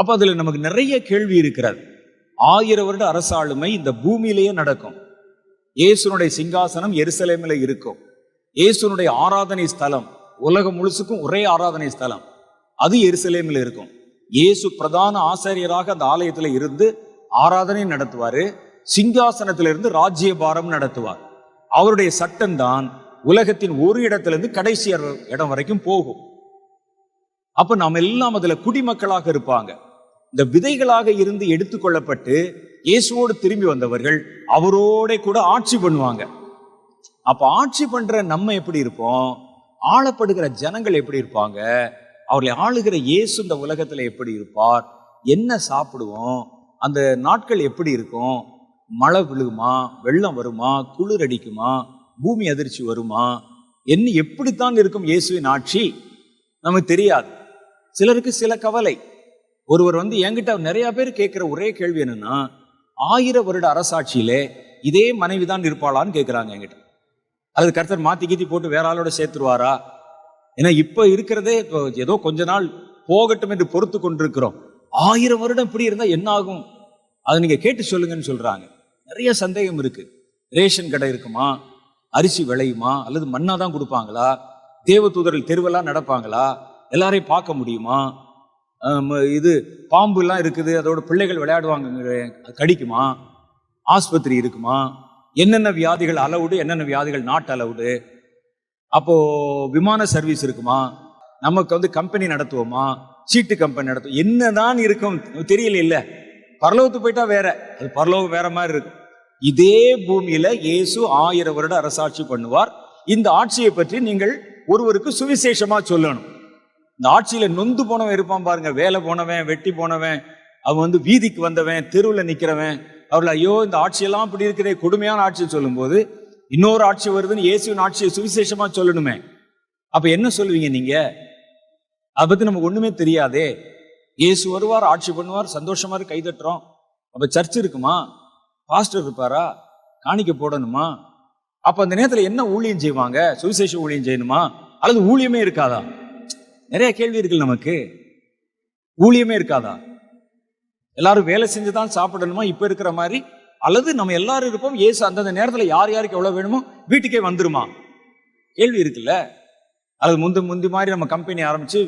அப்ப அதுல நமக்கு நிறைய கேள்வி இருக்கிறது. ஆயிரம் வருட அரசாளுமை இந்த பூமியிலேயே நடக்கும். இயேசுனுடைய சிங்காசனம் எருசலேமில் இருக்கும். இயேசுனுடைய ஆராதனை ஸ்தலம் உலகம் முழுசுக்கும் ஒரே ஆராதனை ஸ்தலம், அது எருசலேமில் இருக்கும். இயேசு பிரதான ஆசாரியராக அந்த ஆலயத்துல இருந்து ஆராதனை நடத்துவாரு, சிங்காசனத்திலிருந்து ராஜ்யபாரம் நடத்துவார். அவருடைய சட்டம் தான் உலகத்தின் ஒரு இடத்திலிருந்து கடைசி இடம் வரைக்கும் போகும். அப்ப நாம் எல்லாம் அதுல குடிமக்களாக இருப்பாங்க. இந்த விதைகளாக இருந்து எடுத்துக்கொள்ளப்பட்டு இயேசுவோடு திரும்பி வந்தவர்கள் அவரோட கூட ஆட்சி பண்ணுவாங்க. அப்ப ஆட்சி பண்ற நம்ம எப்படி இருப்போம்? ஆளப்படுகிற ஜனங்கள் எப்படி இருப்பாங்க? அவர்களை ஆளுகிற இயேசு இந்த உலகத்துல எப்படி இருப்பார்? என்ன சாப்பிடுவோம்? அந்த நாட்கள் எப்படி இருக்கும்? மழை விழுகுமா? வெள்ளம் வருமா? குளிர் அடிக்குமா? பூமி அதிர்ச்சி வருமா? என்ன எப்படித்தான் இருக்கும் இயேசுவின் ஆட்சி? நமக்கு தெரியாது. சிலருக்கு சில கவலை. ஒருவர் வந்து என்கிட்ட நிறைய பேர் கேட்கிற ஒரே கேள்வி என்னன்னா, ஆயிரம் வருட அரசாட்சியிலே இதே மனைவி தான் இருப்பாளான்னு கேட்கிறாங்க என்கிட்ட. அது கர்த்தர் மாத்தி கீத்தி போட்டு வேற ஆளோட சேர்த்துருவாரா? ஏன்னா இப்ப இருக்கிறதே ஏதோ கொஞ்ச நாள் போகட்டும் என்று பொறுத்து கொண்டிருக்கிறோம். ஆயிரம் வருடம் இப்படி இருந்தா என்ன ஆகும்? அதை நீங்க கேட்டு சொல்லுங்கன்னு சொல்றாங்க. நிறைய சந்தேகம் இருக்கு. ரேஷன் கடை இருக்குமா? அரிசி விளையுமா? அல்லது மண்ணா தான் கொடுப்பாங்களா? தேவ தூதர்கள் தெருவெல்லாம் நடப்பாங்களா? எல்லாரையும் பார்க்க முடியுமா? இது பாம்பு எல்லாம் இருக்குது, அதோட பிள்ளைகள் விளையாடுவாங்க, கடிக்குமா? ஆஸ்பத்திரி இருக்குமா, என்னென்ன வியாதிகள் அலவுடு, என்னென்ன வியாதிகள் நாட் அலவுடு, அப்போது விமான சர்வீஸ் இருக்குமா, நமக்கு வந்து கம்பெனி நடத்துவோமா, சீட்டு கம்பெனி நடத்துவோம், என்ன தான் இருக்கும் தெரியல. இல்லை பரலோகத்து போயிட்டா வேற, அது பரலோகம் வேற மாதிரி இருக்கும். இதே பூமியில் இயேசு ஆயிரம் வருட அரசாட்சி பண்ணுவார். இந்த ஆட்சியை பற்றி நீங்கள் ஒருவருக்கு சுவிசேஷமாக சொல்லணும். இந்த ஆட்சியில் நொந்து போனவன் இருப்பான் பாருங்க, வேலை போனவன், வெட்டி போனவன், அவன் வந்து வீதிக்கு வந்தவன், தெருவில் நிற்கிறவன், அவர்கள் ஐயோ இந்த ஆட்சியெல்லாம் அப்படி இருக்கிற கொடுமையான ஆட்சியை சொல்லும்போது இன்னொரு ஆட்சி வருதுன்னு இயேசுவின் ஆட்சியை சுவிசேஷமாக சொல்லணுமே. அப்போ என்ன சொல்லுவீங்க நீங்கள்? அதை பற்றி நமக்கு ஒன்றுமே தெரியாதே. இயேசு வருவார், ஆட்சி பண்ணுவார், சந்தோஷமாக கைதட்டுறோம். அப்போ சர்ச் இருக்குமா, பாஸ்டர் இருப்பாரா, காணிக்க போடணுமா? அப்போ அந்த நேரத்தில் என்ன ஊழியம் செய்வாங்க? சுவிசேஷ ஊழியம் செய்யணுமா அல்லது ஊழியமே இருக்காதா? நிறைய கேள்வி இருக்கு நமக்கு. ஊழியமே இருக்காதா? எல்லாரும் வேலை செஞ்சு தான் சாப்பிடணுமா இப்போ இருக்கிற மாதிரி? அல்லது நம்ம எல்லாரும் இருப்போம், இயேசு அந்தந்த நேரத்தில் யார் யாருக்கு எவ்வளோ வேணுமோ வீட்டுக்கே வந்துருமா? கேள்வி இருக்குல்ல. அது முந்தி முந்தி மாதிரி நம்ம கம்பெனி ஆரம்பித்து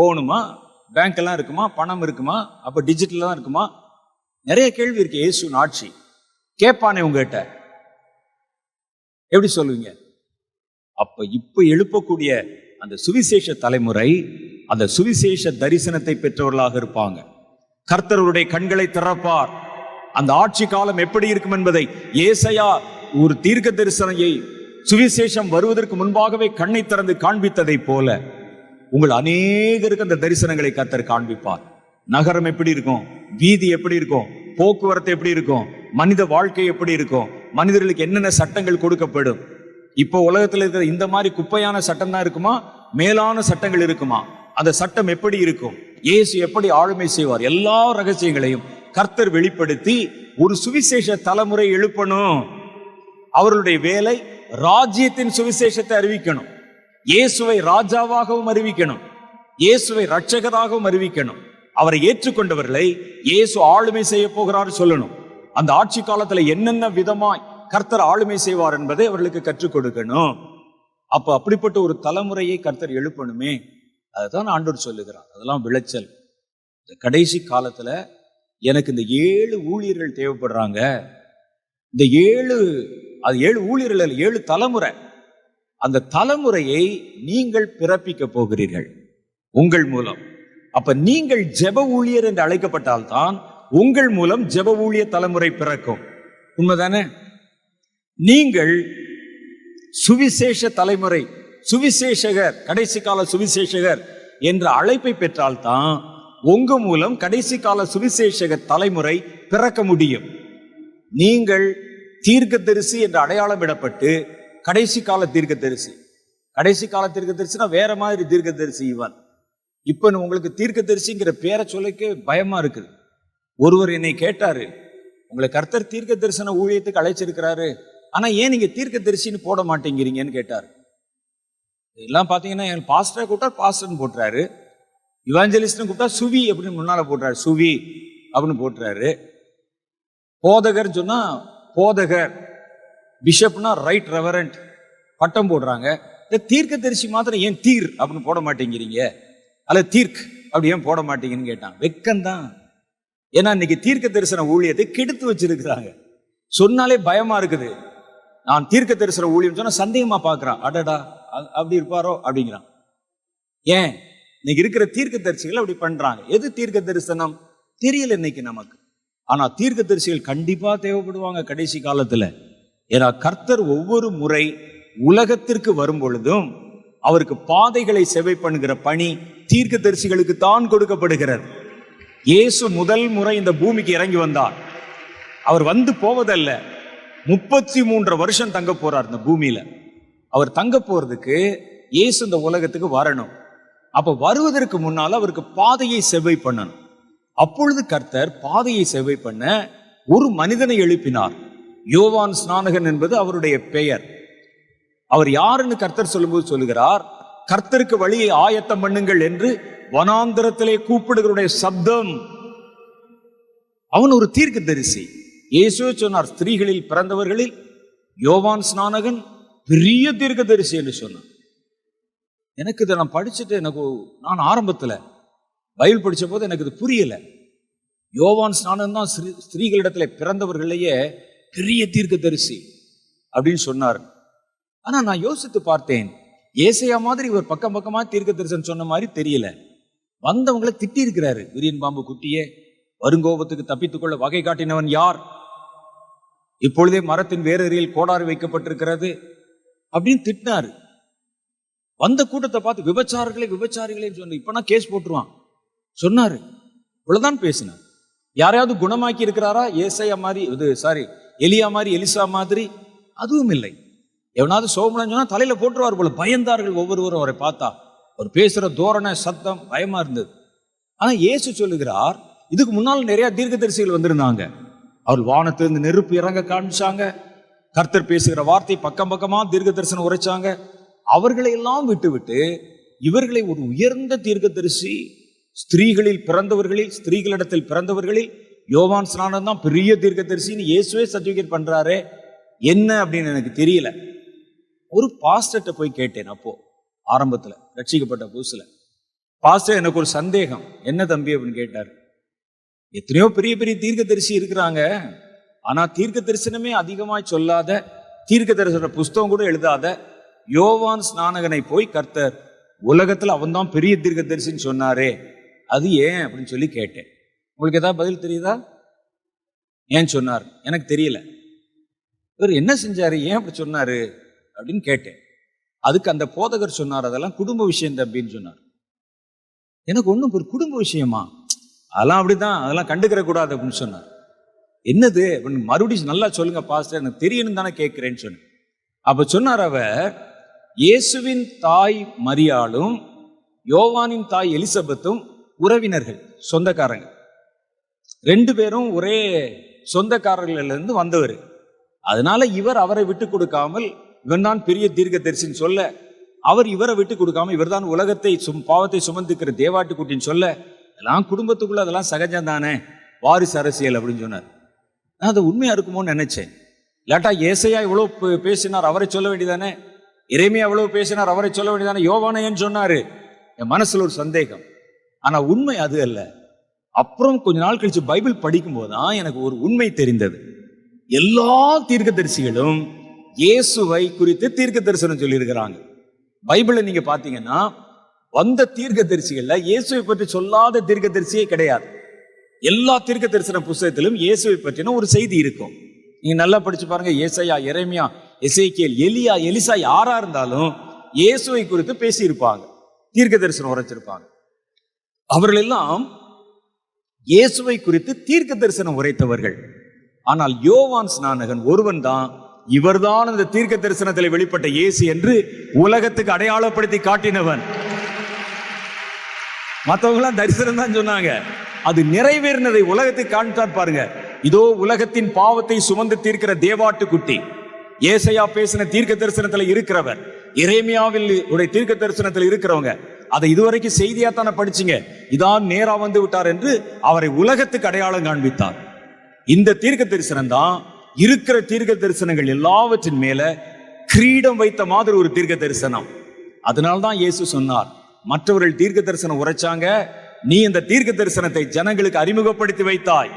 போகணுமா? பேங்க்கெல்லாம் இருக்குமா? பணம் இருக்குமா? அப்போ டிஜிட்டல் தான் இருக்குமா? நிறைய கேள்வி இருக்கு. இயேசுவின் ஆட்சி கேட்பானே உங்ககிட்ட, எப்படி சொல்லுவீங்க? அப்போ இப்போ எழுப்பக்கூடிய அந்த சுவிசேஷ தலைமுறை அந்த சுவிசேஷ தரிசனத்தை பெற்றவர்களாக இருப்பாங்க. கர்த்தருடைய கண்களை திறப்பார். அந்த ஆட்சி காலம் எப்படி இருக்கும் என்பதை ஏசாயா ஒரு தீர்க்க தரிசனையை சுவிசேஷம் வருவதற்கு முன்பாகவே கண்ணை திறந்து காண்பித்ததை போல உங்கள் அநேகருக்கு அந்த தரிசனங்களை கர்த்தர் காண்பிப்பார். நகரம் எப்படி இருக்கும், வீதி எப்படி இருக்கும், போக்குவரத்து எப்படி இருக்கும், மனித வாழ்க்கை எப்படி இருக்கும், மனிதர்களுக்கு என்னென்ன சட்டங்கள் கொடுக்கப்படும். இப்போ உலகத்தில் இருக்கிற இந்த மாதிரி குப்பையான சட்டம் தான் இருக்குமா, மேலான சட்டங்கள் இருக்குமா, அந்த சட்டம் எப்படி இருக்கும், இயேசு எப்படி ஆளுமை செய்வார், எல்லா ரகசியங்களையும் கர்த்தர் வெளிப்படுத்தி ஒரு சுவிசேஷ தலைமுறை எழுப்பணும். அவர்களுடைய வேலை ராஜ்யத்தின் சுவிசேஷத்தை அறிவிக்கணும், இயேசுவை ராஜாவாகவும் அறிவிக்கணும், இயேசுவை இரட்சகராகவும் அறிவிக்கணும், அவரை ஏற்றுக்கொண்டவர்களை இயேசு ஆளுமை செய்ய போகிறார் சொல்லணும். அந்த ஆட்சி காலத்தில் என்னென்ன விதமாய் கர்த்தர் ஆளுமை செய்வார் என்பதை அவர்களுக்கு கற்றுக் கொடுக்கணும். அப்போ அப்படிப்பட்ட ஒரு தலைமுறையை கர்த்தர் எழுப்பணுமே, அதுதான் ஆண்டவர் சொல்லுகிறார். அதெல்லாம் விளைச்சல். இந்த கடைசி காலத்தில் எனக்கு இந்த ஏழு ஊழியர்கள் தேவைப்படுறாங்க. இந்த ஏழு அது ஏழு ஊழியர்கள், ஏழு தலைமுறை. அந்த தலைமுறையை நீங்கள் பிறப்பிக்க போகிறீர்கள் உங்கள் மூலம். அப்ப நீங்கள் ஜெப ஊழியர் என்று அழைக்கப்பட்டால்தான் உங்கள் மூலம் ஜெப ஊழிய தலைமுறை பிறக்கும். உண்மைதானே? நீங்கள் சுவிசேஷ தலைமுறை, சுவிசேஷகர், கடைசி கால சுவிசேஷகர் என்ற அழைப்பை பெற்றால்தான் உங்க மூலம் கடைசி கால சுவிசேஷகர் தலைமுறை பிறக்க முடியும். நீங்கள் தீர்க்கதரிசி என்று அடையாளமிடப்பட்டு கடைசி கால தீர்க்கதரிசி. கடைசி கால தீர்க்கதரிசினா வேற மாதிரி தீர்க்கதரிசி இவன். இப்போ உங்களுக்கு தீர்க்கதரிசிங்கிற பேரை சொல்லிக்க பயமா இருக்குது. ஒருவர் என்னை கேட்டாரு, உங்களை கர்த்தர் தீர்க்க தரிசன ஊழியத்துக்கு அழைச்சிருக்கிறாரு, ஆனா ஏன் நீங்க தீர்க்க தரிசின்னு போட மாட்டேங்கிறீங்கன்னு கேட்டாரு. இதெல்லாம் பார்த்தீங்கன்னா என் பாஸ்டரை கூப்பிட்டா பாஸ்டர்னு போட்டுறாரு, இவாஞ்சலிஸ்ட்னு கூப்பிட்டா சுவி அப்படின்னு முன்னால போட்டுறாரு, சுவி அப்படின்னு போட்டுறாரு, போதகர் சொன்னா போதகர், பிஷப்னா ரைட் ரெவரண்ட் பட்டம் போடுறாங்க. இந்த தீர்க்க தரிசி மாத்திரம் ஏன் தீர் அப்படின்னு போட மாட்டேங்கிறீங்க, அல்ல தீர்க் அப்படி ஏன் போட மாட்டேங்கன்னு கேட்டான். வெக்கம்தான். ஏன்னா இன்னைக்கு தீர்க்க தரிசன ஊழியத்தை கெடுத்து வச்சிருக்கிறாங்க. சொன்னாலே பயமா இருக்குது. நான் தீர்க்க தரிசன ஊழியம் சொன்னா சந்தேகமா பாக்குறான், அடடா அப்படி இருப்பாரோ அப்படிங்கிறான். ஏன் இன்னைக்கு இருக்கிற தீர்க்க தரிசிகள் அப்படி பண்றாங்க? எது தீர்க்க தரிசனம் தெரியல இன்னைக்கு நமக்கு. ஆனா தீர்க்க தரிசிகள் கண்டிப்பா தேவைப்படுவாங்க கடைசி காலத்துல. ஏன்னா கர்த்தர் ஒவ்வொரு முறை உலகத்திற்கு வரும் பொழுதும் அவருக்கு பாதைகளை செவை பண்ணுகிற பணி தீர்க்க தரிசிகளுக்கு தான் கொடுக்கப்படுகிறது. இயேசு முதல் முறை இந்த பூமிக்கு இறங்கி வந்தார். அவர் வந்து போவதல்ல, முப்பத்தி மூன்று வருஷம் தங்க போறார் இந்த பூமியில. அவர் தங்க போறதுக்கு இயேசு இந்த உலகத்துக்கு வரணும். அப்ப வருவதற்கு முன்னால் அவருக்கு பாதையை செவ்வை பண்ணணும். அப்பொழுது கர்த்தர் பாதையை செவ்வை பண்ண ஒரு மனிதனை எழுப்பினார். யோவான் ஸ்நானகன் என்பது அவருடைய பெயர். அவர் யாருன்னு கர்த்தர் சொல்லும்போது சொல்லுகிறார், கர்த்தருக்கு வழியை ஆயத்தம் பண்ணுங்கள் என்று வனாந்தரத்திலே கூப்பிடுகிறவருடைய சப்தம். அவன் ஒரு தீர்க்க தரிசி. இயேசு சொன்னார், ஸ்திரீகளில் பிறந்தவர்களில் யோவான் ஸ்நானகன் பெரிய தீர்க்க தரிசி என்று சொன்னான். எனக்கு இதை நான் படிச்சுட்டு எனக்கு நான் ஆரம்பத்தில் பைபிள் படித்த போது எனக்கு இது புரியலை. யோவான் ஸ்நானகன் தான் ஸ்திரீகளிடத்தில் பிறந்தவர்களையே பெரிய தீர்க்கதரிசி அப்படின்னு சொன்னார். ஆனா நான் யோசித்து பார்த்தேன், ஏசாயா மாதிரி இவர் பக்கம் பக்கமா தீர்க்கதரிசனம் சொன்ன மாதிரி தெரியல. வந்தவங்களை திட்டி இருக்கிறாரு, விரியன் பாம்பு குட்டியே, வருங்கோபத்துக்கு தப்பித்துக்கொள்ள வகை காட்டினவன் யார்? இப்பொழுதே மரத்தின் வேறறியில் கோடாறு வைக்கப்பட்டிருக்கிறது அப்படின்னு திட்டினாரு. வந்த கூட்டத்தை பார்த்து விபச்சாரர்களே விபச்சாரிகளே சொன்ன, இப்பனா கேஸ் போட்டுருவான் சொன்னாரு. இவ்வளவுதான் பேசினார். யாரையாவது குணமாக்கி இருக்கிறாரா? ஏசாயா மாதிரி இது சாரி எலியா மாதிரி எலிசா மாதிரி அதுவும் இல்லை. எவனாவது சோமனன்னு சொன்னா தலையில போட்டுருவார் போல பயந்தார்கள் ஒவ்வொருவரும். அவரை பார்த்தா அவர் பேசுற தோரண சத்தம் பயமா இருந்தது. ஆனா இயேசு சொல்லுகிறார், இதுக்கு முன்னால் நிறைய தீர்க்கதரிசிகள் வந்திருந்தாங்க. அவர் வானத்திலிருந்து நெருப்பு இறங்க காமிச்சாங்க, கர்த்தர் பேசுகிற வார்த்தை பக்கம் பக்கமா தீர்க்க தரிசனம் உரைச்சாங்க. அவர்களை எல்லாம் விட்டுவிட்டு இவர்களை ஒரு உயர்ந்த தீர்க்கதரிசி, ஸ்திரீகளில் பிறந்தவர்களில் ஸ்திரீகளிடத்தில் பிறந்தவர்களில் யோவான் ஸ்நானகன் தான் பெரிய தீர்க்கதரிசின்னு இயேசுவே சர்டிஃபிகேட் பண்றாரு, என்ன அப்படின்னு எனக்கு தெரியல. ஒரு பாஸ்டர்ட்ட போய் கேட்டேன். அப்போ ஆரம்பத்துல ரட்சிக்கப்பட்ட புதுசுல, பாஸ்டர் எனக்கு ஒரு சந்தேகம், என்ன தம்பி அப்படின்னு கேட்டாரு. எத்தனையோ பெரிய பெரிய தீர்க்கதரிசி இருக்கிறாங்க, ஆனா தீர்க்க தரிசனமே அதிகமாய் சொல்லாத, தீர்க்க தரிசன புஸ்தகம் கூட எழுதாத யோவான் ஸ்நானகனை போய் கர்த்தர் உலகத்துல அவன் தான் பெரிய தீர்க்க தரிசின்னு சொன்னாரே, அது ஏன் அப்படின்னு சொல்லி கேட்டேன். உங்களுக்கு ஏதாவது பதில் தெரியுதா? ஏன் சொன்னார் எனக்கு தெரியல, இவர் என்ன செஞ்சாரு, ஏன் அப்படி சொன்னாரு அப்படின்னு கேட்டேன். அதுக்கு அந்த போதகர் சொன்னார், அதெல்லாம் குடும்ப விஷயம் தம்பின்னு சொன்னார். எனக்கு ஒன்றும் ஒரு குடும்ப விஷயமா, அதெல்லாம் அப்படிதான், அதெல்லாம் கண்டுக்கிற கூடாது அப்படின்னு சொன்னார். என்னது அப்படின்னு மறுபடியும் நல்லா சொல்லுங்க பாஸ்டர், எனக்கு தெரியணும் தானே கேட்கிறேன்னு சொன்னேன். அப்ப சொன்னார், அவர் இயேசுவின் தாய் மரியாளும் யோவானின் தாய் எலிசபெத்தும் உறவினர்கள், சொந்தக்காரங்க, ரெண்டு பேரும் ஒரே சொந்தக்காரர்களிலிருந்து வந்தவர். அதனால இவர் அவரை விட்டு கொடுக்காமல் இவன் தான் பெரிய தீர்க்கதரிசின்னு சொல்ல, அவர் இவரை விட்டு கொடுக்காம இவர் தான் உலகத்தை சும் பாவத்தை சுமந்துக்கிற தேவாட்டு குட்டின்னு சொல்ல, எல்லாம் குடும்பத்துக்குள்ள அதெல்லாம் சகஜம் தானே, வாரிசு அரசியல் அப்படின்னு சொன்னார். நான் அது உண்மையா இருக்குமோன்னு நினைச்சேன். இல்லாட்டா ஏசாயா இவ்வளவு பேசினார், அவரை சொல்ல வேண்டியதானே, எரேமியா இவ்வளவு பேசினார், அவரை சொல்ல வேண்டியதானே, யோவானையன்னு சொன்னாரு. என் மனசுல ஒரு சந்தேகம். ஆனா உண்மை அது அல்ல. அப்புறம் கொஞ்ச நாள் கழிச்சு பைபிள் படிக்கும் போதுதான் எனக்கு ஒரு உண்மை தெரிந்தது. எல்லா தீர்க்கதரிசிகளும் இயேசுவை குறித்து தீர்க்க தரிசனம் சொல்லியிருக்கிறாங்க. பைபிளை நீங்க பாத்தீங்கன்னா வந்த தீர்க்க தரிசிகள்ல இயேசுவை பற்றி சொல்லாத தீர்க்க தரிசியே கிடையாது. எல்லா தீர்க்க தரிசன புஸ்தகத்திலும் இயேசுவை பற்றின ஒரு செய்தி இருக்கும். நீங்க நல்லா படிச்சு பாருங்க. ஏசாயா, எரேமியா, எசேக்கியேல், எலியா, எலிசா யாரா இருந்தாலும் இயேசுவை குறித்து பேசியிருப்பாங்க, தீர்க்க தரிசனம் உரைச்சிருப்பாங்க. அவர்கள் எல்லாம் இயேசுவை குறித்து தீர்க்க தரிசனம் உரைத்தவர்கள். ஆனால் யோவான் ஸ்நானகன் ஒருவன் தான் இவர்தான் அந்த தீர்க்க தரிசனத்தில் வெளிப்பட்ட இயேசு என்று உலகத்துக்கு அடையாளப்படுத்தி காட்டினவன். மற்றவங்களாம் தரிசனம் தான் சொன்னாங்க, அது நிறைவேறினதை உலகத்துக்கு காண்பித்தார். பாருங்க, இதோ உலகத்தின் பாவத்தை சுமந்து தீர்க்கிற தேவாட்டு குட்டி, ஏசாயா பேசின தீர்க்க தரிசனத்துல இருக்கிறவர், எரேமியாவில் உடைய தீர்க்க தரிசனத்தில் இருக்கிறவங்க, அதை இதுவரைக்கும் செய்தியா தானே படிச்சீங்க, இதான் நேரா வந்து விட்டார் என்று அவரை உலகத்துக்கு அடையாளம் காண்பித்தார். இந்த தீர்க்க தரிசனம் தான் இருக்கிற தீர்க்க தரிசனங்கள் எல்லாவற்றின் மேல கிரீடம் வைத்த மாதிரி ஒரு தீர்க்க தரிசனம். அதனால்தான் இயேசு சொன்னார், மற்றவர்கள் தீர்க்க தரிசனம் உரைச்சாங்க, நீ இந்த தீர்க்க தரிசனத்தை ஜனங்களுக்கு அறிமுகப்படுத்தி வைத்தாய்,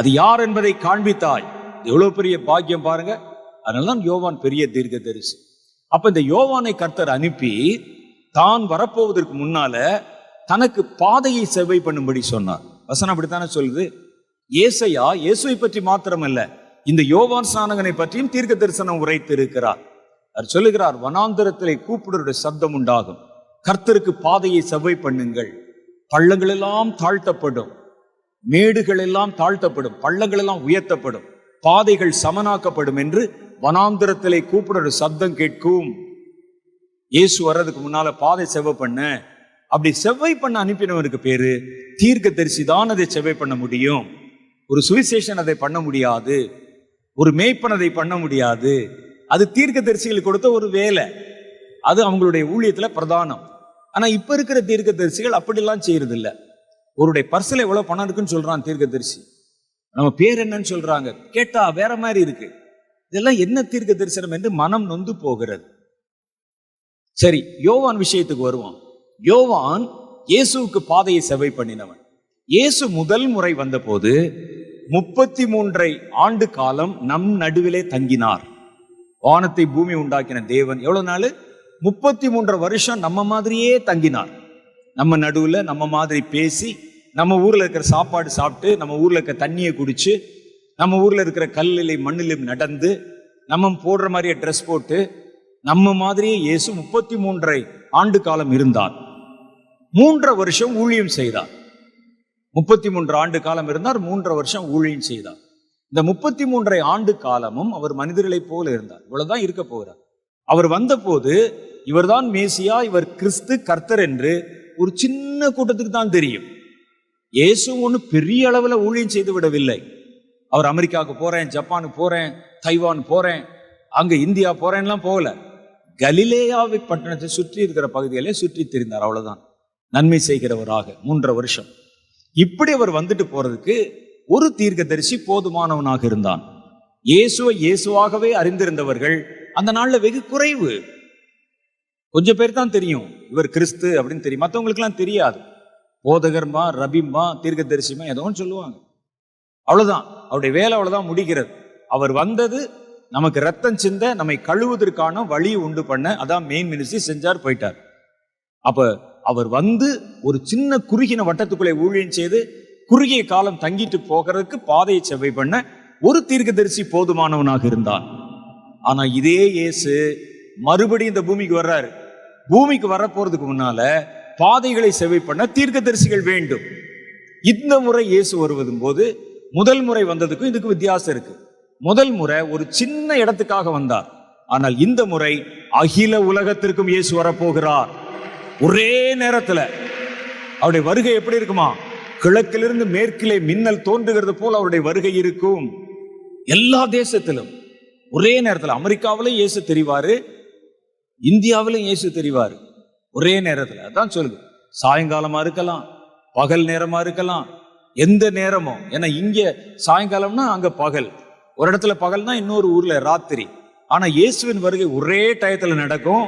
அது யார் என்பதை காண்பித்தாய். எவ்வளவு பெரிய பாக்கியம் பாருங்க. அதனால்தான் யோவான் பெரிய தீர்க்க தரிசி. அப்ப இந்த யோவானை கர்த்தர் அனுப்பி தான் வரப்போவதற்கு முன்னால தனக்கு பாதையை செவ்வை பண்ணும்படி சொன்னார். வசனம் அப்படித்தானே சொல்லுது. ஏசாயா இயேசுவை பற்றி மாத்திரமல்ல, இந்த யோவான் ஸ்நானகனை பற்றியும் தீர்க்க தரிசனம் உரைத்து இருக்கிறார். அவர் சொல்லுகிறார், வனாந்தரத்திலே கூப்பிடுற சப்தம் உண்டாகும், கர்த்தருக்கு பாதையை செவ்வை பண்ணுங்கள், பள்ளங்கள் எல்லாம் தாழ்த்தப்படும், மேடுகள் எல்லாம் தாழ்த்தப்படும், பள்ளங்கள் எல்லாம் உயர்த்தப்படும், பாதைகள் சமனாக்கப்படும் என்று வனாந்தரத்திலே கூப்பிடுற சப்தம் கேட்கும். இயேசு வர்றதுக்கு முன்னால பாதை செவ்வை பண்ண, அப்படி செவ்வை பண்ண அனுப்பினவருக்கு பேரு தீர்க்க தரிசி தான் அதை செவ்வை பண்ண முடியும். ஒரு சுவிசேஷன் அதை பண்ண முடியாது, ஒரு மேய்ப்பன் அதை பண்ண முடியாது. அது தீர்க்க தரிசிகள் கொடுத்த ஒரு வேலை, அது அவங்களுடைய ஊழியத்துல பிரதானம். ஆனா இப்ப இருக்கிற தீர்க்க தரிசிகள் அப்படிலாம் செய்யறது இல்லை. ஒருடைய பர்சல எவ்வளவு பணம் இருக்குன்னு சொல்றான் தீர்க்க தரிசி, நம்ம பேர் என்னன்னு சொல்றாங்க, கேட்டா வேற மாதிரி இருக்கு. இதெல்லாம் என்ன தீர்க்க தரிசனம் என்று மனம் நொந்து போகிறது. சரி, யோவான் விஷயத்துக்கு வருவோம். யோவான் இயேசுவுக்கு பாதையை செவ்வை பண்ணினவன். இயேசு முதல் முறை வந்த போது முப்பத்தி மூன்றை ஆண்டு காலம் நம் நடுவிலே தங்கினார். வானத்தை பூமி உண்டாக்கின தேவன் எவ்வளவு நாள்? முப்பத்தி மூன்று வருஷம் நம்ம மாதிரியே தங்கினார். நம்ம நடுவில் நம்ம மாதிரி பேசி, நம்ம ஊரில் இருக்கிற சாப்பாடு சாப்பிட்டு, நம்ம ஊரில் இருக்கிற தண்ணியை குடிச்சு, நம்ம ஊரில் இருக்கிற கல்லிலே மண்ணிலும் நடந்து, நம்ம போடுற மாதிரியே ட்ரெஸ் போட்டு, நம்ம மாதிரியே இயேசு முப்பத்தி மூன்றை ஆண்டு காலம் இருந்தார். மூன்று வருஷம் ஊழியம் செய்தார். முப்பத்தி மூன்று ஆண்டு காலம் இருந்தார், மூன்று வருஷம் ஊழியம் செய்தார். இந்த முப்பத்தி மூன்றை ஆண்டு காலமும் அவர் மனிதர்களை போல இருந்தார். இவ்வளவுதான் இருக்க போகிறார். அவர் வந்த போது இவர்தான் மேசியா, இவர் கிறிஸ்து, கர்த்தர் என்று ஒரு சின்ன கூட்டத்துக்கு தான் தெரியும். இயேசு ஒன்று பெரிய அளவில் ஊழியம் செய்து விடவில்லை. அவர் அமெரிக்காவுக்கு போறேன், ஜப்பானுக்கு போறேன், தைவான் போறேன், அங்க இந்தியா போறேன்லாம் போகல. கலிலேயாவை பட்டணத்தை சுற்றி இருக்கிற பகுதிகளே சுற்றி திரிந்தார். அவ்வளவுதான். நன்மை செய்கிறவராக மூன்றரை வருஷம். இப்படி அவர் வந்துட்டு போறதுக்கு ஒரு தீர்க்கதரிசி போதுமானவனாக இருந்தான். இயேசுவை இயேசுவாகவே அறிந்திருந்தவர்கள் அந்த நாள்ல வெகு குறைவு. கொஞ்சம் பேர் தான் தெரியும் இவர் கிறிஸ்து அப்படின்னு தெரியும். மற்றவங்களுக்குலாம் தெரியாது. போதகர்மா, ரபிம்மா, தீர்க்க தரிசிமா ஏதோ சொல்லுவாங்க, அவ்வளவுதான். அவருடைய வேலை அவ்வளவுதான் முடிகிறது. அவர் வந்தது நமக்கு ரத்தம் சிந்த, நம்மை கழுவுவதற்கான வழி உண்டு பண்ண, அதான் மெயின் மினிஸ்ட்ரி செஞ்சார், போயிட்டார். அப்ப அவர் வந்து ஒரு சின்ன குறுகின வட்டத்துக்குள்ளே ஊழியம் செய்து குறுகிய காலம் தங்கிட்டு போகிறதுக்கு பாதையை செவ்வாய் பண்ண ஒரு தீர்க்க தரிசி போதுமானவனாக இருந்தான். ஆனா இதே இயேசு மறுபடியும் இந்த பூமிக்கு வர்றாரு. பூமிக்கு வர போறதுக்கு முன்னால பாதைகளை செவ்வாய் பண்ண தீர்க்க தரிசிகள் வேண்டும். இந்த முறை இயேசு வருவதும் போது முதல் முறை வந்ததுக்கும் இதுக்கு வித்தியாசம் இருக்கு. முதல் முறை ஒரு சின்ன இடத்துக்காக வந்தார். ஆனால் இந்த முறை அகில உலகத்திற்கும் இயேசு வரப்போகிறார் ஒரே நேரத்துல. அவருடைய வருகை எப்படி இருக்குமா? கிழக்கிலிருந்து மேற்கிலே மின்னல் தோன்றுகிறது போல் அவருடைய வருகை இருக்கும். எல்லா தேசத்திலும் ஒரே நேரத்தில். அமெரிக்காவிலும் இயேசு தெரிவாரு, இந்தியாவிலும் இயேசு தெரிவாரு ஒரே நேரத்தில். அதான் சொல்லுது, சாயங்காலமா இருக்கலாம், பகல் நேரமா இருக்கலாம், எந்த நேரமும். ஏன்னா இங்கே சாயங்காலம்னா அங்க பகல், ஒரு இடத்துல பகல்னா இன்னொரு ஊர்ல ராத்திரி. ஆனா இயேசுவின் வருகை ஒரே டயத்துல நடக்கும்,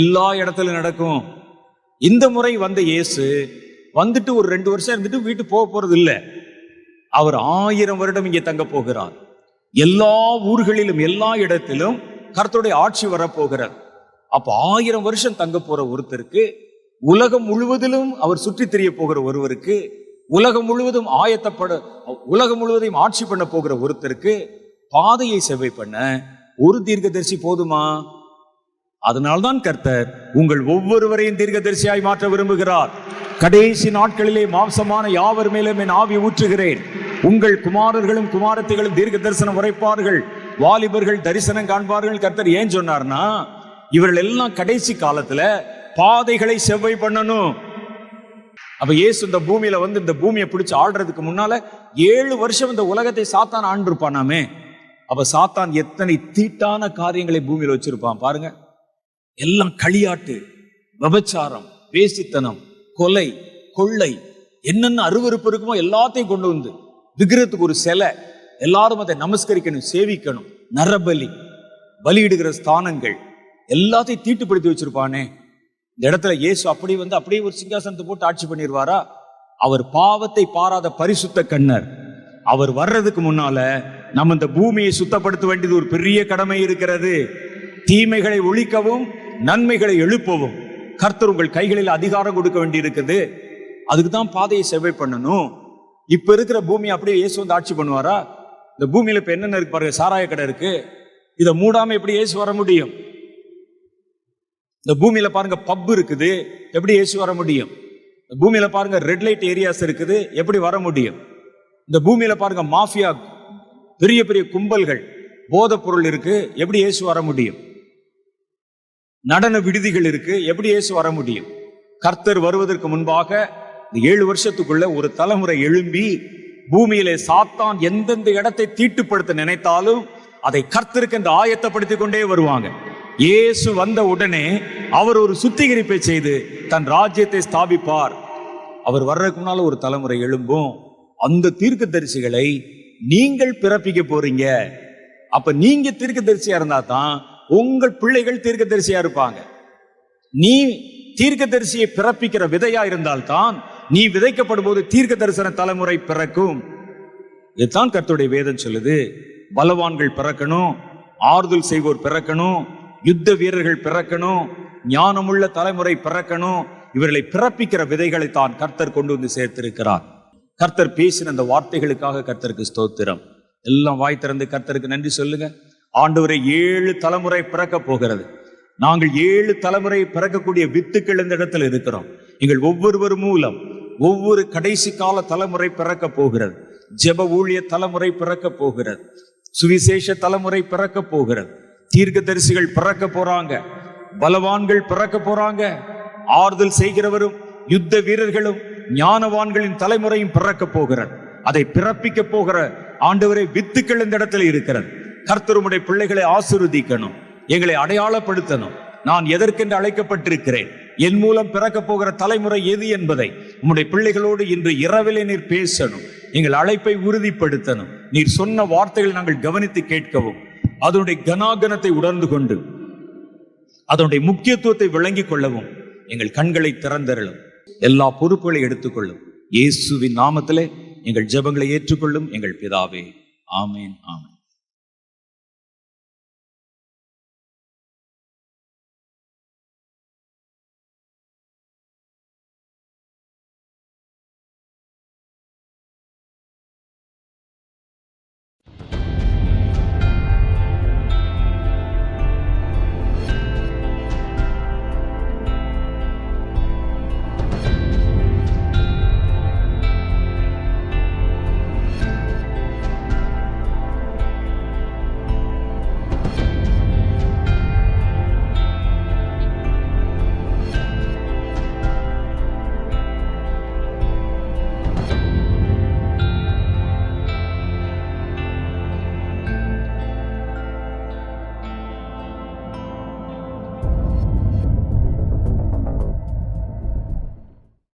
எல்லா இடத்துல நடக்கும். இந்த முறை வந்த இயேசு வந்துட்டு ஒரு ரெண்டு வருஷம் இருந்துட்டு வீட்டு போக போறது இல்லை. அவர் ஆயிரம் வருடம் இங்கே தங்க போகிறார். எல்லா ஊர்களிலும் எல்லா இடத்திலும் கர்த்தருடைய ஆட்சி வரப்போகிறார். அப்ப ஆயிரம் வருஷம் தங்க போற ஒருத்தருக்கு, உலகம் முழுவதிலும் அவர் சுற்றி தெரிய போகிற ஒருவருக்கு, உலகம் முழுவதும் ஆயத்தப்பட, உலகம் முழுவதையும் ஆட்சி பண்ண போகிற ஒருத்தருக்கு பாதையை செவ்வாய் பண்ண ஒரு தீர்க்கதரிசி போதுமா? அதனால்தான் கர்த்தர் உங்கள் ஒவ்வொருவரையும் தீர்க்கதரிசியாய் மாற்ற விரும்புகிறார். கடைசி நாட்களிலே மாம்சமான யாவர் மேலும் என் ஆவி ஊற்றுகிறேன். உங்கள் குமாரர்களும் குமாரத்திகளும் தீர்க்க தரிசனம் உரைப்பார்கள், வாலிபர்கள் தரிசனம் காண்பார்கள். கர்த்தர் ஏன் சொன்னார்னா, இவர்கள் எல்லாம் கடைசி காலத்துல பாதைகளை செவ்வாய் பண்ணணும். அப்ப இயேசு இந்த பூமியில வந்து இந்த பூமியை பிடிச்சு ஆடுறதுக்கு முன்னால ஏழு வருஷம் இந்த உலகத்தை சாத்தான் ஆண்டிருப்பானாமே. அப்ப சாத்தான் எத்தனை தீட்டான காரியங்களை பூமியில வச்சிருப்பான் பாருங்க. எல்லாம் களியாட்டு, விபச்சாரம், வேசித்தனம், கொலை, கொள்ளை, என்னென்ன அருவருப்பு இருக்குமோ எல்லாத்தையும் கொண்டு வந்து விக்கிரகத்துக்கு ஒரு சிலை, எல்லாரும் அதை நமஸ்கரிக்கணும், சேவிக்கணும், நரபலி, பலியிடுகிற ஸ்தானங்கள், எல்லாத்தையும் தீட்டுப்படுத்தி வச்சிருப்பானே. இந்த இடத்துல இயேசு அப்படி வந்து அப்படியே ஒரு சிங்காசனத்தை போட்டு ஆட்சி பண்ணிடுவாரா? அவர் பாவத்தை பாராத பரிசுத்த கண்ணர். அவர் வர்றதுக்கு முன்னால நம்ம இந்த பூமியை சுத்தப்படுத்த வேண்டியது ஒரு பெரிய கடமை இருக்கிறது. தீமைகளை ஒழிக்கவும் நன்மைகளை எழுப்பவும் கர்த்தர் உங்கள் கைகளில் அதிகாரம் கொடுக்க வேண்டி இருக்குது. அதுக்கு தான் பாதையை செவ்வாய் பண்ணணும். இப்ப இருக்கிற பூமி அப்படியே இயேசு வந்து ஆட்சி பண்ணுவாரா? இந்த பூமியில இப்ப என்னென்ன இருக்கு பாருங்க. சாராய கடை இருக்கு, இதை மூடாம எப்படி இயேசு வர முடியும்? இந்த பூமியில பாருங்க பப் இருக்குது, எப்படி இயேசு வர முடியும்? இந்த பூமியில பாருங்க ரெட் லைட் ஏரியாஸ் இருக்குது, எப்படி வர முடியும்? இந்த பூமியில பாருங்க மாஃபியா, பெரிய பெரிய கும்பல்கள், போதைப் பொருள் இருக்கு, எப்படி இயேசு வர முடியும்? நடன விடுதிகள் இருக்கு, எப்படி இயேசு வர முடியும்? கர்த்தர் வருவதற்கு முன்பாக இந்த ஏழு வருஷத்துக்குள்ள ஒரு தலைமுறை எழும்பி பூமியிலே சாத்தான் எந்தெந்த இடத்தை தீட்டுப்படுத்த நினைத்தாலும் அதை கர்த்தருக்கு அந்த ஆயத்தப்படுத்தி கொண்டே வருவாங்க. இயேசு வந்த உடனே அவர் ஒரு சுத்திகரிப்பை செய்து தன் ராஜ்யத்தை ஸ்தாபிப்பார். அவர் வர்றதுக்கு முன்னால ஒரு தலைமுறை எழும்பும். அந்த தீர்க்க தரிசிகளை நீங்கள் பிறப்பிக்க போறீங்க. அப்ப நீங்க தீர்க்க தரிசியா இருந்தா தான் உங்கள் பிள்ளைகள் தீர்க்க தரிசியா இருப்பாங்க. நீ தீர்க்க தரிசியை பிறப்பிக்கிற விதையா இருந்தால்தான் நீ விதைக்கப்படும் போது தீர்க்க தரிசன தலைமுறை பிறக்கும். இதுதான் கர்த்தருடைய வேதம் சொல்லுது. பலவான்கள் பிறக்கணும், ஆறுதல் செய்வோர் பிறக்கணும், யுத்த வீரர்கள் பிறக்கணும், ஞானமுள்ள தலைமுறை பிறக்கணும். இவர்களை பிறப்பிக்கிற விதைகளை தான் கர்த்தர் கொண்டு வந்து சேர்த்திருக்கிறார். கர்த்தர் பேசின அந்த வார்த்தைகளுக்காக கர்த்தருக்கு ஸ்தோத்திரம். எல்லாம் வாய் திறந்து கர்த்தருக்கு நன்றி சொல்லுங்க. ஆண்டவரை ஏழு தலைமுறை பிறக்க போகிறது. நாங்கள் ஏழு தலைமுறை பிறக்கக்கூடிய வித்துக்கள் இந்த இடத்துல இருக்கிறோம். எங்கள் ஒவ்வொருவர் மூலம் ஒவ்வொரு கடைசி கால தலைமுறை பிறக்க போகிறது. ஜெப ஊழிய தலைமுறை பிறக்க போகிறது. சுவிசேஷ தலைமுறை பிறக்க போகிறது. தீர்க்கதரிசிகள் பிறக்க போறாங்க, பலவான்கள் பிறக்க போறாங்க, ஆறுதல் செய்கிறவரும் யுத்த வீரர்களும் ஞானவான்களின் தலைமுறையும் பிறக்க போகிறது. அதை பிறப்பிக்க போகிற ஆண்டவரை வித்துக்கள் இந்த இடத்துல இருக்கிறது. கர்த்தருடைய பிள்ளைகளை ஆசீர்வதிக்கணும், எங்களை அடையாளப்படுத்தணும். நான் எதற்கென்று அழைக்கப்பட்டிருக்கிறேன், என் மூலம் பிறக்க போகிற தலைமுறை எது என்பதை உம்முடைய பிள்ளைகளோடு இன்று இரவிலே நீர் பேசணும். எங்கள் அழைப்பை உறுதிப்படுத்தணும். நீர் சொன்ன வார்த்தைகள் நாங்கள் கவனித்து கேட்கவும், அதனுடைய கனாகனத்தை உணர்ந்து கொண்டு அதனுடைய முக்கியத்துவத்தை விளங்கிக் கொள்ளவும் எங்கள் கண்களை திறந்தருளும். எல்லா பொறுப்புகளை எடுத்துக்கொள்ளும். இயேசுவின் நாமத்திலே எங்கள் ஜெபங்களை ஏற்றுக்கொள்ளும் எங்கள் பிதாவே. ஆமேன், ஆமேன்.